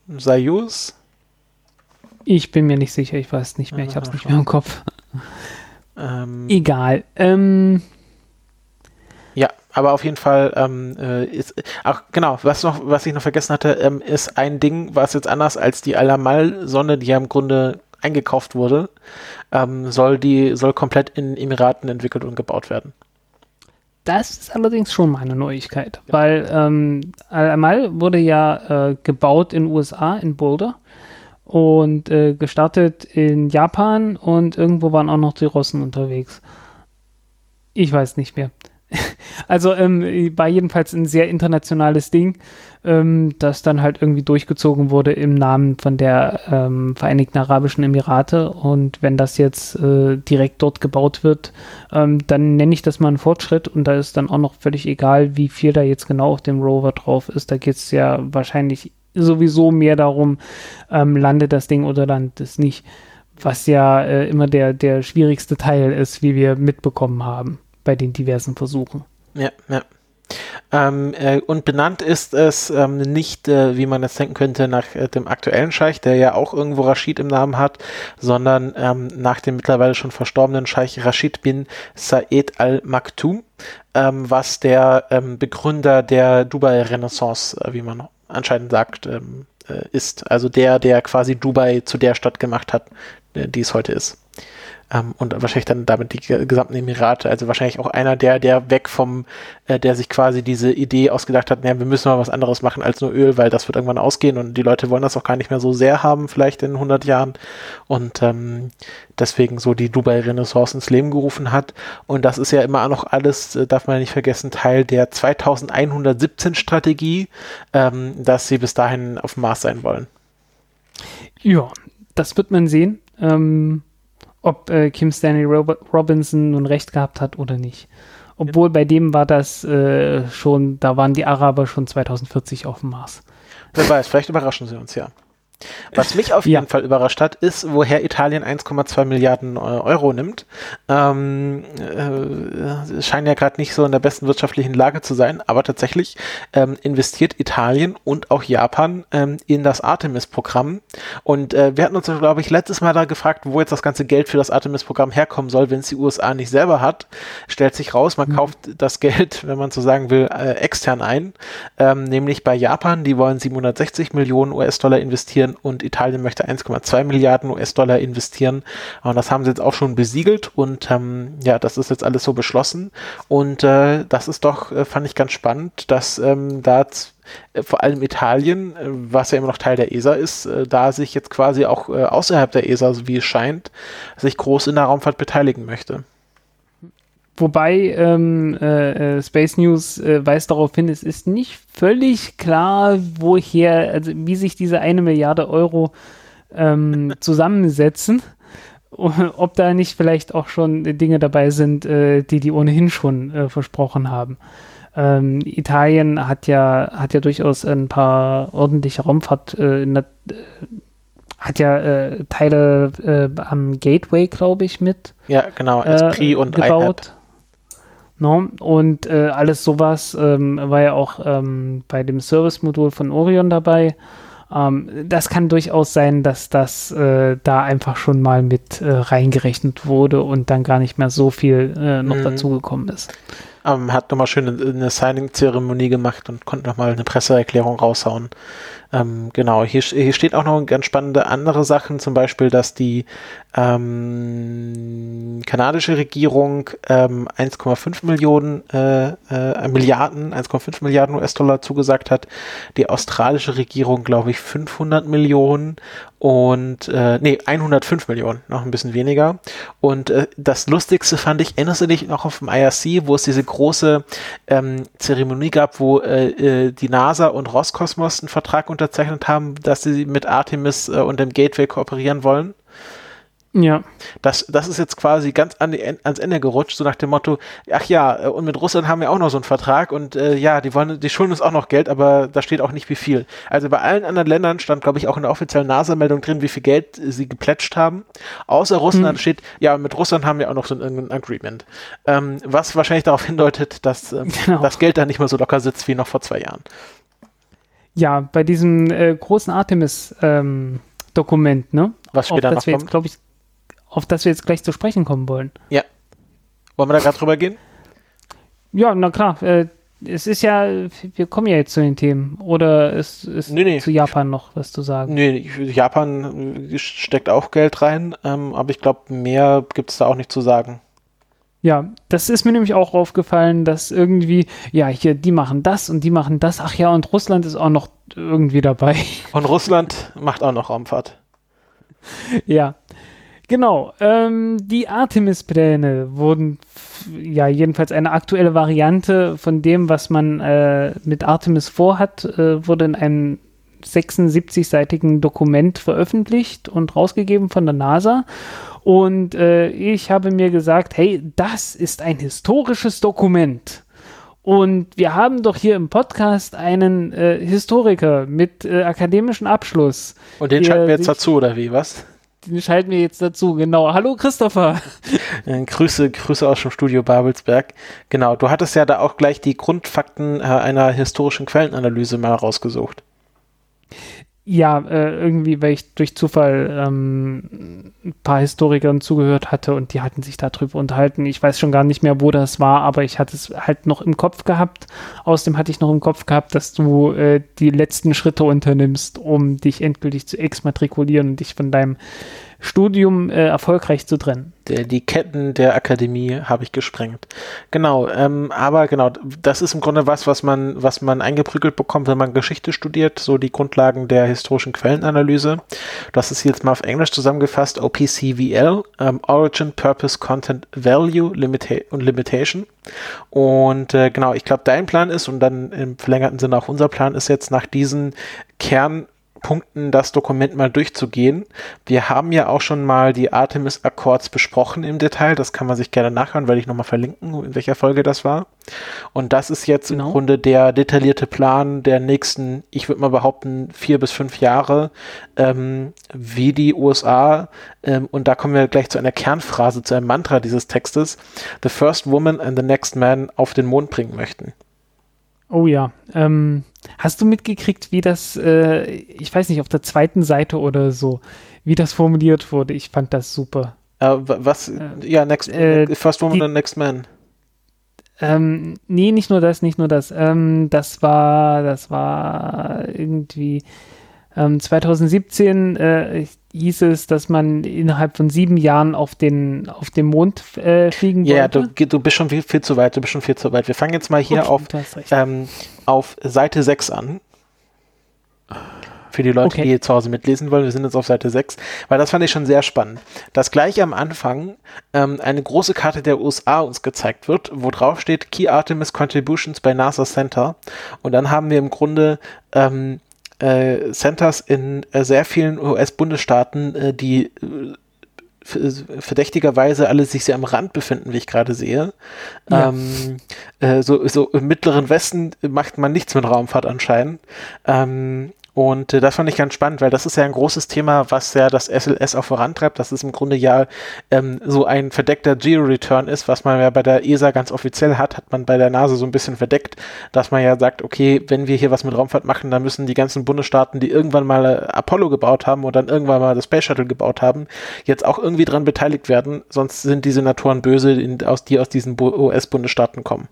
Soyuz. Ich bin mir nicht sicher, ich weiß nicht mehr, ich habe es nicht mehr im Kopf. Egal. Ja, aber auf jeden Fall was ich noch vergessen hatte, ist ein Ding, was jetzt anders als die Al-Amal-Sonde, die ja im Grunde eingekauft wurde, soll komplett in Emiraten entwickelt und gebaut werden. Das ist allerdings schon mal eine Neuigkeit, ja. Weil Al-Amal wurde ja gebaut in USA, in Boulder, und gestartet in Japan, und irgendwo waren auch noch die Russen unterwegs. Ich weiß nicht mehr. Also war jedenfalls ein sehr internationales Ding, das dann halt irgendwie durchgezogen wurde im Namen von der Vereinigten Arabischen Emirate. Und wenn das jetzt direkt dort gebaut wird, dann nenne ich das mal einen Fortschritt. Und da ist dann auch noch völlig egal, wie viel da jetzt genau auf dem Rover drauf ist. Da geht es ja wahrscheinlich sowieso mehr darum, landet das Ding oder landet es nicht. Was ja immer der schwierigste Teil ist, wie wir mitbekommen haben bei den diversen Versuchen. Ja. Und benannt ist es nicht, wie man das denken könnte, nach dem aktuellen Scheich, der ja auch irgendwo Rashid im Namen hat, sondern nach dem mittlerweile schon verstorbenen Scheich Rashid bin Saeed Al Maktoum, was der Begründer der Dubai Renaissance, wie man anscheinend sagt, ist. Also der quasi Dubai zu der Stadt gemacht hat, die es heute ist. Und wahrscheinlich dann damit die gesamten Emirate, also wahrscheinlich auch einer, der weg vom, der sich quasi diese Idee ausgedacht hat, naja, wir müssen mal was anderes machen als nur Öl, weil das wird irgendwann ausgehen und die Leute wollen das auch gar nicht mehr so sehr haben, vielleicht in 100 Jahren. Und deswegen so die Dubai Renaissance ins Leben gerufen hat. Und das ist ja immer noch alles, darf man nicht vergessen, Teil der 2117 Strategie, dass sie bis dahin auf dem Mars sein wollen. Ja, das wird man sehen. Ob Kim Stanley Robinson nun recht gehabt hat oder nicht. Obwohl bei dem war das da waren die Araber schon 2040 auf dem Mars. Wer weiß, vielleicht überraschen sie uns ja. Was mich auf jeden Fall überrascht hat, ist, woher Italien 1,2 Milliarden Euro nimmt. Scheint ja gerade nicht so in der besten wirtschaftlichen Lage zu sein, aber tatsächlich investiert Italien und auch Japan in das Artemis-Programm. Und wir hatten uns, glaube ich, letztes Mal da gefragt, wo jetzt das ganze Geld für das Artemis-Programm herkommen soll, wenn es die USA nicht selber hat. Stellt sich raus, man kauft das Geld, wenn man so sagen will, extern ein, nämlich bei Japan. Die wollen 760 Millionen US-Dollar investieren und Italien möchte 1,2 Milliarden US-Dollar investieren. Und das haben sie jetzt auch schon besiegelt und das ist jetzt alles so beschlossen. Und das ist doch, fand ich ganz spannend, dass da vor allem Italien, was ja immer noch Teil der ESA ist, da sich jetzt quasi auch außerhalb der ESA, so wie es scheint, sich groß in der Raumfahrt beteiligen möchte. Wobei Space News weist darauf hin, es ist nicht völlig klar, wie sich diese 1 Milliarde Euro zusammensetzen. Ob da nicht vielleicht auch schon Dinge dabei sind, die ohnehin schon versprochen haben. Italien hat ja durchaus ein paar ordentliche Raumfahrt, Teile am Gateway, glaube ich, mit. Ja, genau, Esprit und gebaut. No, und alles sowas war ja auch bei dem Service-Modul von Orion dabei. Das kann durchaus sein, dass das da einfach schon mal mit reingerechnet wurde und dann gar nicht mehr so viel noch dazugekommen ist. Hat nochmal schön eine Signing-Zeremonie gemacht und konnte nochmal eine Presseerklärung raushauen. Genau, hier steht auch noch ganz spannende andere Sachen, zum Beispiel, dass die kanadische Regierung 1,5 Milliarden US-Dollar zugesagt hat, die australische Regierung, glaube ich, 500 Millionen und 105 Millionen, noch ein bisschen weniger. Und das Lustigste fand ich, erinnerst du dich noch auf dem IRC, wo es diese große Zeremonie gab, wo die NASA und Roskosmos einen Vertrag unterzeichnet haben, dass sie mit Artemis und dem Gateway kooperieren wollen. Ja. Das ist jetzt quasi ganz ans Ende gerutscht, so nach dem Motto, ach ja, und mit Russland haben wir auch noch so einen Vertrag und die schulden uns auch noch Geld, aber da steht auch nicht wie viel. Also bei allen anderen Ländern stand, glaube ich, auch in der offiziellen NASA-Meldung drin, wie viel Geld sie geplätscht haben. Außer Russland steht, ja, mit Russland haben wir auch noch so ein Agreement. Was wahrscheinlich darauf hindeutet, dass das Geld da nicht mehr so locker sitzt wie noch vor 2 Jahren. Ja, bei diesem großen Artemis-Dokument, ne? Was später noch kommt. Auf das wir jetzt gleich zu sprechen kommen wollen. Ja. Wollen wir da gerade drüber gehen? Ja, na klar. Es ist ja, wir kommen ja jetzt zu den Themen. Oder es ist zu Japan noch was zu sagen? Nee, Japan steckt auch Geld rein, aber ich glaube, mehr gibt es da auch nicht zu sagen. Ja, das ist mir nämlich auch aufgefallen, dass irgendwie, ja, hier, die machen das und die machen das. Ach ja, und Russland ist auch noch irgendwie dabei. Und Russland macht auch noch Raumfahrt. Ja. Genau, die Artemis-Pläne wurden, jedenfalls eine aktuelle Variante von dem, was man mit Artemis vorhat, wurde in einem 76-seitigen Dokument veröffentlicht und rausgegeben von der NASA. Und ich habe mir gesagt, hey, das ist ein historisches Dokument. Und wir haben doch hier im Podcast einen Historiker mit akademischem Abschluss. Und den schalten wir jetzt dazu, oder wie, was? Den schalten wir jetzt dazu, genau. Hallo Christopher. Grüße aus dem Studio Babelsberg. Genau, du hattest ja da auch gleich die Grundfakten einer historischen Quellenanalyse mal rausgesucht. Ja, irgendwie, weil ich durch Zufall ein paar Historikern zugehört hatte und die hatten sich darüber unterhalten. Ich weiß schon gar nicht mehr, wo das war, aber ich hatte es halt noch im Kopf gehabt. Außerdem hatte ich noch im Kopf gehabt, dass du die letzten Schritte unternimmst, um dich endgültig zu exmatrikulieren und dich von deinem Studium erfolgreich zu trennen. Die Ketten der Akademie habe ich gesprengt. Genau, aber genau, das ist im Grunde was man eingeprügelt bekommt, wenn man Geschichte studiert, so die Grundlagen der historischen Quellenanalyse. Das ist jetzt mal auf Englisch zusammengefasst, OPCVL, Origin, Purpose, Content, Value und Limitation. Und genau, ich glaube, dein Plan ist und dann im verlängerten Sinne auch unser Plan ist jetzt nach diesen Kern Punkten das Dokument mal durchzugehen. Wir haben ja auch schon mal die Artemis-Accords besprochen im Detail. Das kann man sich gerne nachhören, werde ich nochmal verlinken, in welcher Folge das war. Und das ist jetzt im Grunde der detaillierte Plan der nächsten, ich würde mal behaupten, 4 bis 5 Jahre, wie die USA, und da kommen wir gleich zu einer Kernphrase, zu einem Mantra dieses Textes, the first woman and the next man auf den Mond bringen möchten. Oh ja, hast du mitgekriegt, wie das, ich weiß nicht, auf der 2. Seite oder so, wie das formuliert wurde? Ich fand das super. First woman and next man. Nee, nicht nur das. Das war irgendwie 2017 hieß es, dass man innerhalb von 7 Jahren auf den Mond fliegen wollte. Ja, du bist schon viel zu weit, Wir fangen jetzt mal hier auf Seite 6 an. Für die Leute, die zu Hause mitlesen wollen, wir sind jetzt auf Seite 6, weil das fand ich schon sehr spannend, dass gleich am Anfang eine große Karte der USA uns gezeigt wird, wo drauf steht Key Artemis Contributions by NASA Center, und dann haben wir im Grunde Centers in sehr vielen US-Bundesstaaten, die verdächtigerweise alle sich sehr am Rand befinden, wie ich gerade sehe. Ja. So im mittleren Westen macht man nichts mit Raumfahrt anscheinend. Und das fand ich ganz spannend, weil das ist ja ein großes Thema, was ja das SLS auch vorantreibt, dass es im Grunde ja so ein verdeckter Geo-Return ist, was man ja bei der ESA ganz offiziell hat, hat man bei der NASA so ein bisschen verdeckt, dass man ja sagt, okay, wenn wir hier was mit Raumfahrt machen, dann müssen die ganzen Bundesstaaten, die irgendwann mal Apollo gebaut haben und dann irgendwann mal das Space Shuttle gebaut haben, jetzt auch irgendwie dran beteiligt werden, sonst sind die Senatoren böse, die aus diesen US-Bundesstaaten kommen.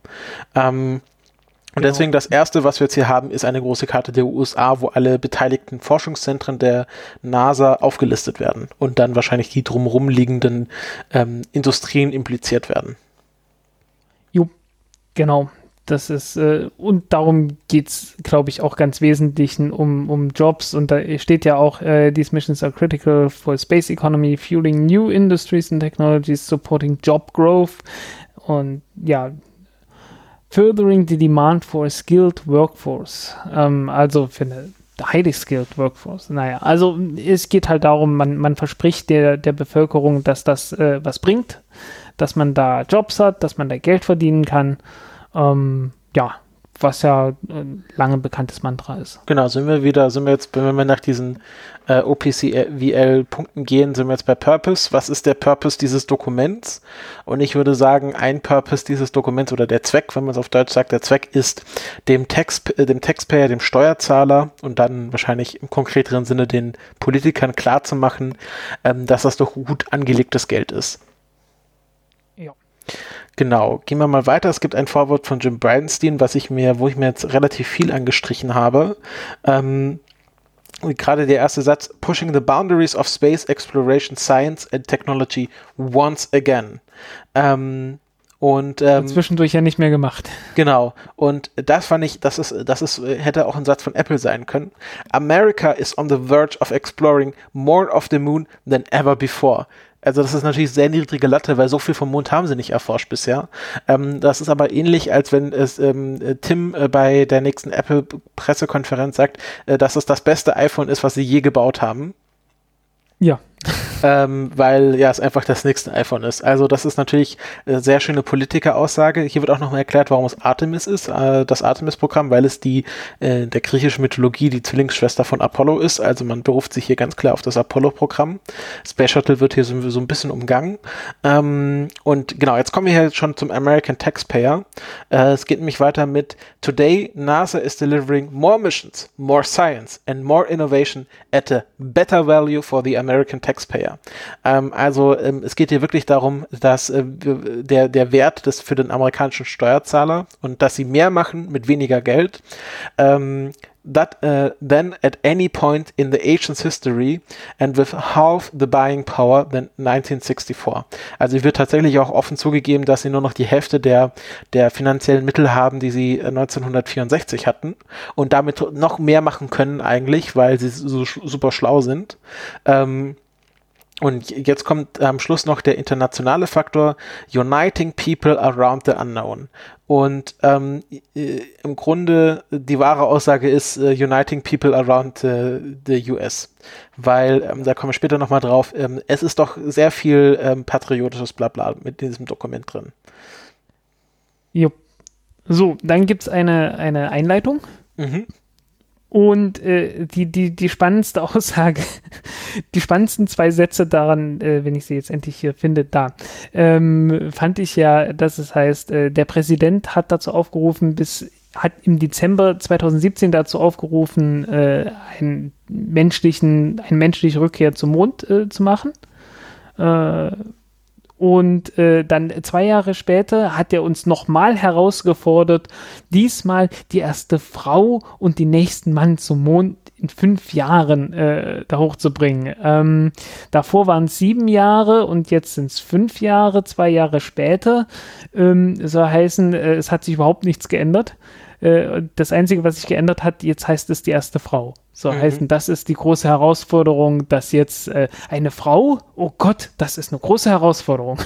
Und deswegen das Erste, was wir jetzt hier haben, ist eine große Karte der USA, wo alle beteiligten Forschungszentren der NASA aufgelistet werden und dann wahrscheinlich die drumherum liegenden Industrien impliziert werden. Jo, genau. Das ist, und darum geht's, glaube ich, auch ganz wesentlich um Jobs. Und da steht ja auch, these missions are critical for space economy, fueling new industries and technologies, supporting job growth. Und ja, furthering the demand for a skilled workforce, also für eine highly skilled workforce. Naja, also es geht halt darum, man verspricht der Bevölkerung, dass das was bringt, dass man da Jobs hat, dass man da Geld verdienen kann, was ja lange ein bekanntes Mantra ist. Genau, sind wir jetzt, wenn wir nach diesen OPCVL-Punkten gehen, sind wir jetzt bei Purpose. Was ist der Purpose dieses Dokuments? Und ich würde sagen, ein Purpose dieses Dokuments oder der Zweck, wenn man es auf Deutsch sagt, der Zweck ist, dem Taxpayer, dem Steuerzahler und dann wahrscheinlich im konkreteren Sinne den Politikern klarzumachen, dass das doch gut angelegtes Geld ist. Ja. Genau, gehen wir mal weiter. Es gibt ein Vorwort von Jim Bridenstine, wo ich mir jetzt relativ viel angestrichen habe. Gerade der erste Satz, pushing the boundaries of space exploration, science and technology once again. Und zwischendurch ja nicht mehr gemacht. Genau. Und das fand ich, das hätte auch ein Satz von Apple sein können. America is on the verge of exploring more of the moon than ever before. Also das ist natürlich sehr niedrige Latte, weil so viel vom Mond haben sie nicht erforscht bisher. Das ist aber ähnlich, als wenn es Tim bei der nächsten Apple-Pressekonferenz sagt, dass es das beste iPhone ist, was sie je gebaut haben. Ja. Weil ja es einfach das nächste iPhone ist. Also das ist natürlich eine sehr schöne Politikeraussage. Hier wird auch nochmal erklärt, warum es Artemis ist, das Artemis-Programm, weil es der griechischen Mythologie die Zwillingsschwester von Apollo ist. Also man beruft sich hier ganz klar auf das Apollo-Programm. Space Shuttle wird hier so ein bisschen umgangen. Und genau, jetzt kommen wir hier schon zum American Taxpayer. Es geht nämlich weiter mit Today NASA is delivering more missions, more science and more innovation at a better value for the American Taxpayer. Es geht hier wirklich darum, dass der Wert des für den amerikanischen Steuerzahler und dass sie mehr machen mit weniger Geld, than at any point in the ancient's history and with half the buying power than 1964. Also wird tatsächlich auch offen zugegeben, dass sie nur noch die Hälfte der finanziellen Mittel haben, die sie 1964 hatten und damit noch mehr machen können eigentlich, weil sie so super schlau sind. Und jetzt kommt am Schluss noch der internationale Faktor, uniting people around the unknown. Und im Grunde die wahre Aussage ist uniting people around the US. Weil, da kommen wir später nochmal drauf, es ist doch sehr viel patriotisches Blabla mit diesem Dokument drin. Jupp. So, dann gibt es eine Einleitung. Mhm. Und die spannendste Aussage, die spannendsten zwei Sätze daran, wenn ich sie jetzt endlich hier finde, fand ich ja, dass es heißt, der Präsident hat dazu aufgerufen, hat im Dezember 2017 dazu aufgerufen, eine menschliche Rückkehr zum Mond zu machen. Und dann 2 Jahre später hat er uns nochmal herausgefordert, diesmal die erste Frau und den nächsten Mann zum Mond in 5 Jahren da hochzubringen. Davor waren es 7 Jahre und jetzt sind es 5 Jahre, 2 Jahre später. Soll heißen, es hat sich überhaupt nichts geändert. Das Einzige, was sich geändert hat, jetzt heißt es die erste Frau. So heißen, das ist die große Herausforderung, dass jetzt eine Frau, oh Gott, das ist eine große Herausforderung.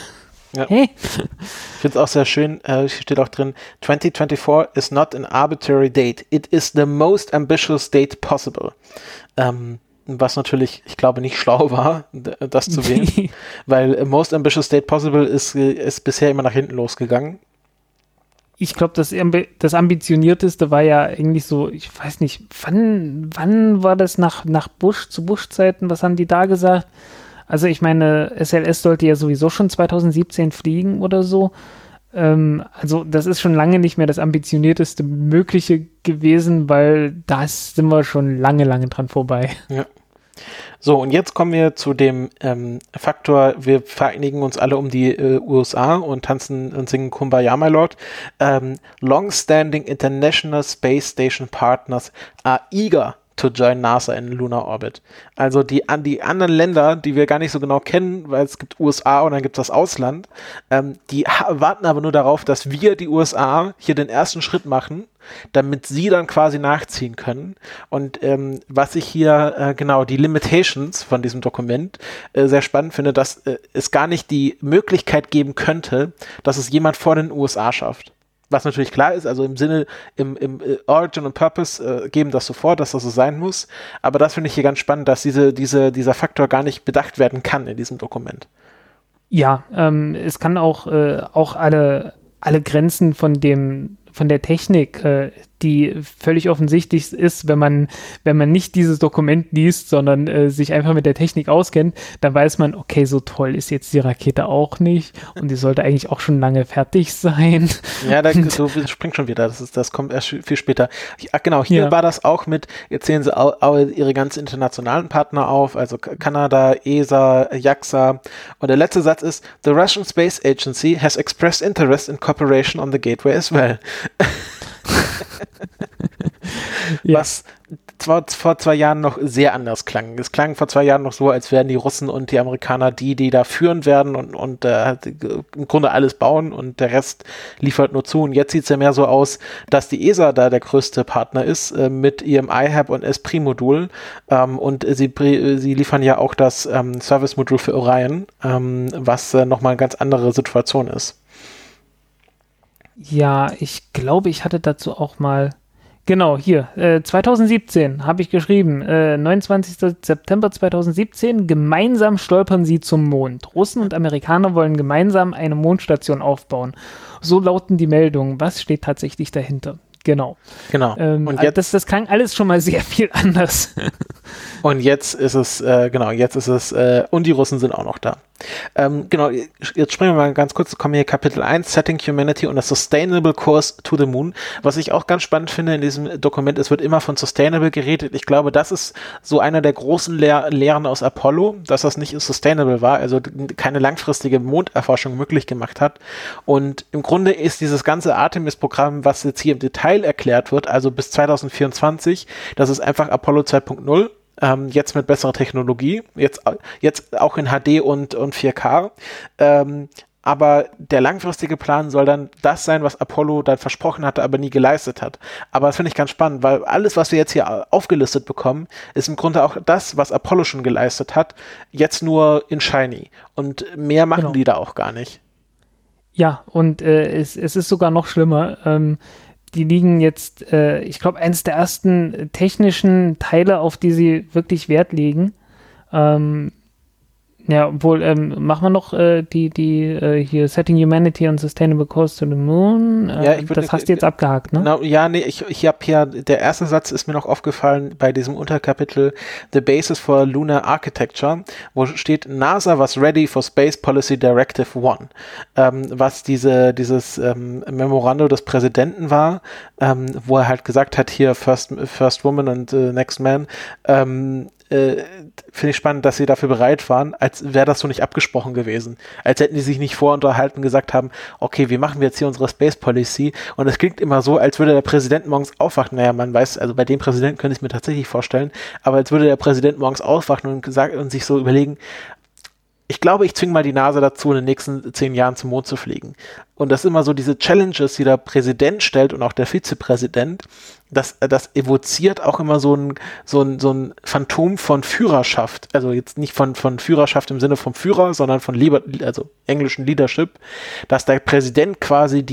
Ja. Hey. Ich finde es auch sehr schön, steht auch drin, 2024 is not an arbitrary date. It is the most ambitious date possible. Was natürlich, ich glaube, nicht schlau war, das zu wählen, weil most ambitious date possible ist bisher immer nach hinten losgegangen. Ich glaube, das ambitionierteste war ja eigentlich so, ich weiß nicht, wann war das nach Bush-Zeiten, was haben die da gesagt? Also ich meine, SLS sollte ja sowieso schon 2017 fliegen oder so. Also das ist schon lange nicht mehr das ambitionierteste Mögliche gewesen, weil da sind wir schon lange, lange dran vorbei. Ja. So, und jetzt kommen wir zu dem Faktor, wir vereinigen uns alle um die USA und tanzen und singen Kumbaya, my Lord. Long-standing International Space Station Partners are eager to join NASA in Lunar Orbit. Also die anderen Länder, die wir gar nicht so genau kennen, weil es gibt USA und dann gibt es das Ausland, die warten aber nur darauf, dass wir, die USA, hier den ersten Schritt machen, damit sie dann quasi nachziehen können. Und was ich hier, die Limitations von diesem Dokument sehr spannend finde, dass es gar nicht die Möglichkeit geben könnte, dass es jemand vor den USA schafft. Was natürlich klar ist, also im Origin und Purpose geben das so vor, dass das so sein muss. Aber das finde ich hier ganz spannend, dass dieser Faktor gar nicht bedacht werden kann in diesem Dokument. Ja, es kann auch alle Grenzen von der Technik, die völlig offensichtlich ist, wenn man nicht dieses Dokument liest, sondern sich einfach mit der Technik auskennt, dann weiß man, okay, so toll ist jetzt die Rakete auch nicht und die sollte eigentlich auch schon lange fertig sein. Ja, so springt schon wieder, das kommt erst viel später. Genau, hier war das auch mit, jetzt sehen sie auch ihre ganzen internationalen Partner auf, also Kanada, ESA, JAXA, und der letzte Satz ist, the Russian Space Agency has expressed interest in cooperation on the gateway as well. Was zwar vor 2 Jahren noch sehr anders klang. Es klang vor 2 Jahren noch so, als wären die Russen und die Amerikaner die da führen werden und im Grunde alles bauen und der Rest liefert nur zu. Und jetzt sieht es ja mehr so aus, dass die ESA da der größte Partner ist mit ihrem iHub und Esprit-Modul. Und sie liefern ja auch das Service-Modul für Orion, was nochmal eine ganz andere Situation ist. Ja, ich glaube, ich hatte dazu auch mal... Genau, hier, 2017 habe ich geschrieben, 29. September 2017, gemeinsam stolpern sie zum Mond. Russen und Amerikaner wollen gemeinsam eine Mondstation aufbauen. So lauten die Meldungen. Was steht tatsächlich dahinter? Genau. Und jetzt, das klang alles schon mal sehr viel anders. Und jetzt ist es, und die Russen sind auch noch da. Jetzt springen wir mal ganz kurz, kommen hier Kapitel 1, Setting Humanity on a Sustainable Course to the Moon. Was ich auch ganz spannend finde in diesem Dokument, es wird immer von Sustainable geredet. Ich glaube, das ist so einer der großen Lehren aus Apollo, dass das nicht sustainable war, also keine langfristige Monderforschung möglich gemacht hat. Und im Grunde ist dieses ganze Artemis-Programm, was jetzt hier im Detail erklärt wird, also bis 2024, das ist einfach Apollo 2.0. Jetzt mit besserer Technologie, jetzt auch in HD und 4K, aber der langfristige Plan soll dann das sein, was Apollo dann versprochen hatte, aber nie geleistet hat. Aber das finde ich ganz spannend, weil alles, was wir jetzt hier aufgelistet bekommen, ist im Grunde auch das, was Apollo schon geleistet hat, jetzt nur in shiny. Und mehr machen die da auch gar nicht. Ja, und es ist sogar noch schlimmer. Die liegen jetzt, ich glaube, eines der ersten technischen Teile, auf die sie wirklich Wert legen. Machen wir noch die hier Setting Humanity on Sustainable Course to the Moon. Das hast du jetzt abgehakt, ne? Ich habe hier, der erste Satz ist mir noch aufgefallen bei diesem Unterkapitel The Basis for Lunar Architecture, wo steht, NASA was ready for Space Policy Directive 1, was dieses Memorando des Präsidenten war, wo er halt gesagt hat, hier First Woman und Next Man, finde ich spannend, dass sie dafür bereit waren, als wäre das so nicht abgesprochen gewesen. Als hätten die sich nicht vorunterhalten, gesagt haben, okay, wie machen wir jetzt hier unsere Space Policy? Und es klingt immer so, als würde der Präsident morgens aufwachen. Naja, man weiß, also bei dem Präsidenten könnte ich es mir tatsächlich vorstellen, aber als würde der Präsident morgens aufwachen und sich so überlegen, ich glaube, ich zwinge mal die NASA dazu, in den nächsten 10 Jahren zum Mond zu fliegen. Und das sind immer so diese Challenges, die der Präsident stellt und auch der Vizepräsident, das evoziert auch immer so ein Phantom von Führerschaft. Also jetzt nicht von Führerschaft im Sinne vom Führer, sondern von englischen Leadership, dass der Präsident quasi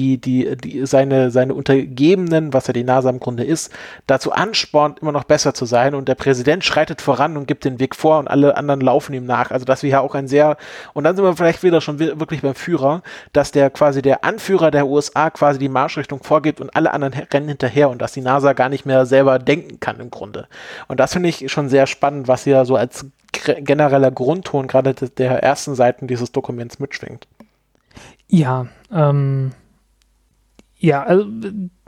seine Untergebenen, was ja die NASA im Grunde ist, dazu anspornt, immer noch besser zu sein. Und der Präsident schreitet voran und gibt den Weg vor und alle anderen laufen ihm nach. Also dass wir hier auch und dann sind wir vielleicht wieder schon wirklich beim Führer, dass der Anführer der USA quasi die Marschrichtung vorgibt und alle anderen rennen hinterher und dass die NASA gar nicht mehr selber denken kann im Grunde. Und das finde ich schon sehr spannend, was hier so als genereller Grundton gerade der ersten Seiten dieses Dokuments mitschwingt. Ja, also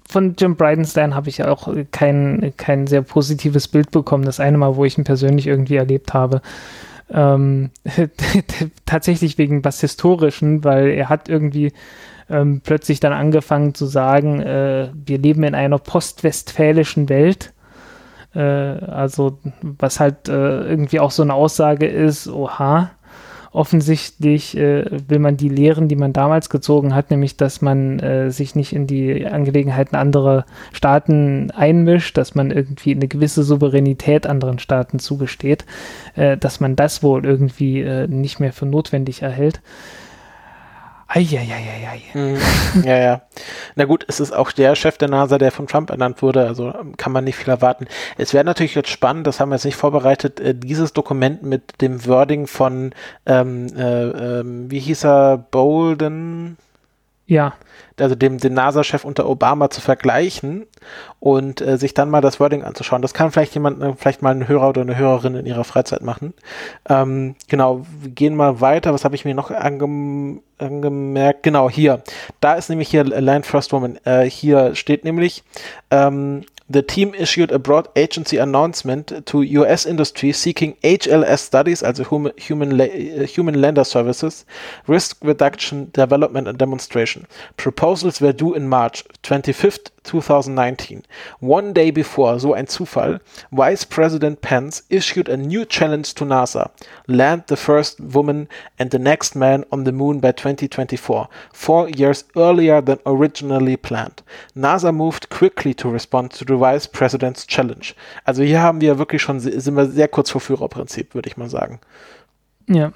von Jim Bridenstine habe ich ja auch kein sehr positives Bild bekommen. Das eine Mal, wo ich ihn persönlich irgendwie erlebt habe. Tatsächlich wegen was Historischen, weil er hat irgendwie plötzlich dann angefangen zu sagen, wir leben in einer postwestfälischen Welt, also was halt irgendwie auch so eine Aussage ist, oha, offensichtlich will man die Lehren, die man damals gezogen hat, nämlich, dass man sich nicht in die Angelegenheiten anderer Staaten einmischt, dass man irgendwie eine gewisse Souveränität anderen Staaten zugesteht, dass man das wohl irgendwie nicht mehr für notwendig erhält. Eieieiei. Ja. Na gut, es ist auch der Chef der NASA, der von Trump ernannt wurde, also kann man nicht viel erwarten. Es wäre natürlich jetzt spannend, das haben wir jetzt nicht vorbereitet, dieses Dokument mit dem Wording von, wie hieß er, Bolden? Ja. Also dem NASA-Chef unter Obama zu vergleichen und sich dann mal das Wording anzuschauen. Das kann vielleicht mal ein Hörer oder eine Hörerin in ihrer Freizeit machen. Wir gehen mal weiter. Was habe ich mir noch angemerkt? Genau, hier. Da ist nämlich hier Line First Woman. Hier steht nämlich, the team issued a broad agency announcement to US industry seeking HLS studies, also Human Lander Services, Risk Reduction, Development and Demonstration. Proposals were due in March 25th, 2019. One day before, so ein Zufall, Vice President Pence issued a new challenge to NASA. Land the first woman and the next man on the moon by 2024, 4 years earlier than originally planned. NASA moved quickly to respond to the Vice President's challenge. Also hier haben wir wirklich schon, sind wir sehr kurz vor Führerprinzip, würde ich mal sagen. Ja.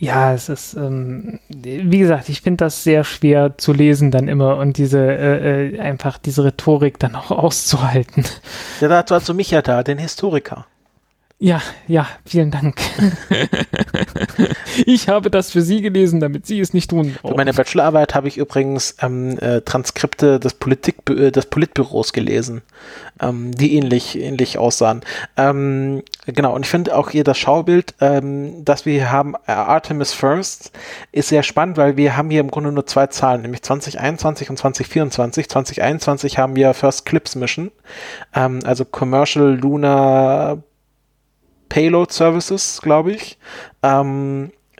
Ja, es ist, wie gesagt, ich finde das sehr schwer zu lesen dann immer und einfach diese Rhetorik dann auch auszuhalten. Ja, dazu hast du mich ja da, den Historiker. Ja, vielen Dank. Ich habe das für Sie gelesen, damit Sie es nicht tun brauchen. Bei meiner Bachelorarbeit habe ich übrigens Transkripte des Politbüros gelesen, die ähnlich aussahen. Und ich finde auch hier das Schaubild, das wir hier haben, Artemis First, ist sehr spannend, weil wir haben hier im Grunde nur 2 Zahlen, nämlich 2021 und 2024. 2021 haben wir First Clips Mission, also Commercial Lunar Payload Services, glaube ich.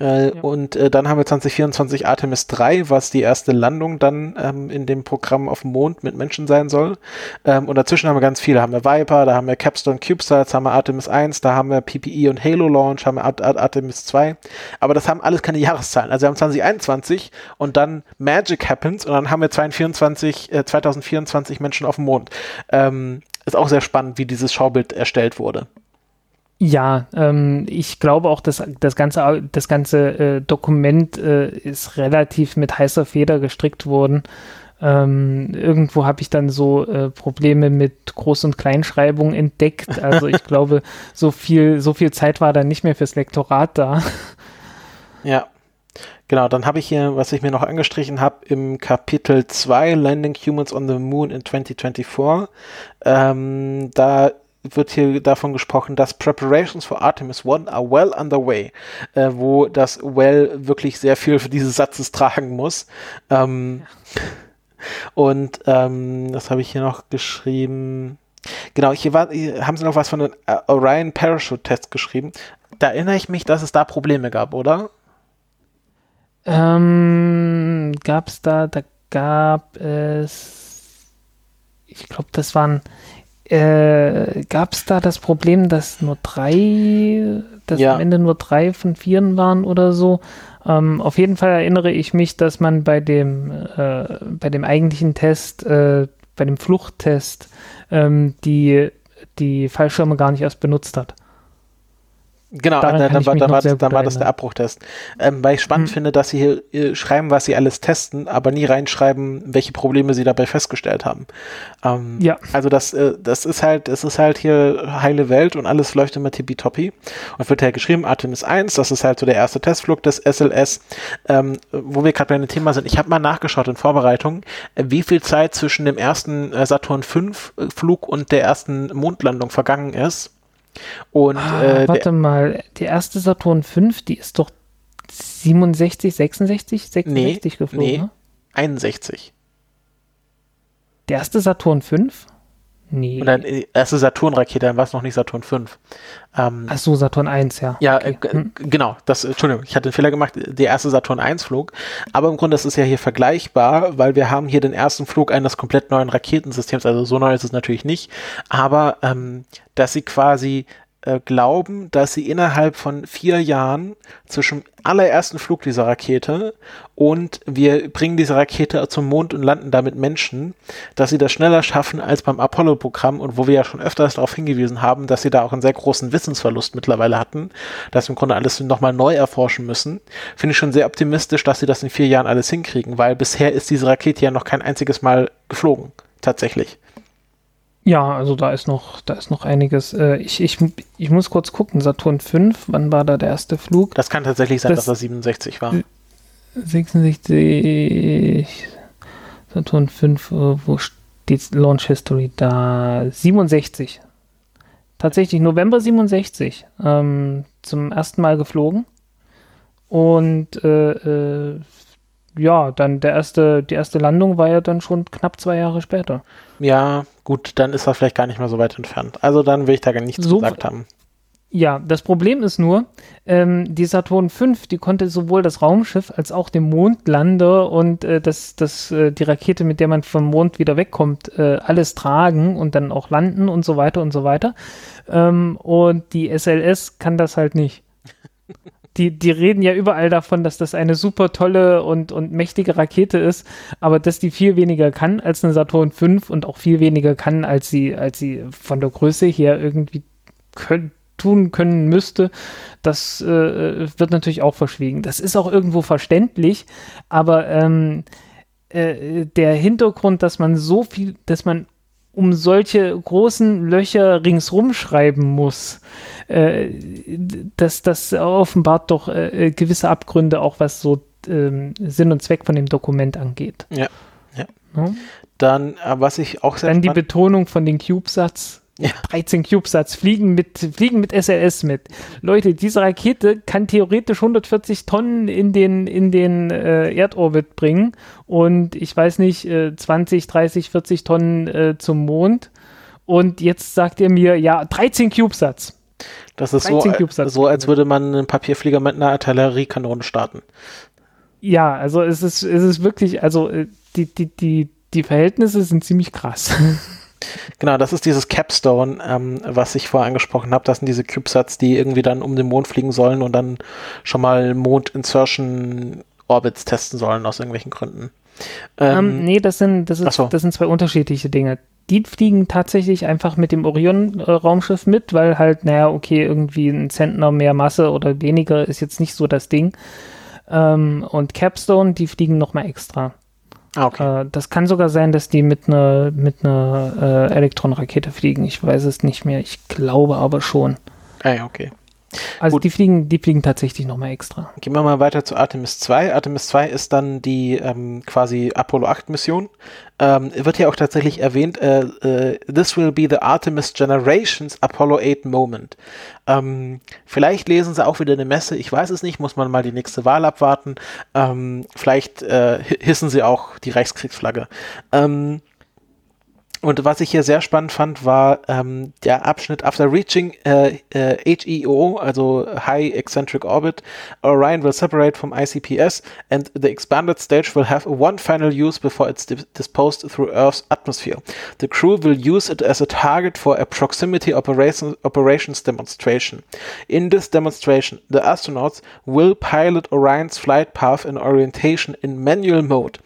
Ja. Und dann haben wir 2024 Artemis 3, was die erste Landung dann in dem Programm auf dem Mond mit Menschen sein soll. Und dazwischen haben wir ganz viele. Da haben wir Viper, da haben wir Capstone CubeSats, haben wir Artemis 1, da haben wir PPE und Halo Launch, haben wir Artemis 2. Aber das haben alles keine Jahreszahlen. Also wir haben 2021 und dann Magic happens und dann haben wir 2024 Menschen auf dem Mond. Ist auch sehr spannend, wie dieses Schaubild erstellt wurde. Ja, ich glaube auch, dass das ganze Dokument ist relativ mit heißer Feder gestrickt worden. Irgendwo habe ich dann so Probleme mit Groß- und Kleinschreibung entdeckt. Also ich glaube, so viel Zeit war dann nicht mehr fürs Lektorat da. Ja. Genau, dann habe ich hier, was ich mir noch angestrichen habe, im Kapitel 2, Landing Humans on the Moon in 2024, da wird hier davon gesprochen, dass Preparations for Artemis 1 are well underway, wo das well wirklich sehr viel für dieses Satzes tragen muss. Ja. Und das habe ich hier noch geschrieben. Genau, hier haben sie noch was von den Orion Parachute Tests geschrieben. Da erinnere ich mich, dass es da Probleme gab, oder? Gab es da das Problem, dass am Ende nur 3 von 4 waren oder so? Auf jeden Fall erinnere ich mich, dass man bei dem eigentlichen Test, bei dem Fluchttest, die Fallschirme gar nicht erst benutzt hat. Genau, dann war das der Abbruchtest. Weil ich spannend finde, dass sie hier schreiben, was sie alles testen, aber nie reinschreiben, welche Probleme sie dabei festgestellt haben. Ja. Also das ist halt hier heile Welt und alles läuft immer tippitoppi. Und wird ja geschrieben, Artemis 1, das ist halt so der erste Testflug des SLS, wo wir gerade bei einem Thema sind. Ich habe mal nachgeschaut in Vorbereitung, wie viel Zeit zwischen dem ersten Saturn V Flug und der ersten Mondlandung vergangen ist. Und, warte mal, die erste Saturn V, die ist doch 66 geflogen, ne? 61. Der erste Saturn V? Nee. Oder erste Saturn-Rakete, dann war es noch nicht Saturn V. Ach so, Saturn 1, ja. Ja, okay. Genau. Entschuldigung, ich hatte einen Fehler gemacht. Der erste Saturn 1 flog. Aber im Grunde ist es ja hier vergleichbar, weil wir haben hier den ersten Flug eines komplett neuen Raketensystems. Also so neu ist es natürlich nicht. Aber dass sie quasi glauben, dass sie innerhalb von 4 Jahren zwischen allerersten Flug dieser Rakete und wir bringen diese Rakete zum Mond und landen damit Menschen, dass sie das schneller schaffen als beim Apollo-Programm und wo wir ja schon öfters darauf hingewiesen haben, dass sie da auch einen sehr großen Wissensverlust mittlerweile hatten, dass wir im Grunde alles nochmal neu erforschen müssen, finde ich schon sehr optimistisch, dass sie das in 4 Jahren alles hinkriegen, weil bisher ist diese Rakete ja noch kein einziges Mal geflogen, tatsächlich. Ja, also da ist noch einiges. Ich muss kurz gucken, Saturn V, wann war da der erste Flug? Das kann tatsächlich sein, dass das 67 war. 66, Saturn V, wo steht Launch History? Da, 67. Tatsächlich, November 67, zum ersten Mal geflogen. Und dann die erste Landung war ja dann schon knapp 2 Jahre später. Ja, gut, dann ist das vielleicht gar nicht mehr so weit entfernt. Also dann will ich da gar nichts gesagt haben. Ja, das Problem ist nur, die Saturn V, die konnte sowohl das Raumschiff als auch den Mondlander und die Rakete, mit der man vom Mond wieder wegkommt, alles tragen und dann auch landen und so weiter und so weiter. Und die SLS kann das halt nicht. Die reden ja überall davon, dass das eine super tolle und mächtige Rakete ist, aber dass die viel weniger kann als eine Saturn V und auch viel weniger kann, als sie von der Größe her irgendwie tun können müsste, das wird natürlich auch verschwiegen. Das ist auch irgendwo verständlich, aber der Hintergrund, dass man um solche großen Löcher ringsrum schreiben muss, das offenbart doch gewisse Abgründe, auch was so Sinn und Zweck von dem Dokument angeht. Ja. Dann, was ich auch sehr die Betonung von den CubeSats, ja. 13 CubeSats fliegen mit SLS mit. Leute, diese Rakete kann theoretisch 140 Tonnen in den Erdorbit bringen und ich weiß nicht, 20, 30, 40 Tonnen zum Mond. Und jetzt sagt ihr mir, ja, 13 CubeSats. Das ist so, als würde man einen Papierflieger mit einer Artilleriekanone starten. Ja, also es ist wirklich, also die Verhältnisse sind ziemlich krass. Genau, das ist dieses Capstone, was ich vorher angesprochen habe. Das sind diese CubeSats, die irgendwie dann um den Mond fliegen sollen und dann schon mal Mond-Insertion-Orbits testen sollen aus irgendwelchen Gründen. Nee, das sind zwei unterschiedliche Dinge. Die fliegen tatsächlich einfach mit dem Orion-Raumschiff mit, weil halt, irgendwie ein Zentner mehr Masse oder weniger ist jetzt nicht so das Ding. Und Capstone, die fliegen nochmal extra. Okay. Das kann sogar sein, dass die mit einer Elektron-Rakete fliegen. Ich weiß es nicht mehr. Ich glaube aber schon. Ah ja, okay. Also gut. Die fliegen tatsächlich nochmal extra. Gehen wir mal weiter zu Artemis 2. Artemis 2 ist dann die quasi Apollo 8 Mission. Wird hier auch tatsächlich erwähnt, this will be the Artemis Generations Apollo 8 Moment. Vielleicht lesen sie auch wieder eine Messe, ich weiß es nicht, muss man mal die nächste Wahl abwarten. Vielleicht hissen sie auch die Reichskriegsflagge. Und was ich hier sehr spannend fand, war der Abschnitt After Reaching HEO, also High Eccentric Orbit, Orion will separate from ICPS and the expanded stage will have one final use before it's disposed through Earth's atmosphere. The crew will use it as a target for a proximity operations demonstration. In this demonstration, the astronauts will pilot Orion's flight path and orientation in manual mode.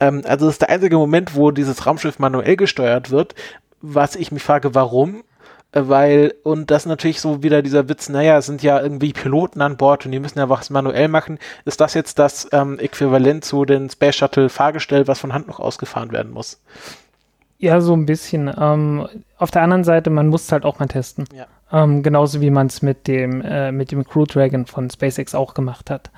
Also das ist der einzige Moment, wo dieses Raumschiff manuell gesteuert wird, was ich mich frage, warum? Und das natürlich so wieder dieser Witz, es sind ja irgendwie Piloten an Bord und die müssen ja was manuell machen. Ist das jetzt das Äquivalent zu den Space Shuttle Fahrgestell, was von Hand noch ausgefahren werden muss? Ja, so ein bisschen. Auf der anderen Seite, man muss es halt auch mal testen. Ja. Genauso wie man es mit dem Crew Dragon von SpaceX auch gemacht hat.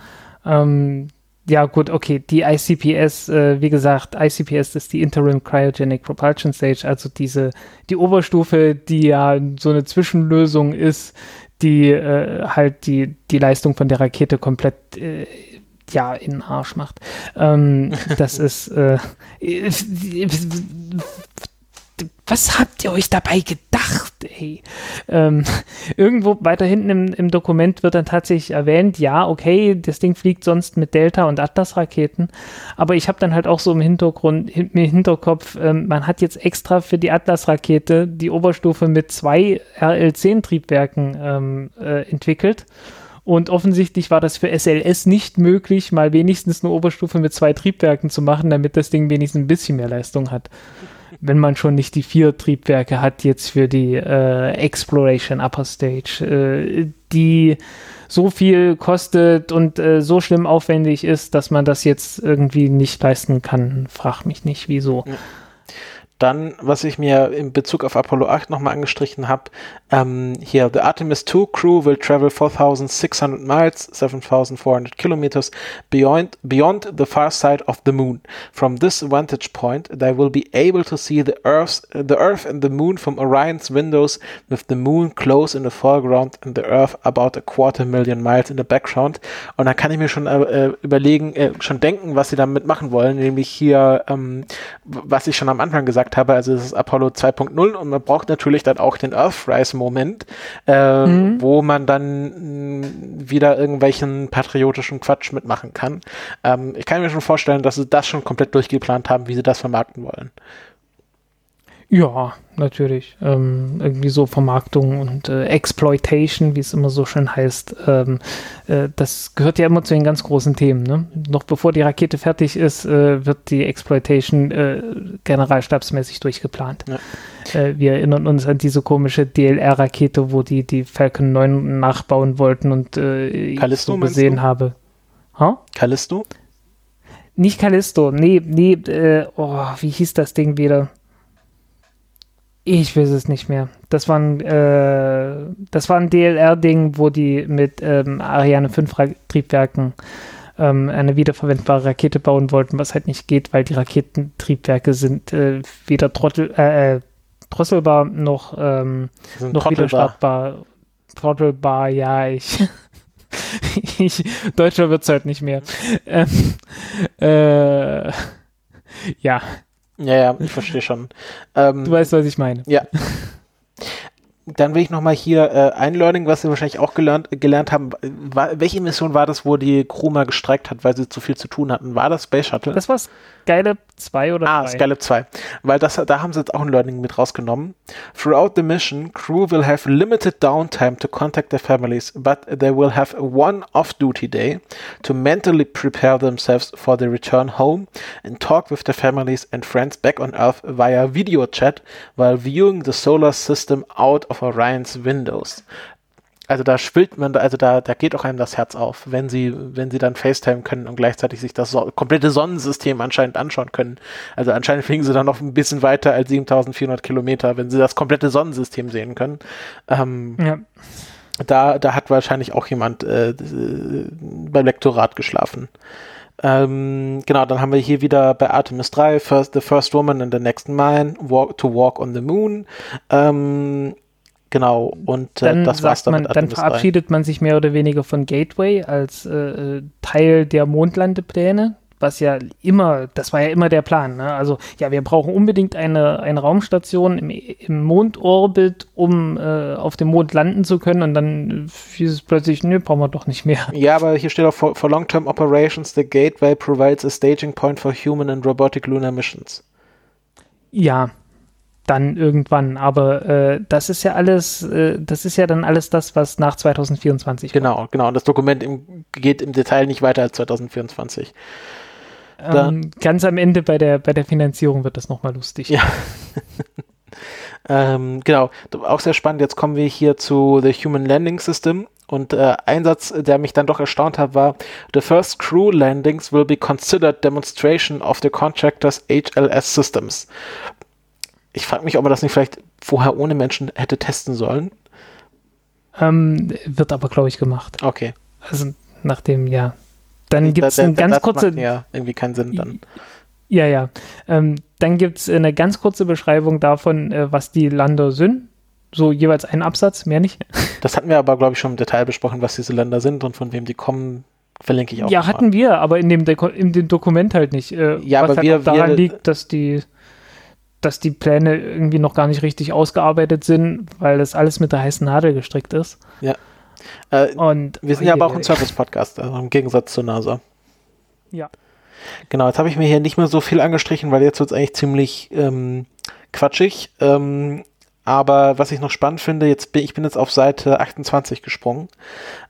Ja gut, okay, die ICPS, wie gesagt, ICPS ist die Interim Cryogenic Propulsion Stage, also die Oberstufe, die ja so eine Zwischenlösung ist, die halt die Leistung von der Rakete komplett in den Arsch macht. Das ist was habt ihr euch dabei gedacht, ey? Irgendwo weiter hinten im Dokument wird dann tatsächlich erwähnt, ja, okay, das Ding fliegt sonst mit Delta- und Atlas-Raketen, aber ich habe dann halt auch so im Hinterkopf, man hat jetzt extra für die Atlas-Rakete die Oberstufe mit 2 RL-10-Triebwerken entwickelt. Und offensichtlich war das für SLS nicht möglich, mal wenigstens eine Oberstufe mit 2 Triebwerken zu machen, damit das Ding wenigstens ein bisschen mehr Leistung hat. Wenn man schon nicht die 4 Triebwerke hat jetzt für die Exploration Upper Stage, die so viel kostet und so schlimm aufwendig ist, dass man das jetzt irgendwie nicht leisten kann. Frag mich nicht, wieso. Ja. Dann, was ich mir in Bezug auf Apollo 8 nochmal angestrichen habe, hier, the Artemis 2 crew will travel 4,600 miles, 7,400 kilometers, beyond the far side of the moon. From this vantage point, they will be able to see the Earth and the moon from Orion's windows, with the moon close in the foreground and the Earth about 250,000 miles in the background. Und da kann ich mir schon denken, was sie damit machen wollen, nämlich hier, was ich schon am Anfang gesagt habe, also es ist Apollo 2.0 und man braucht natürlich dann auch den Earthrise-Moment, wo man dann wieder irgendwelchen patriotischen Quatsch mitmachen kann. Ich kann mir schon vorstellen, dass sie das schon komplett durchgeplant haben, wie sie das vermarkten wollen. Ja, natürlich. Irgendwie so Vermarktung und Exploitation, wie es immer so schön heißt, das gehört ja immer zu den ganz großen Themen. Ne? Noch bevor die Rakete fertig ist, wird die Exploitation generalstabsmäßig durchgeplant. Ja. Wir erinnern uns an diese komische DLR-Rakete, wo die Falcon 9 nachbauen wollten und ich so gesehen habe. Ha? Callisto? Nicht Callisto, nee, wie hieß das Ding wieder? Ich weiß es nicht mehr. Das war ein DLR-Ding, wo die mit Ariane 5 Triebwerken eine wiederverwendbare Rakete bauen wollten, was halt nicht geht, weil die Raketentriebwerke sind weder drosselbar noch wiederstartbar. Throttelbar, ja, Deutscher wird's halt nicht mehr. Ja. Ja, ich verstehe schon. Du weißt, was ich meine. Ja. Dann will ich nochmal hier ein Learning, was wir wahrscheinlich auch gelernt haben. Welche Mission war das, wo die Crew mal gestreikt hat, weil sie zu viel zu tun hatten? War das Space Shuttle? Das war Skylab 2 oder 3. Ah, Skylab 2. Weil da haben sie jetzt auch ein Learning mit rausgenommen. Throughout the mission, crew will have limited downtime to contact their families, but they will have one off-duty day to mentally prepare themselves for the return home and talk with their families and friends back on Earth via video chat while viewing the solar system out of Orion's windows. Also da schwillt man, also da geht auch einem das Herz auf, wenn sie dann FaceTime können und gleichzeitig sich das komplette Sonnensystem anscheinend anschauen können. Also anscheinend fliegen sie dann noch ein bisschen weiter als 7400 Kilometer, wenn sie das komplette Sonnensystem sehen können. Ja. Da hat wahrscheinlich auch jemand beim Lektorat geschlafen. Genau, dann haben wir hier wieder bei Artemis 3, the first woman and the next man to walk on the moon. Genau, und dann das war's dann. Dann verabschiedet man sich mehr oder weniger von Gateway als Teil der Mondlandepläne, was ja immer, das war ja immer der Plan, ne? Also, ja, wir brauchen unbedingt eine Raumstation im Mondorbit, um auf dem Mond landen zu können, und dann hieß es plötzlich, nö, brauchen wir doch nicht mehr. Ja, aber hier steht auch, for long-term operations, the Gateway provides a staging point for human and robotic lunar missions. Ja, dann irgendwann, aber das ist ja alles, das ist ja dann alles das, was nach 2024 war. Genau, und das Dokument geht im Detail nicht weiter als 2024. Ganz am Ende bei der Finanzierung wird das nochmal lustig. Ja. Genau, auch sehr spannend, jetzt kommen wir hier zu The Human Landing System. Und ein Satz, der mich dann doch erstaunt hat, war: The first crew landings will be considered demonstration of the contractor's HLS systems. Ich frage mich, ob man das nicht vielleicht vorher ohne Menschen hätte testen sollen. Wird aber, glaube ich, gemacht. Okay. Also nach dem, ja. Dann gibt es eine ganz kurze... Macht ja irgendwie keinen Sinn dann. Ja. Dann gibt es eine ganz kurze Beschreibung davon, was die Lander sind. So jeweils einen Absatz, mehr nicht. Das hatten wir aber, glaube ich, schon im Detail besprochen, was diese Lander sind und von wem die kommen. Verlinke ich auch. Ja, hatten wir, aber in dem Dokument halt nicht. Ja, was aber halt daran liegt, dass die Pläne irgendwie noch gar nicht richtig ausgearbeitet sind, weil das alles mit der heißen Nadel gestrickt ist. Ja. Und wir sind ja aber auch ein Service-Podcast, also im Gegensatz zur NASA. Ja. Genau, jetzt habe ich mir hier nicht mehr so viel angestrichen, weil jetzt wird es eigentlich ziemlich quatschig. Aber was ich noch spannend finde, ich bin jetzt auf Seite 28 gesprungen.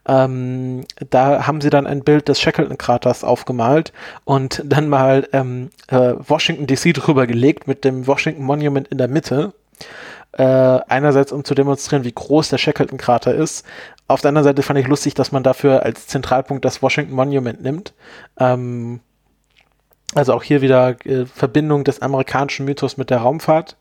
Da haben sie dann ein Bild des Shackleton-Kraters aufgemalt und dann mal Washington DC drüber gelegt mit dem Washington Monument in der Mitte. Einerseits, um zu demonstrieren, wie groß der Shackleton-Krater ist. Auf der anderen Seite fand ich lustig, dass man dafür als Zentralpunkt das Washington Monument nimmt. Also auch hier wieder Verbindung des amerikanischen Mythos mit der Raumfahrt.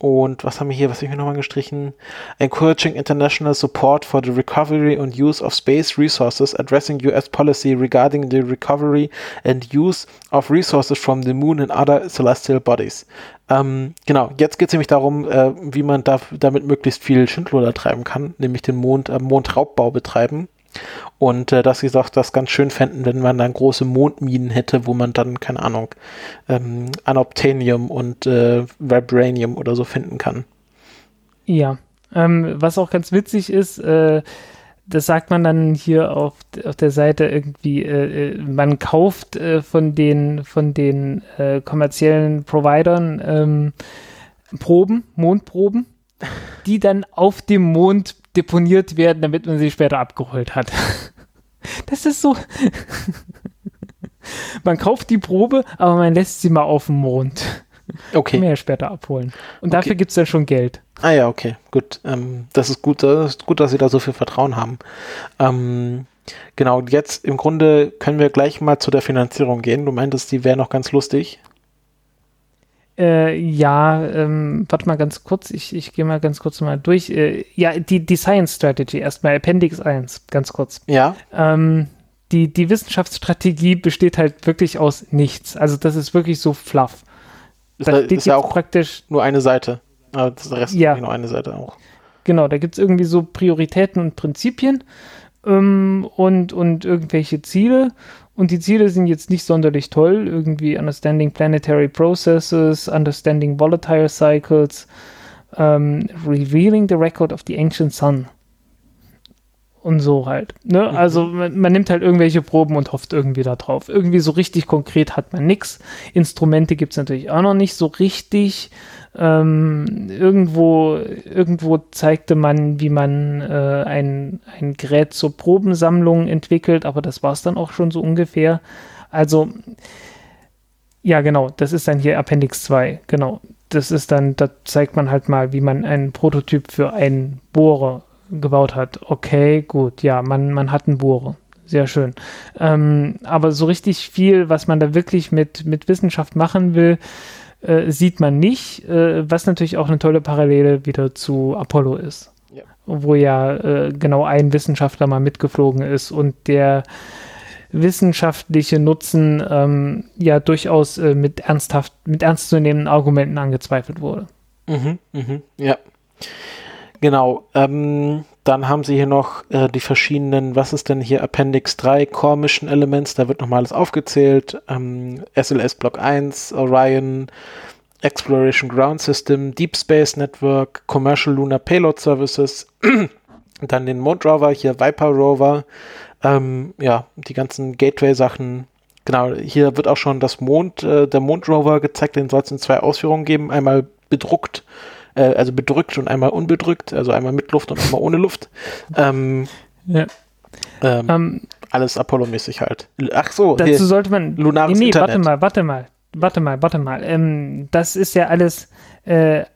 Und was haben wir hier, was habe ich mir nochmal gestrichen? Encouraging international support for the recovery and use of space resources, addressing US policy regarding the recovery and use of resources from the moon and other celestial bodies. Genau, jetzt geht es nämlich darum, wie man damit möglichst viel Schindluder treiben kann, nämlich den Mondraubbau betreiben. Und dass sie doch das ganz schön fänden, wenn man dann große Mondminen hätte, wo man dann, keine Ahnung, Unobtainium und Vibranium oder so finden kann. Ja, was auch ganz witzig ist, das sagt man dann hier auf der Seite irgendwie, man kauft von den kommerziellen Providern Mondproben, die dann auf dem Mond deponiert werden, damit man sie später abgeholt hat. Das ist so. Man kauft die Probe, aber man lässt sie mal auf dem Mond. Okay. Kann man ja später abholen. Und okay. Dafür gibt es ja schon Geld. Ah ja, okay, gut. Das ist gut, dass sie da so viel Vertrauen haben. Genau, jetzt im Grunde können wir gleich mal zu der Finanzierung gehen. Du meintest, die wäre noch ganz lustig. Warte mal ganz kurz, ich gehe mal ganz kurz mal durch. Die Science Strategy, erstmal Appendix 1, ganz kurz. Ja. Die Wissenschaftsstrategie besteht halt wirklich aus nichts. Also das ist wirklich so fluff. Da steht ja auch praktisch nur eine Seite. Das Rest ist nur eine Seite auch. Genau, da gibt es irgendwie so Prioritäten und Prinzipien und irgendwelche Ziele. Und die Ziele sind jetzt nicht sonderlich toll, irgendwie Understanding Planetary Processes, Understanding Volatile Cycles, Revealing the Record of the Ancient Sun. Und so halt. Ne? Also man nimmt halt irgendwelche Proben und hofft irgendwie da drauf. Irgendwie so richtig konkret hat man nichts. Instrumente gibt es natürlich auch noch nicht so richtig. Irgendwo zeigte man, wie man ein Gerät zur Probensammlung entwickelt, aber das war es dann auch schon so ungefähr. Also, ja genau, das ist dann hier Appendix 2, genau. Das ist dann, da zeigt man halt mal, wie man einen Prototyp für einen Bohrer gebaut hat. Okay, gut, ja, man hat einen Bohrer. Sehr schön. Aber so richtig viel, was man da wirklich mit Wissenschaft machen will, sieht man nicht, was natürlich auch eine tolle Parallele wieder zu Apollo ist. Ja. Wo ja genau ein Wissenschaftler mal mitgeflogen ist und der wissenschaftliche Nutzen ja durchaus mit ernstzunehmenden Argumenten angezweifelt wurde. Mhm, ja. Genau, dann haben sie hier noch die verschiedenen, was ist denn hier Appendix 3, Core Mission Elements, da wird nochmal alles aufgezählt, SLS Block 1, Orion, Exploration Ground System, Deep Space Network, Commercial Lunar Payload Services, dann den Mondrover, hier Viper Rover, ja, die ganzen Gateway-Sachen. Genau, hier wird auch schon der Mondrover gezeigt, den soll es in 2 Ausführungen geben, einmal bedrückt und einmal unbedrückt, also einmal mit Luft und einmal ohne Luft. Ja. Alles Apollo-mäßig halt. Ach so, dazu hier, sollte man lunares Internet. Warte mal. Das ist ja alles,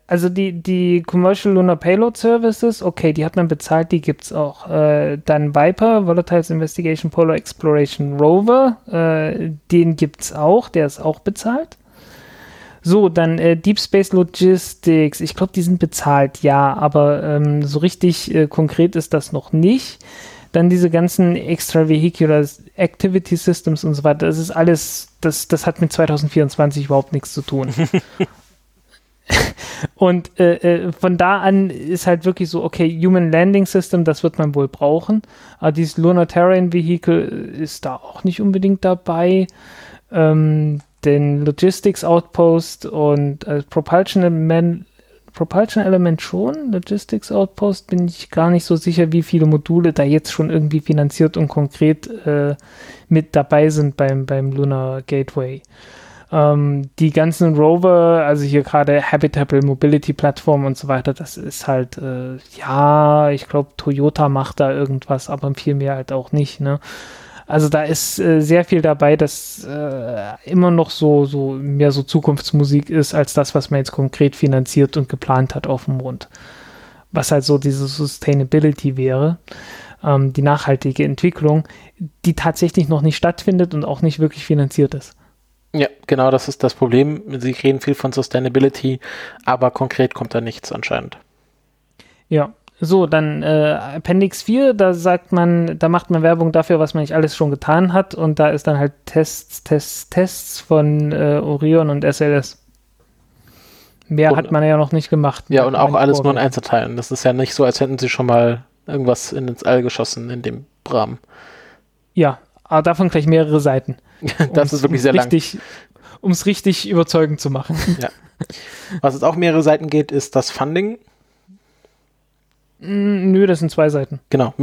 also die Commercial Lunar Payload Services, okay, die hat man bezahlt, die gibt's auch. Dann Viper, Volatiles Investigation Polar Exploration Rover, den gibt's auch, der ist auch bezahlt. So, dann Deep Space Logistics. Ich glaube, die sind bezahlt, ja, aber so richtig konkret ist das noch nicht. Dann diese ganzen Extravehicular Activity Systems und so weiter. Das ist alles, das hat mit 2024 überhaupt nichts zu tun. Und von da an ist halt wirklich so, okay, Human Landing System, das wird man wohl brauchen. Aber dieses Lunar Terrain Vehicle ist da auch nicht unbedingt dabei. Den Logistics Outpost und Propulsion Element schon. Logistics Outpost bin ich gar nicht so sicher, wie viele Module da jetzt schon irgendwie finanziert und konkret mit dabei sind beim Lunar Gateway. Die ganzen Rover, also hier gerade Habitable Mobility Plattform und so weiter, das ist halt, ja, ich glaube, Toyota macht da irgendwas, aber viel mehr halt auch nicht, ne? Also da ist sehr viel dabei, das immer noch so mehr so Zukunftsmusik ist, als das, was man jetzt konkret finanziert und geplant hat auf dem Mond. Was halt so diese Sustainability wäre, die nachhaltige Entwicklung, die tatsächlich noch nicht stattfindet und auch nicht wirklich finanziert ist. Ja, genau, das ist das Problem. Sie reden viel von Sustainability, aber konkret kommt da nichts anscheinend. Ja. So, dann Appendix 4, da macht man Werbung dafür, was man nicht alles schon getan hat, und da ist dann halt Tests von Orion und SLS. Mehr hat man ja noch nicht gemacht. Ja, und auch alles nur in Einzelteilen. Das ist ja nicht so, als hätten sie schon mal irgendwas ins All geschossen in dem Rahmen. Ja, aber davon gleich mehrere Seiten. Das ist wirklich sehr lang. Um es richtig überzeugend zu machen. Ja. Was jetzt auch mehrere Seiten geht, ist das Funding. Nö, das sind 2 Seiten. Genau,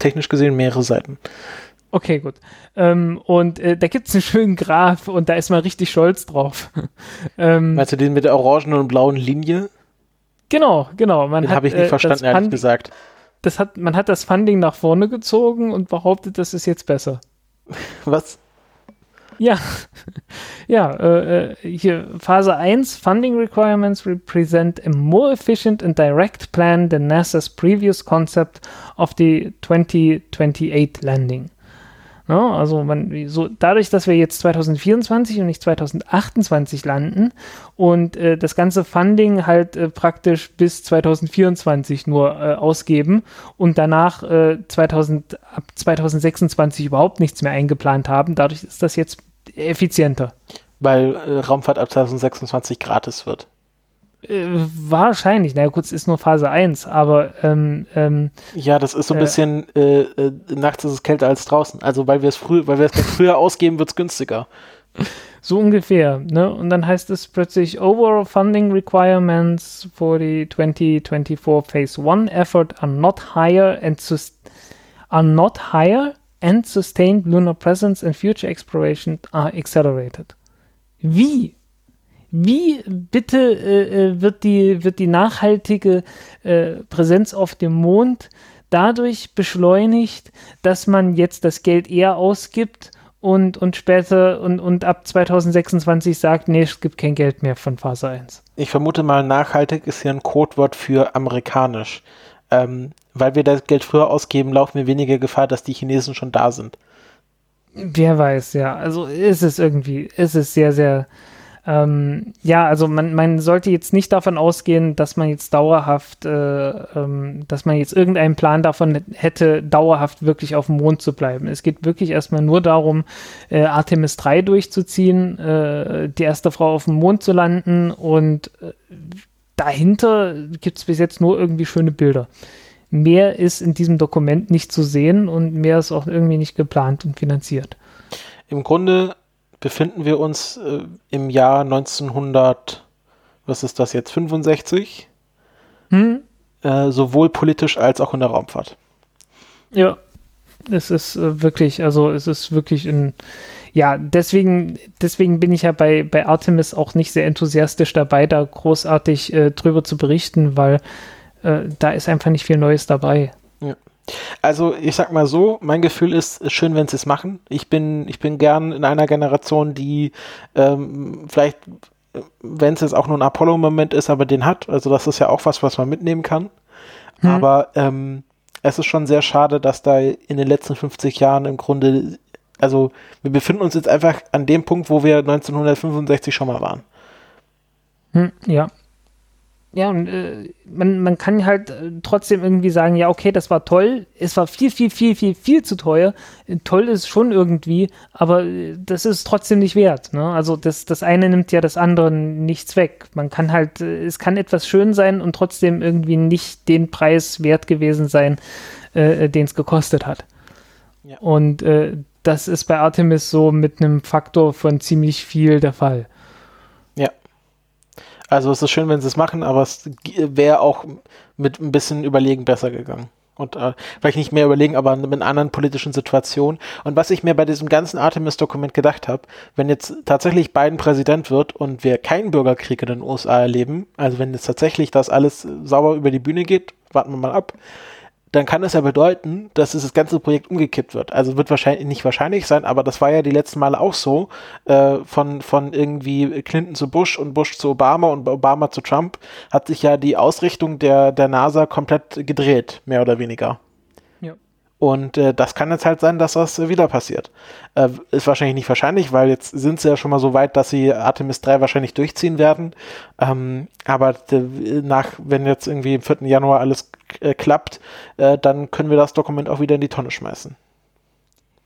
technisch gesehen mehrere Seiten. Okay, gut. Und da gibt es einen schönen Graph und da ist man richtig stolz drauf. Meinst du den mit der orangenen und blauen Linie? Genau. Den habe ich nicht verstanden, ehrlich gesagt. Man hat das Funding nach vorne gezogen und behauptet, das ist jetzt besser. Was? Ja, hier Phase 1, Funding requirements represent a more efficient and direct plan than NASA's previous concept of the 2028 landing. No, also dadurch, dass wir jetzt 2024 und nicht 2028 landen und das ganze Funding halt praktisch bis 2024 nur ausgeben und danach ab 2026 überhaupt nichts mehr eingeplant haben, dadurch ist das jetzt effizienter. Weil Raumfahrt ab 2026 gratis wird. Wahrscheinlich, naja, kurz ist nur Phase 1, aber ja, das ist so ein bisschen nachts ist es kälter als draußen, also weil wir es früher ausgeben, wird es günstiger. So ungefähr, ne? Und dann heißt es plötzlich Overall Funding Requirements for the 2024 Phase 1 effort are not higher and sustained lunar presence and future exploration are accelerated. Wie? Wie bitte wird die nachhaltige Präsenz auf dem Mond dadurch beschleunigt, dass man jetzt das Geld eher ausgibt und später und ab 2026 sagt, nee, es gibt kein Geld mehr von Phase 1? Ich vermute mal, nachhaltig ist hier ein Codewort für amerikanisch. Weil wir das Geld früher ausgeben, laufen wir weniger Gefahr, dass die Chinesen schon da sind. Wer weiß, ja. Also ist es sehr, sehr... ja, also man sollte jetzt nicht davon ausgehen, dass man jetzt dauerhaft, dass man jetzt irgendeinen Plan davon hätte, dauerhaft wirklich auf dem Mond zu bleiben. Es geht wirklich erstmal nur darum, Artemis 3 durchzuziehen, die erste Frau auf dem Mond zu landen, und dahinter gibt es bis jetzt nur irgendwie schöne Bilder. Mehr ist in diesem Dokument nicht zu sehen und mehr ist auch irgendwie nicht geplant und finanziert. Im Grunde befinden wir uns im Jahr 1965? Sowohl politisch als auch in der Raumfahrt. Ja, es ist wirklich ja, deswegen bin ich ja bei Artemis auch nicht sehr enthusiastisch dabei, da großartig drüber zu berichten, weil da ist einfach nicht viel Neues dabei. Ja. Also ich sag mal so, mein Gefühl ist schön, wenn sie es machen. Ich bin gern in einer Generation, die vielleicht, wenn es jetzt auch nur ein Apollo-Moment ist, aber den hat. Also das ist ja auch was man mitnehmen kann. Aber es ist schon sehr schade, dass da in den letzten 50 Jahren im Grunde, also wir befinden uns jetzt einfach an dem Punkt, wo wir 1965 schon mal waren. Ja. Ja, und man kann halt trotzdem irgendwie sagen, ja, okay, das war toll, es war viel, viel, viel, viel, viel zu teuer, toll ist schon irgendwie, aber das ist trotzdem nicht wert, ne? Also das eine nimmt ja das andere nichts weg. Man kann halt, es kann etwas schön sein und trotzdem irgendwie nicht den Preis wert gewesen sein, den es gekostet hat. Ja. Und das ist bei Artemis so mit einem Faktor von ziemlich viel der Fall. Also es ist schön, wenn sie es machen, aber es wäre auch mit ein bisschen Überlegen besser gegangen. Und vielleicht nicht mehr überlegen, aber in anderen politischen Situationen. Und was ich mir bei diesem ganzen Artemis-Dokument gedacht habe, wenn jetzt tatsächlich Biden Präsident wird und wir keinen Bürgerkrieg in den USA erleben, also wenn jetzt tatsächlich das alles sauber über die Bühne geht, warten wir mal ab, dann kann das ja bedeuten, dass das ganze Projekt umgekippt wird. Also wird wahrscheinlich nicht wahrscheinlich sein, aber das war ja die letzten Male auch so, von irgendwie Clinton zu Bush und Bush zu Obama und Obama zu Trump, hat sich ja die Ausrichtung der NASA komplett gedreht, mehr oder weniger. Ja. Und das kann jetzt halt sein, dass das wieder passiert. Ist wahrscheinlich nicht wahrscheinlich, weil jetzt sind sie ja schon mal so weit, dass sie Artemis 3 wahrscheinlich durchziehen werden. Aber wenn jetzt irgendwie am 4. Januar alles klappt, dann können wir das Dokument auch wieder in die Tonne schmeißen.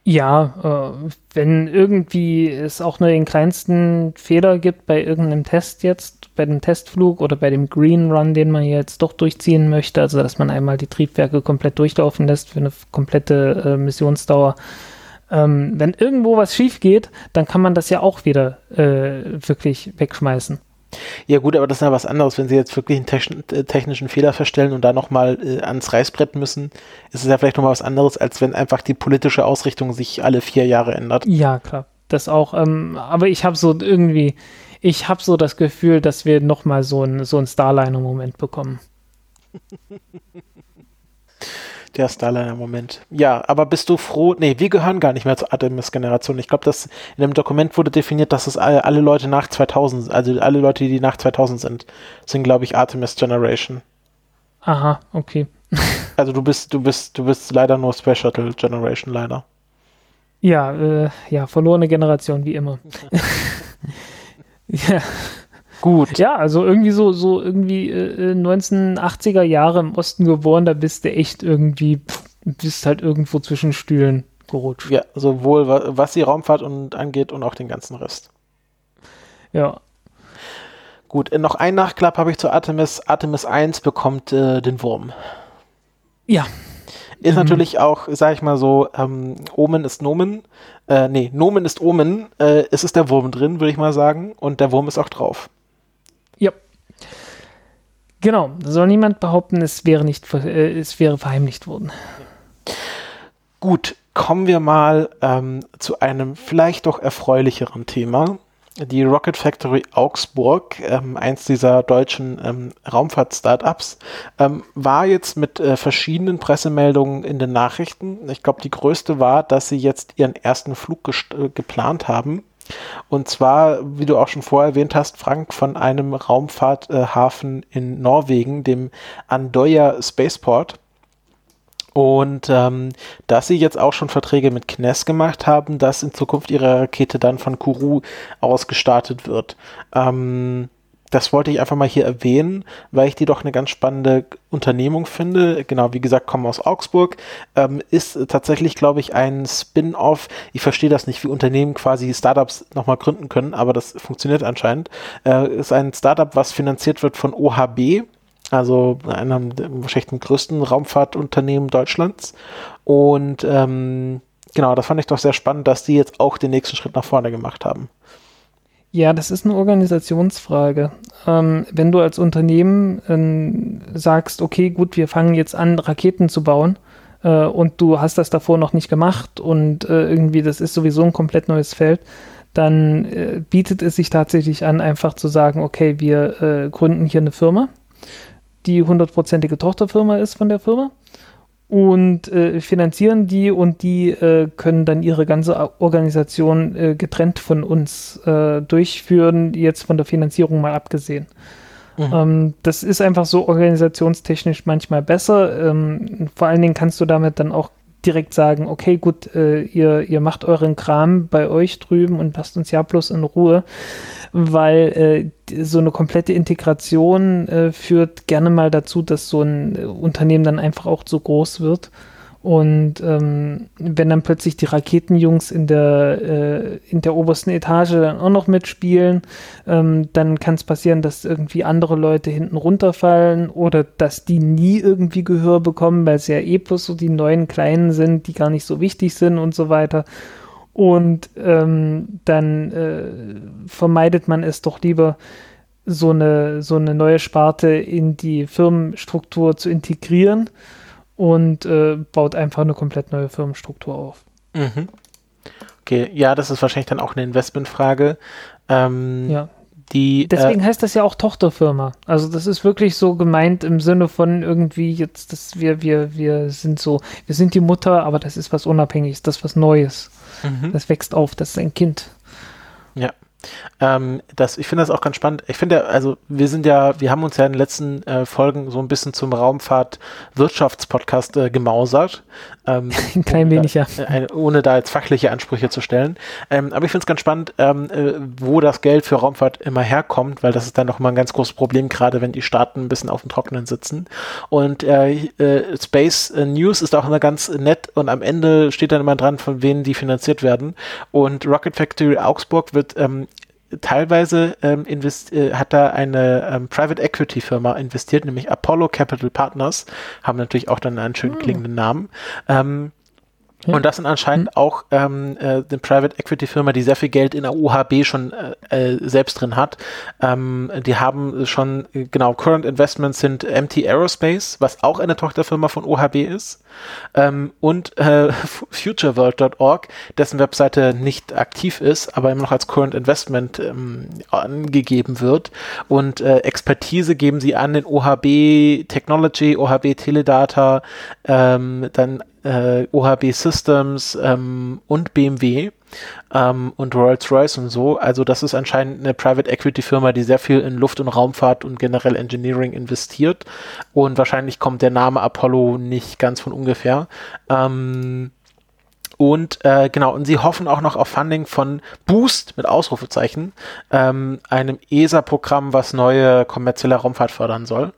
Ja, wenn irgendwie es auch nur den kleinsten Fehler gibt bei irgendeinem Test jetzt, bei dem Testflug oder bei dem Green Run, den man jetzt doch durchziehen möchte, also dass man einmal die Triebwerke komplett durchlaufen lässt für eine komplette Missionsdauer. Wenn irgendwo was schief geht, dann kann man das ja auch wieder wirklich wegschmeißen. Ja gut, aber das ist ja was anderes, wenn sie jetzt wirklich einen technischen Fehler feststellen und da nochmal ans Reißbrett müssen, ist es ja vielleicht nochmal was anderes, als wenn einfach die politische Ausrichtung sich alle 4 Jahre ändert. Ja, klar, das auch, aber ich habe so das Gefühl, dass wir nochmal so einen Starliner-Moment bekommen. Der Starliner-Moment. Ja, aber bist du froh? Nee, wir gehören gar nicht mehr zur Artemis-Generation. Ich glaube, dass in dem Dokument wurde definiert, dass es alle Leute nach 2000, also alle Leute, die nach 2000 sind, glaube ich, Artemis-Generation. Aha, okay. Also du bist leider nur Space Shuttle-Generation, leider. Ja, ja, verlorene Generation, wie immer. Ja. Gut. Ja, also irgendwie so irgendwie 1980er Jahre im Osten geboren, da bist du echt irgendwie, bist halt irgendwo zwischen Stühlen gerutscht. Ja, sowohl was die Raumfahrt angeht und auch den ganzen Rest. Ja. Gut, noch ein Nachklapp habe ich zu Artemis. Artemis 1 bekommt den Wurm. Ja. Ist natürlich auch, sag ich mal so, Omen ist Nomen. Nomen ist Omen. Es ist der Wurm drin, würde ich mal sagen. Und der Wurm ist auch drauf. Ja. Genau. Soll niemand behaupten, es wäre verheimlicht worden. Ja. Gut. Kommen wir mal zu einem vielleicht doch erfreulicheren Thema. Die Rocket Factory Augsburg, eins dieser deutschen Raumfahrt-Startups, war jetzt mit verschiedenen Pressemeldungen in den Nachrichten. Ich glaube, die größte war, dass sie jetzt ihren ersten Flug geplant haben. Und zwar, wie du auch schon vorher erwähnt hast, Frank, von einem Raumfahrthafen in Norwegen, dem Andøya Spaceport. Und dass sie jetzt auch schon Verträge mit KNES gemacht haben, dass in Zukunft ihre Rakete dann von Kourou aus gestartet wird. Das wollte ich einfach mal hier erwähnen, weil ich die doch eine ganz spannende Unternehmung finde. Genau, wie gesagt, kommen aus Augsburg. Ist tatsächlich, glaube ich, ein Spin-off. Ich verstehe das nicht, wie Unternehmen quasi Startups nochmal gründen können, aber das funktioniert anscheinend. Ist ein Startup, was finanziert wird von OHB. Also einem wahrscheinlich dem größten Raumfahrtunternehmen Deutschlands. Und genau, das fand ich doch sehr spannend, dass die jetzt auch den nächsten Schritt nach vorne gemacht haben. Ja, das ist eine Organisationsfrage. Wenn du als Unternehmen sagst, okay, gut, wir fangen jetzt an, Raketen zu bauen und du hast das davor noch nicht gemacht und irgendwie das ist sowieso ein komplett neues Feld, dann bietet es sich tatsächlich an, einfach zu sagen, okay, wir gründen hier eine Firma, die 100%ige Tochterfirma ist von der Firma und finanzieren die und die können dann ihre ganze Organisation getrennt von uns durchführen, jetzt von der Finanzierung mal abgesehen. Mhm. Das ist einfach so organisationstechnisch manchmal besser. Vor allen Dingen kannst du damit dann auch direkt sagen, okay, gut, ihr macht euren Kram bei euch drüben und lasst uns ja bloß in Ruhe, weil so eine komplette Integration führt gerne mal dazu, dass so ein Unternehmen dann einfach auch zu groß wird und wenn dann plötzlich die Raketenjungs in der obersten Etage dann auch noch mitspielen, dann kann es passieren, dass irgendwie andere Leute hinten runterfallen oder dass die nie irgendwie Gehör bekommen, weil es ja eh bloß so die neuen Kleinen sind, die gar nicht so wichtig sind und so weiter. Und dann vermeidet man es doch lieber, so eine neue Sparte in die Firmenstruktur zu integrieren und baut einfach eine komplett neue Firmenstruktur auf. Mhm. Okay, ja, das ist wahrscheinlich dann auch eine Investmentfrage. Ja. Deswegen heißt das ja auch Tochterfirma. Also das ist wirklich so gemeint im Sinne von irgendwie jetzt, dass wir sind die Mutter, aber das ist was Unabhängiges, das ist was Neues. Mhm. Das wächst auf, das ist ein Kind. Ja. Ich finde das auch ganz spannend. Ich finde, also wir haben uns ja in den letzten Folgen so ein bisschen zum Raumfahrt-Wirtschaftspodcast gemausert. Ein klein wenig, ja. Ohne da jetzt fachliche Ansprüche zu stellen. Aber ich finde es ganz spannend, wo das Geld für Raumfahrt immer herkommt, weil das ist dann noch mal ein ganz großes Problem, gerade wenn die Staaten ein bisschen auf dem Trockenen sitzen. Und Space News ist auch immer ganz nett und am Ende steht dann immer dran, von wem die finanziert werden. Und Rocket Factory Augsburg wird teilweise hat da eine Private Equity Firma investiert, nämlich Apollo Capital Partners, haben natürlich auch dann einen schön klingenden Namen. Und das sind anscheinend auch eine Private Equity Firma, die sehr viel Geld in der OHB schon selbst drin hat. Die haben schon, genau, Current Investments sind MT Aerospace, was auch eine Tochterfirma von OHB ist, und futureworld.org, dessen Webseite nicht aktiv ist, aber immer noch als Current Investment angegeben wird. Und Expertise geben sie an in OHB Technology, OHB Teledata, dann OHB Systems und BMW und Rolls-Royce und so. Also das ist anscheinend eine Private Equity Firma, die sehr viel in Luft- und Raumfahrt und generell Engineering investiert. Und wahrscheinlich kommt der Name Apollo nicht ganz von ungefähr. Und sie hoffen auch noch auf Funding von Boost mit Ausrufezeichen, einem ESA-Programm, was neue kommerzielle Raumfahrt fördern soll.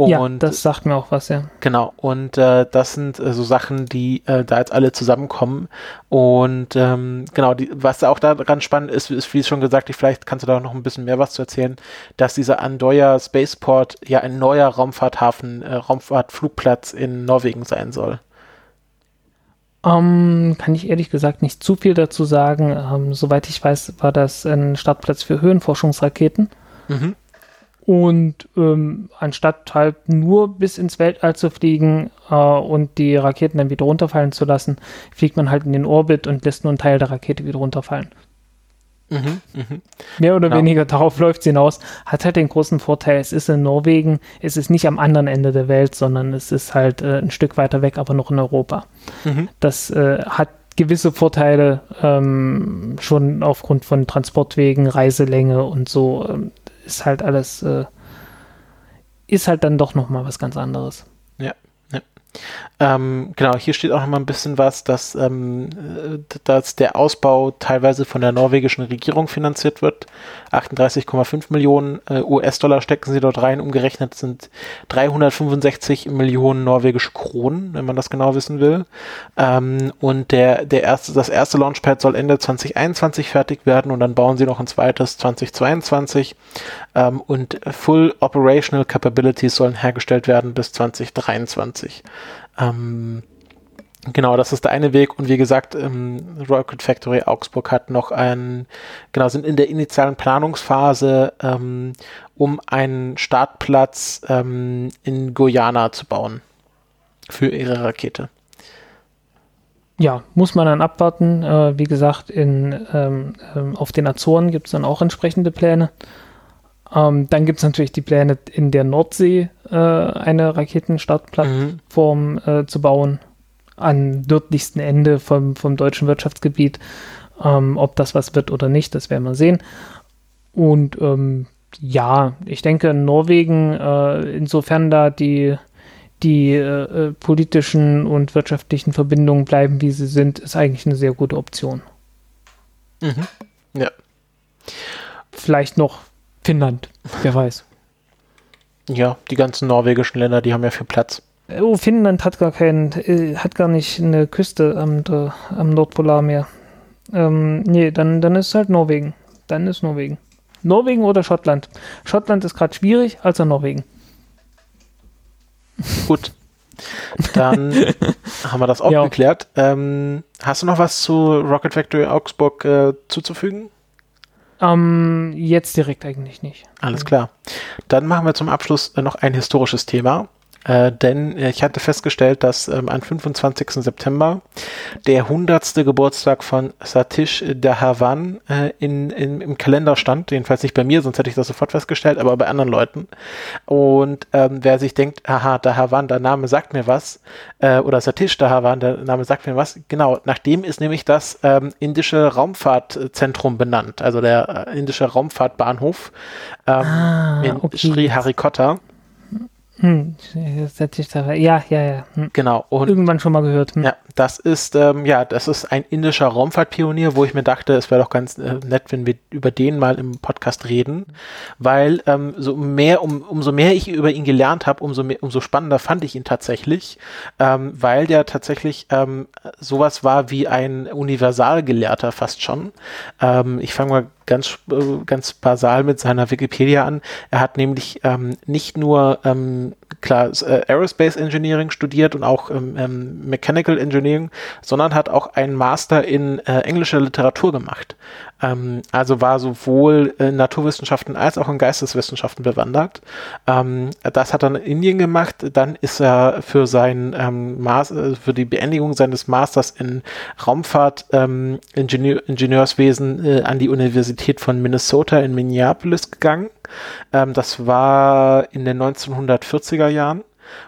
Ja, das sagt mir auch was, ja. Genau, und das sind so Sachen, die da jetzt alle zusammenkommen. Und was auch daran spannend ist, wie schon gesagt, vielleicht kannst du da noch ein bisschen mehr was zu erzählen, dass dieser Andøya Spaceport ja ein neuer Raumfahrtflugplatz in Norwegen sein soll. Kann ich ehrlich gesagt nicht zu viel dazu sagen. Soweit ich weiß, war das ein Startplatz für Höhenforschungsraketen. Mhm. Und anstatt halt nur bis ins Weltall zu fliegen und die Raketen dann wieder runterfallen zu lassen, fliegt man halt in den Orbit und lässt nur einen Teil der Rakete wieder runterfallen. Mhm, mh. Mehr oder weniger, darauf läuft es hinaus. Hat halt den großen Vorteil, es ist in Norwegen, es ist nicht am anderen Ende der Welt, sondern es ist halt ein Stück weiter weg, aber noch in Europa. Mhm. Das hat gewisse Vorteile schon aufgrund von Transportwegen, Reiselänge und so. Ist halt alles, ist halt dann doch nochmal was ganz anderes. Ja, ja. Genau, hier steht auch nochmal ein bisschen was, dass der Ausbau teilweise von der norwegischen Regierung finanziert wird. 38,5 Millionen US-Dollar stecken sie dort rein. Umgerechnet sind 365 Millionen norwegische Kronen, wenn man das genau wissen will. Und das erste Launchpad soll Ende 2021 fertig werden und dann bauen sie noch ein zweites 2022. Und Full Operational Capabilities sollen hergestellt werden bis 2023. Genau, das ist der eine Weg und wie gesagt, Rocket Factory Augsburg hat noch sind in der initialen Planungsphase, um einen Startplatz in Guyana zu bauen für ihre Rakete. Ja, muss man dann abwarten. Wie gesagt, auf den Azoren gibt es dann auch entsprechende Pläne. Dann gibt es natürlich die Pläne, in der Nordsee eine Raketenstartplattform zu bauen, am nördlichsten Ende vom deutschen Wirtschaftsgebiet. Ob das was wird oder nicht, das werden wir sehen. Und ich denke, Norwegen, insofern da die politischen und wirtschaftlichen Verbindungen bleiben, wie sie sind, ist eigentlich eine sehr gute Option. Mhm. Ja. Vielleicht noch Finnland, wer weiß. Ja, die ganzen norwegischen Länder, die haben ja viel Platz. Oh, Finnland hat gar nicht eine Küste am Nordpolarmeer. Nee, dann ist halt Norwegen. Dann ist Norwegen. Norwegen oder Schottland? Schottland ist gerade schwierig, also Norwegen. Gut. Dann haben wir das auch geklärt. Hast du noch was zu Rocket Factory Augsburg zuzufügen? Jetzt direkt eigentlich nicht. Alles klar. Dann machen wir zum Abschluss noch ein historisches Thema. Denn ich hatte festgestellt, dass am 25. September der 100. Geburtstag von Satish Dhawan im Kalender stand. Jedenfalls nicht bei mir, sonst hätte ich das sofort festgestellt, aber bei anderen Leuten. Und wer sich denkt, Dhawan, der Name sagt mir was, oder Satish Dhawan, der Name sagt mir was, genau, nach dem ist nämlich das indische Raumfahrtzentrum benannt, also der indische Raumfahrtbahnhof in Sriharikota. Ja. Hm. Genau. Und irgendwann schon mal gehört. Hm. Ja, das ist ein indischer Raumfahrtpionier, wo ich mir dachte, es wäre doch ganz nett, wenn wir über den mal im Podcast reden, weil umso mehr ich über ihn gelernt habe, umso spannender fand ich ihn tatsächlich, weil der tatsächlich sowas war wie ein Universalgelehrter fast schon. Ich fange mal ganz basal mit seiner Wikipedia an. Er hat nämlich nicht nur Aerospace Engineering studiert und auch Mechanical Engineering, sondern hat auch einen Master in englischer Literatur gemacht. Also war sowohl in Naturwissenschaften als auch in Geisteswissenschaften bewandert. Das hat er in Indien gemacht. Dann ist er für für die Beendigung seines Masters in Raumfahrt Ingenieurswesen an die Universität von Minnesota in Minneapolis gegangen. Das war in den 1940er Jahren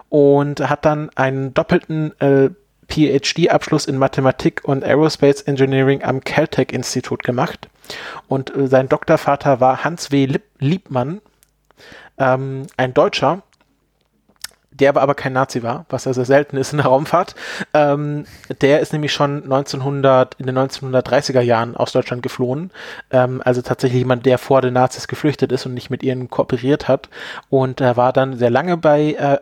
und hat dann einen doppelten PhD-Abschluss in Mathematik und Aerospace Engineering am Caltech-Institut gemacht. Und sein Doktorvater war Hans W. Liebmann, ein Deutscher, der aber kein Nazi war, was ja sehr selten ist in der Raumfahrt. Der ist nämlich schon in den 1930er Jahren aus Deutschland geflohen. Also tatsächlich jemand, der vor den Nazis geflüchtet ist und nicht mit ihnen kooperiert hat. Und er war dann sehr lange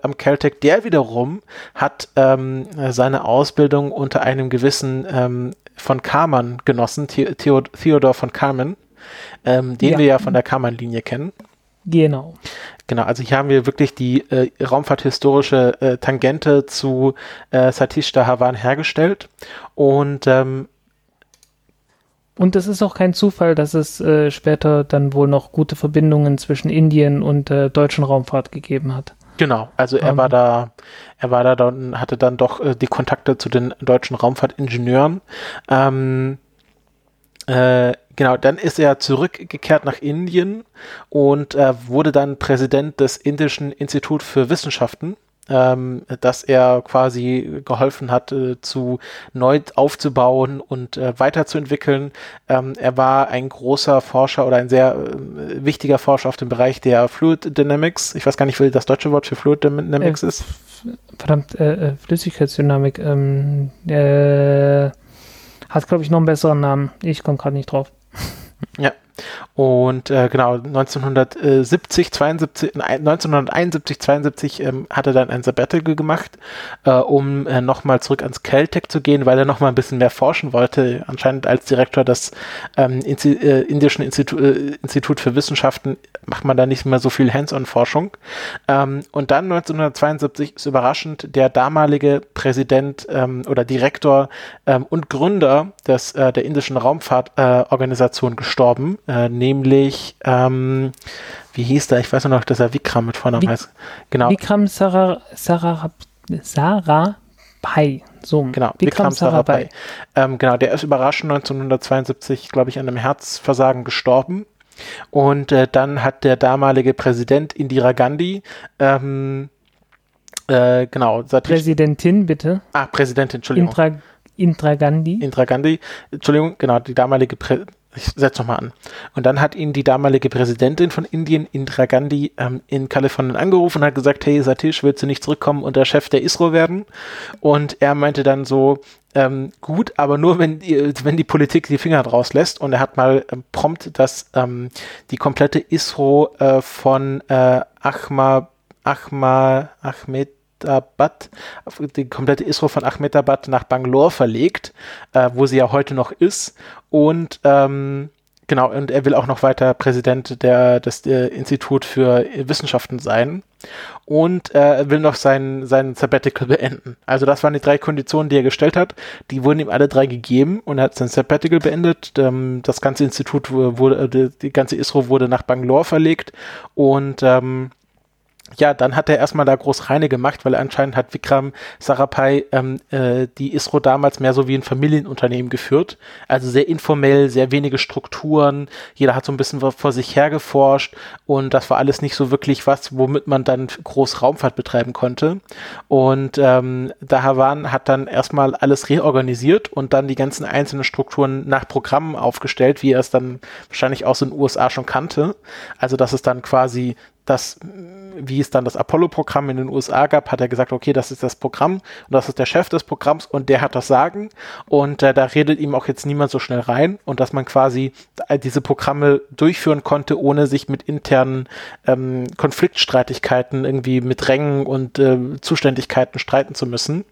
am Caltech. Der wiederum hat seine Ausbildung unter einem gewissen von Karman genossen, Theodor von Karman, den wir ja von der Karman-Linie kennen. Genau. Genau, also hier haben wir wirklich die raumfahrthistorische Tangente zu Satish Dhawan hergestellt. Und das ist auch kein Zufall, dass es später dann wohl noch gute Verbindungen zwischen Indien und deutschen Raumfahrt gegeben hat. Genau, also er war da und hatte dann doch die Kontakte zu den deutschen Raumfahrtingenieuren. Genau, dann ist er zurückgekehrt nach Indien und wurde dann Präsident des Indischen Instituts für Wissenschaften, dass er quasi geholfen hat, zu neu aufzubauen und weiterzuentwickeln. Er war ein großer Forscher oder ein sehr wichtiger Forscher auf dem Bereich der Fluid Dynamics. Ich weiß gar nicht, wie das deutsche Wort für Fluid Dynamics ist. Flüssigkeitsdynamik. Hat, glaube ich, noch einen besseren Namen. Ich komme gerade nicht drauf. Ja. Und genau, 1971, 72 hat er dann ein Sabbatical gemacht, um nochmal zurück ans Caltech zu gehen, weil er nochmal ein bisschen mehr forschen wollte, anscheinend als Direktor des Indischen Institut für Wissenschaften macht man da nicht mehr so viel Hands-on-Forschung. Und dann 1972 ist überraschend der damalige Präsident oder Direktor und Gründer des der indischen Raumfahrtorganisation gestorben, nämlich, wie hieß der? Ich weiß nur noch, dass er Vikram mit Vornamen heißt. Genau. Vikram Sarabhai. So, genau, Vikram Sarabhai. Genau, der ist überraschend 1972, glaube ich, an einem Herzversagen gestorben. Und dann hat der damalige Präsident Indira Gandhi genau. Präsidentin, bitte. Ah, Präsidentin, Entschuldigung. Indira Gandhi. Entschuldigung, genau, die damalige Ich setze nochmal an. Und dann hat ihn die damalige Präsidentin von Indien, Indira Gandhi, in Kalifornien angerufen und hat gesagt, hey Satish, willst du nicht zurückkommen und der Chef der ISRO werden? Und er meinte dann so, gut, aber nur, wenn die Politik die Finger draus lässt. Und er hat mal prompt, dass die komplette ISRO von Ahmedabad nach Bangalore verlegt, wo sie ja heute noch ist. Und genau, und er will auch noch weiter Präsident des Institut für Wissenschaften sein und will noch sein Sabbatical beenden. Also das waren die drei Konditionen, die er gestellt hat. Die wurden ihm alle drei gegeben und er hat sein Sabbatical beendet. Das ganze Institut die ganze ISRO wurde nach Bangalore verlegt und ja, dann hat er erstmal da groß Reine gemacht, weil anscheinend hat Vikram Sarabhai die ISRO damals mehr so wie ein Familienunternehmen geführt. Also sehr informell, sehr wenige Strukturen. Jeder hat so ein bisschen vor sich her geforscht und das war alles nicht so wirklich was, womit man dann groß Raumfahrt betreiben konnte. Und Dhawan hat dann erstmal alles reorganisiert und dann die ganzen einzelnen Strukturen nach Programmen aufgestellt, wie er es dann wahrscheinlich aus den USA schon kannte. Also dass es dann quasi wie es dann das Apollo-Programm in den USA gab, hat er gesagt, okay, das ist das Programm und das ist der Chef des Programms und der hat das Sagen und da redet ihm auch jetzt niemand so schnell rein und dass man quasi diese Programme durchführen konnte, ohne sich mit internen Konfliktstreitigkeiten irgendwie mit Rängen und Zuständigkeiten streiten zu müssen.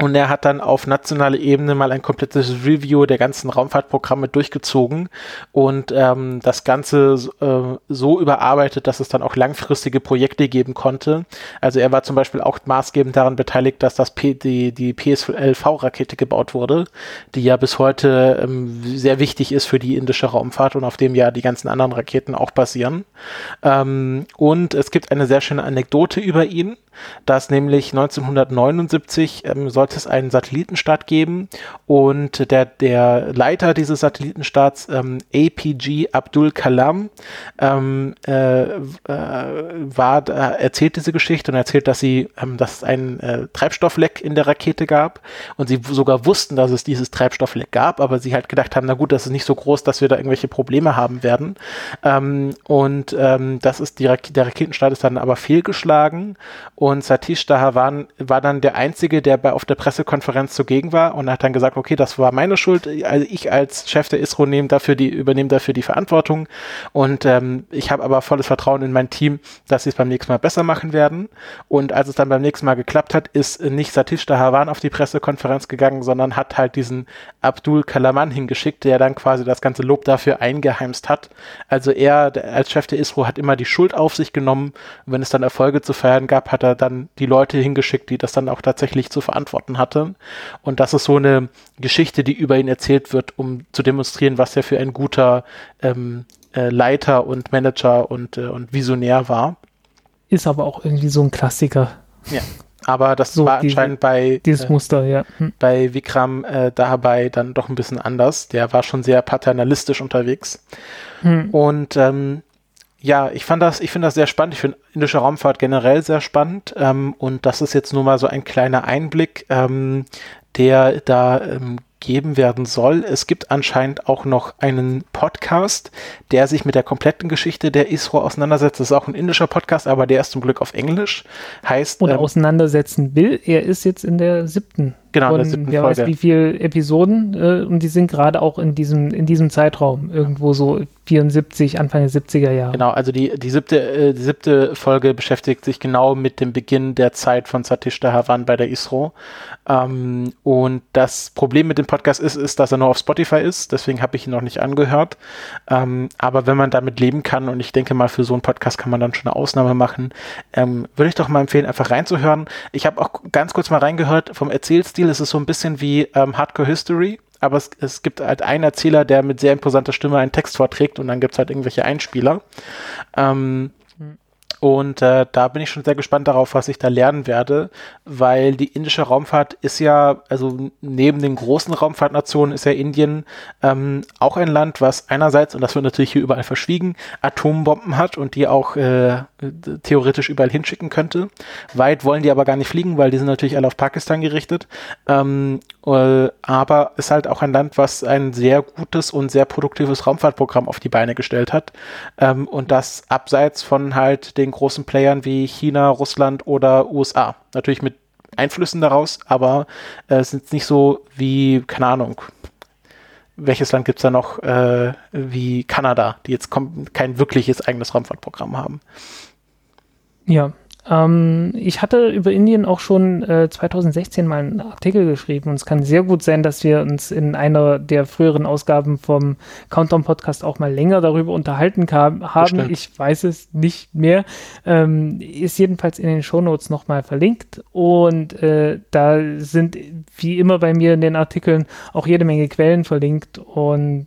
Und er hat dann auf nationaler Ebene mal ein komplettes Review der ganzen Raumfahrtprogramme durchgezogen und das Ganze so überarbeitet, dass es dann auch langfristige Projekte geben konnte. Also er war zum Beispiel auch maßgebend daran beteiligt, dass die PSLV-Rakete gebaut wurde, die ja bis heute sehr wichtig ist für die indische Raumfahrt und auf dem ja die ganzen anderen Raketen auch basieren. Und es gibt eine sehr schöne Anekdote über ihn, dass nämlich 1979 sollte es einen Satellitenstart geben und der Leiter dieses Satellitenstarts, APG Abdul Kalam, erzählt diese Geschichte und erzählt, dass es einen Treibstoffleck in der Rakete gab und sie sogar wussten, dass es dieses Treibstoffleck gab, aber sie halt gedacht haben, na gut, das ist nicht so groß, dass wir da irgendwelche Probleme haben werden. Das ist der Raketenstart ist dann aber fehlgeschlagen und Satish Dhawan war dann der Einzige, der auf der Pressekonferenz zugegen war und hat dann gesagt, okay, das war meine Schuld, also ich als Chef der ISRO übernehme dafür die Verantwortung und ich habe aber volles Vertrauen in mein Team, dass sie es beim nächsten Mal besser machen werden. Und als es dann beim nächsten Mal geklappt hat, ist nicht Satish Dhawan auf die Pressekonferenz gegangen, sondern hat halt diesen Abdul Kalaman hingeschickt, der dann quasi das ganze Lob dafür eingeheimst hat. Also er als Chef der ISRO hat immer die Schuld auf sich genommen. Und wenn es dann Erfolge zu feiern gab, hat er dann die Leute hingeschickt, die das dann auch tatsächlich zu verantworten hatten. Und das ist so eine Geschichte, die über ihn erzählt wird, um zu demonstrieren, was er für ein guter Leiter und Manager und Visionär war. Ist aber auch irgendwie so ein Klassiker. Ja, aber das so war anscheinend bei dieses Muster, ja. Bei Vikram dabei dann doch ein bisschen anders. Der war schon sehr paternalistisch unterwegs. Und ja, ich finde das sehr spannend. Ich finde indische Raumfahrt generell sehr spannend. Und das ist jetzt nur mal so ein kleiner Einblick, der da geben werden soll. Es gibt anscheinend auch noch einen Podcast, der sich mit der kompletten Geschichte der ISRO auseinandersetzt. Das ist auch ein indischer Podcast, aber der ist zum Glück auf Englisch. Heißt, oder auseinandersetzen will. Er ist jetzt in der 7. Genau, in der 7. Wer Folge. Weiß wie viele Episoden und die sind gerade auch in diesem Zeitraum irgendwo so 74, Anfang der 70er Jahre. Genau, also die siebte Folge beschäftigt sich genau mit dem Beginn der Zeit von Satish Dhawan bei der ISRO. Und das Problem mit dem Podcast ist, dass er nur auf Spotify ist, deswegen habe ich ihn noch nicht angehört. Aber wenn man damit leben kann, und ich denke mal, für so einen Podcast kann man dann schon eine Ausnahme machen, würde ich doch mal empfehlen, einfach reinzuhören. Ich habe auch ganz kurz mal reingehört, vom Erzählstil ist es so ein bisschen wie Hardcore History. Aber es gibt halt einen Erzähler, der mit sehr imposanter Stimme einen Text vorträgt und dann gibt es halt irgendwelche Einspieler. Und da bin ich schon sehr gespannt darauf, was ich da lernen werde, weil die indische Raumfahrt ist ja, also neben den großen Raumfahrtnationen ist ja Indien auch ein Land, was einerseits, und das wird natürlich hier überall verschwiegen, Atombomben hat und die auch theoretisch überall hinschicken könnte. Weit wollen die aber gar nicht fliegen, weil die sind natürlich alle auf Pakistan gerichtet. Aber ist halt auch ein Land, was ein sehr gutes und sehr produktives Raumfahrtprogramm auf die Beine gestellt hat. Und das abseits von halt den großen Playern wie China, Russland oder USA. Natürlich mit Einflüssen daraus, aber es ist nicht so wie, keine Ahnung, welches Land gibt es da noch wie Kanada, die jetzt kein wirkliches eigenes Raumfahrtprogramm haben. Ja, ich hatte über Indien auch schon 2016 mal einen Artikel geschrieben und es kann sehr gut sein, dass wir uns in einer der früheren Ausgaben vom Countdown-Podcast auch mal länger darüber unterhalten haben. Bestimmt. Ich weiß es nicht mehr. Ist jedenfalls in den Shownotes nochmal verlinkt und da sind wie immer bei mir in den Artikeln auch jede Menge Quellen verlinkt und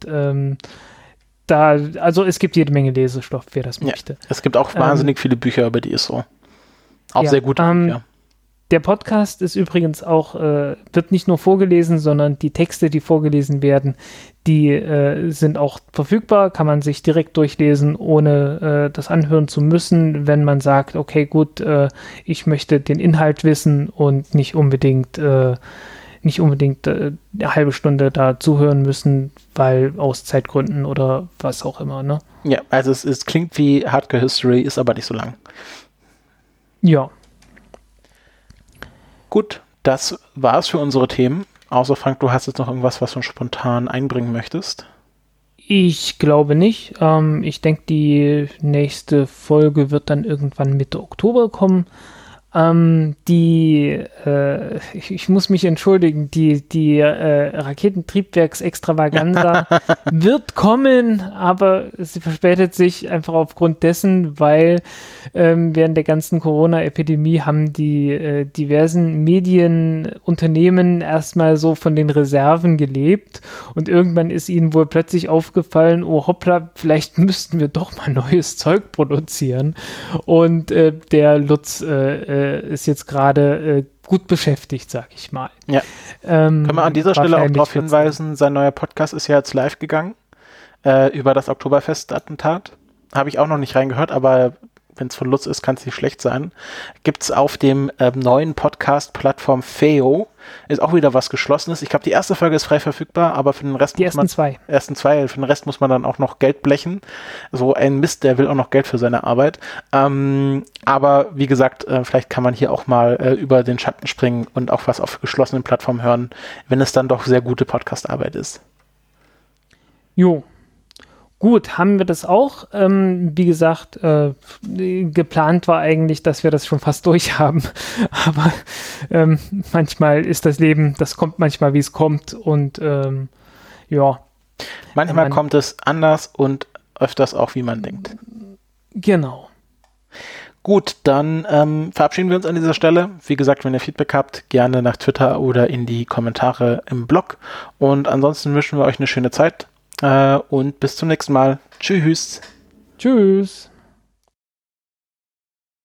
da, also es gibt jede Menge Lesestoff, wer das möchte. Ja, es gibt auch wahnsinnig viele Bücher über die ISRO. Auch ja, sehr gut. Ja. Der Podcast ist übrigens auch, wird nicht nur vorgelesen, sondern die Texte, die vorgelesen werden, die sind auch verfügbar, kann man sich direkt durchlesen, ohne das anhören zu müssen, wenn man sagt, okay, gut, ich möchte den Inhalt wissen und nicht unbedingt eine halbe Stunde da zuhören müssen, weil aus Zeitgründen oder was auch immer, ne? Ja, also es klingt wie Hardcore History, ist aber nicht so lang. Ja. Gut, das war's für unsere Themen. Außer Frank, du hast jetzt noch irgendwas, was du spontan einbringen möchtest? Ich glaube nicht. Ich denke, die nächste Folge wird dann irgendwann Mitte Oktober kommen. Ich muss mich entschuldigen, die Raketentriebwerksextravaganza wird kommen, aber sie verspätet sich einfach aufgrund dessen, weil während der ganzen Corona-Epidemie haben die diversen Medienunternehmen erstmal so von den Reserven gelebt und irgendwann ist ihnen wohl plötzlich aufgefallen, oh hoppla, vielleicht müssten wir doch mal neues Zeug produzieren und der Lutz ist jetzt gerade gut beschäftigt, sag ich mal. Ja. Können wir an dieser Stelle auch darauf hinweisen, sein neuer Podcast ist ja jetzt live gegangen über das Oktoberfest-Attentat. Habe ich auch noch nicht reingehört, aber wenn es von Lutz ist, kann es nicht schlecht sein, gibt es auf dem neuen Podcast-Plattform Feo, ist auch wieder was Geschlossenes. Ich glaube, die erste Folge ist frei verfügbar, aber für den Rest für den Rest muss man dann auch noch Geld blechen. So ein Mist, der will auch noch Geld für seine Arbeit. Aber wie gesagt, vielleicht kann man hier auch mal über den Schatten springen und auch was auf geschlossenen Plattformen hören, wenn es dann doch sehr gute Podcast-Arbeit ist. Jo. Gut, haben wir das auch. Wie gesagt, geplant war eigentlich, dass wir das schon fast durch haben. Aber manchmal ist das Leben, das kommt manchmal, wie es kommt. Und ja. Manchmal kommt es anders und öfters auch, wie man denkt. Genau. Gut, dann verabschieden wir uns an dieser Stelle. Wie gesagt, wenn ihr Feedback habt, gerne nach Twitter oder in die Kommentare im Blog. Und ansonsten wünschen wir euch eine schöne Zeit. Und bis zum nächsten Mal. Tschüss. Tschüss.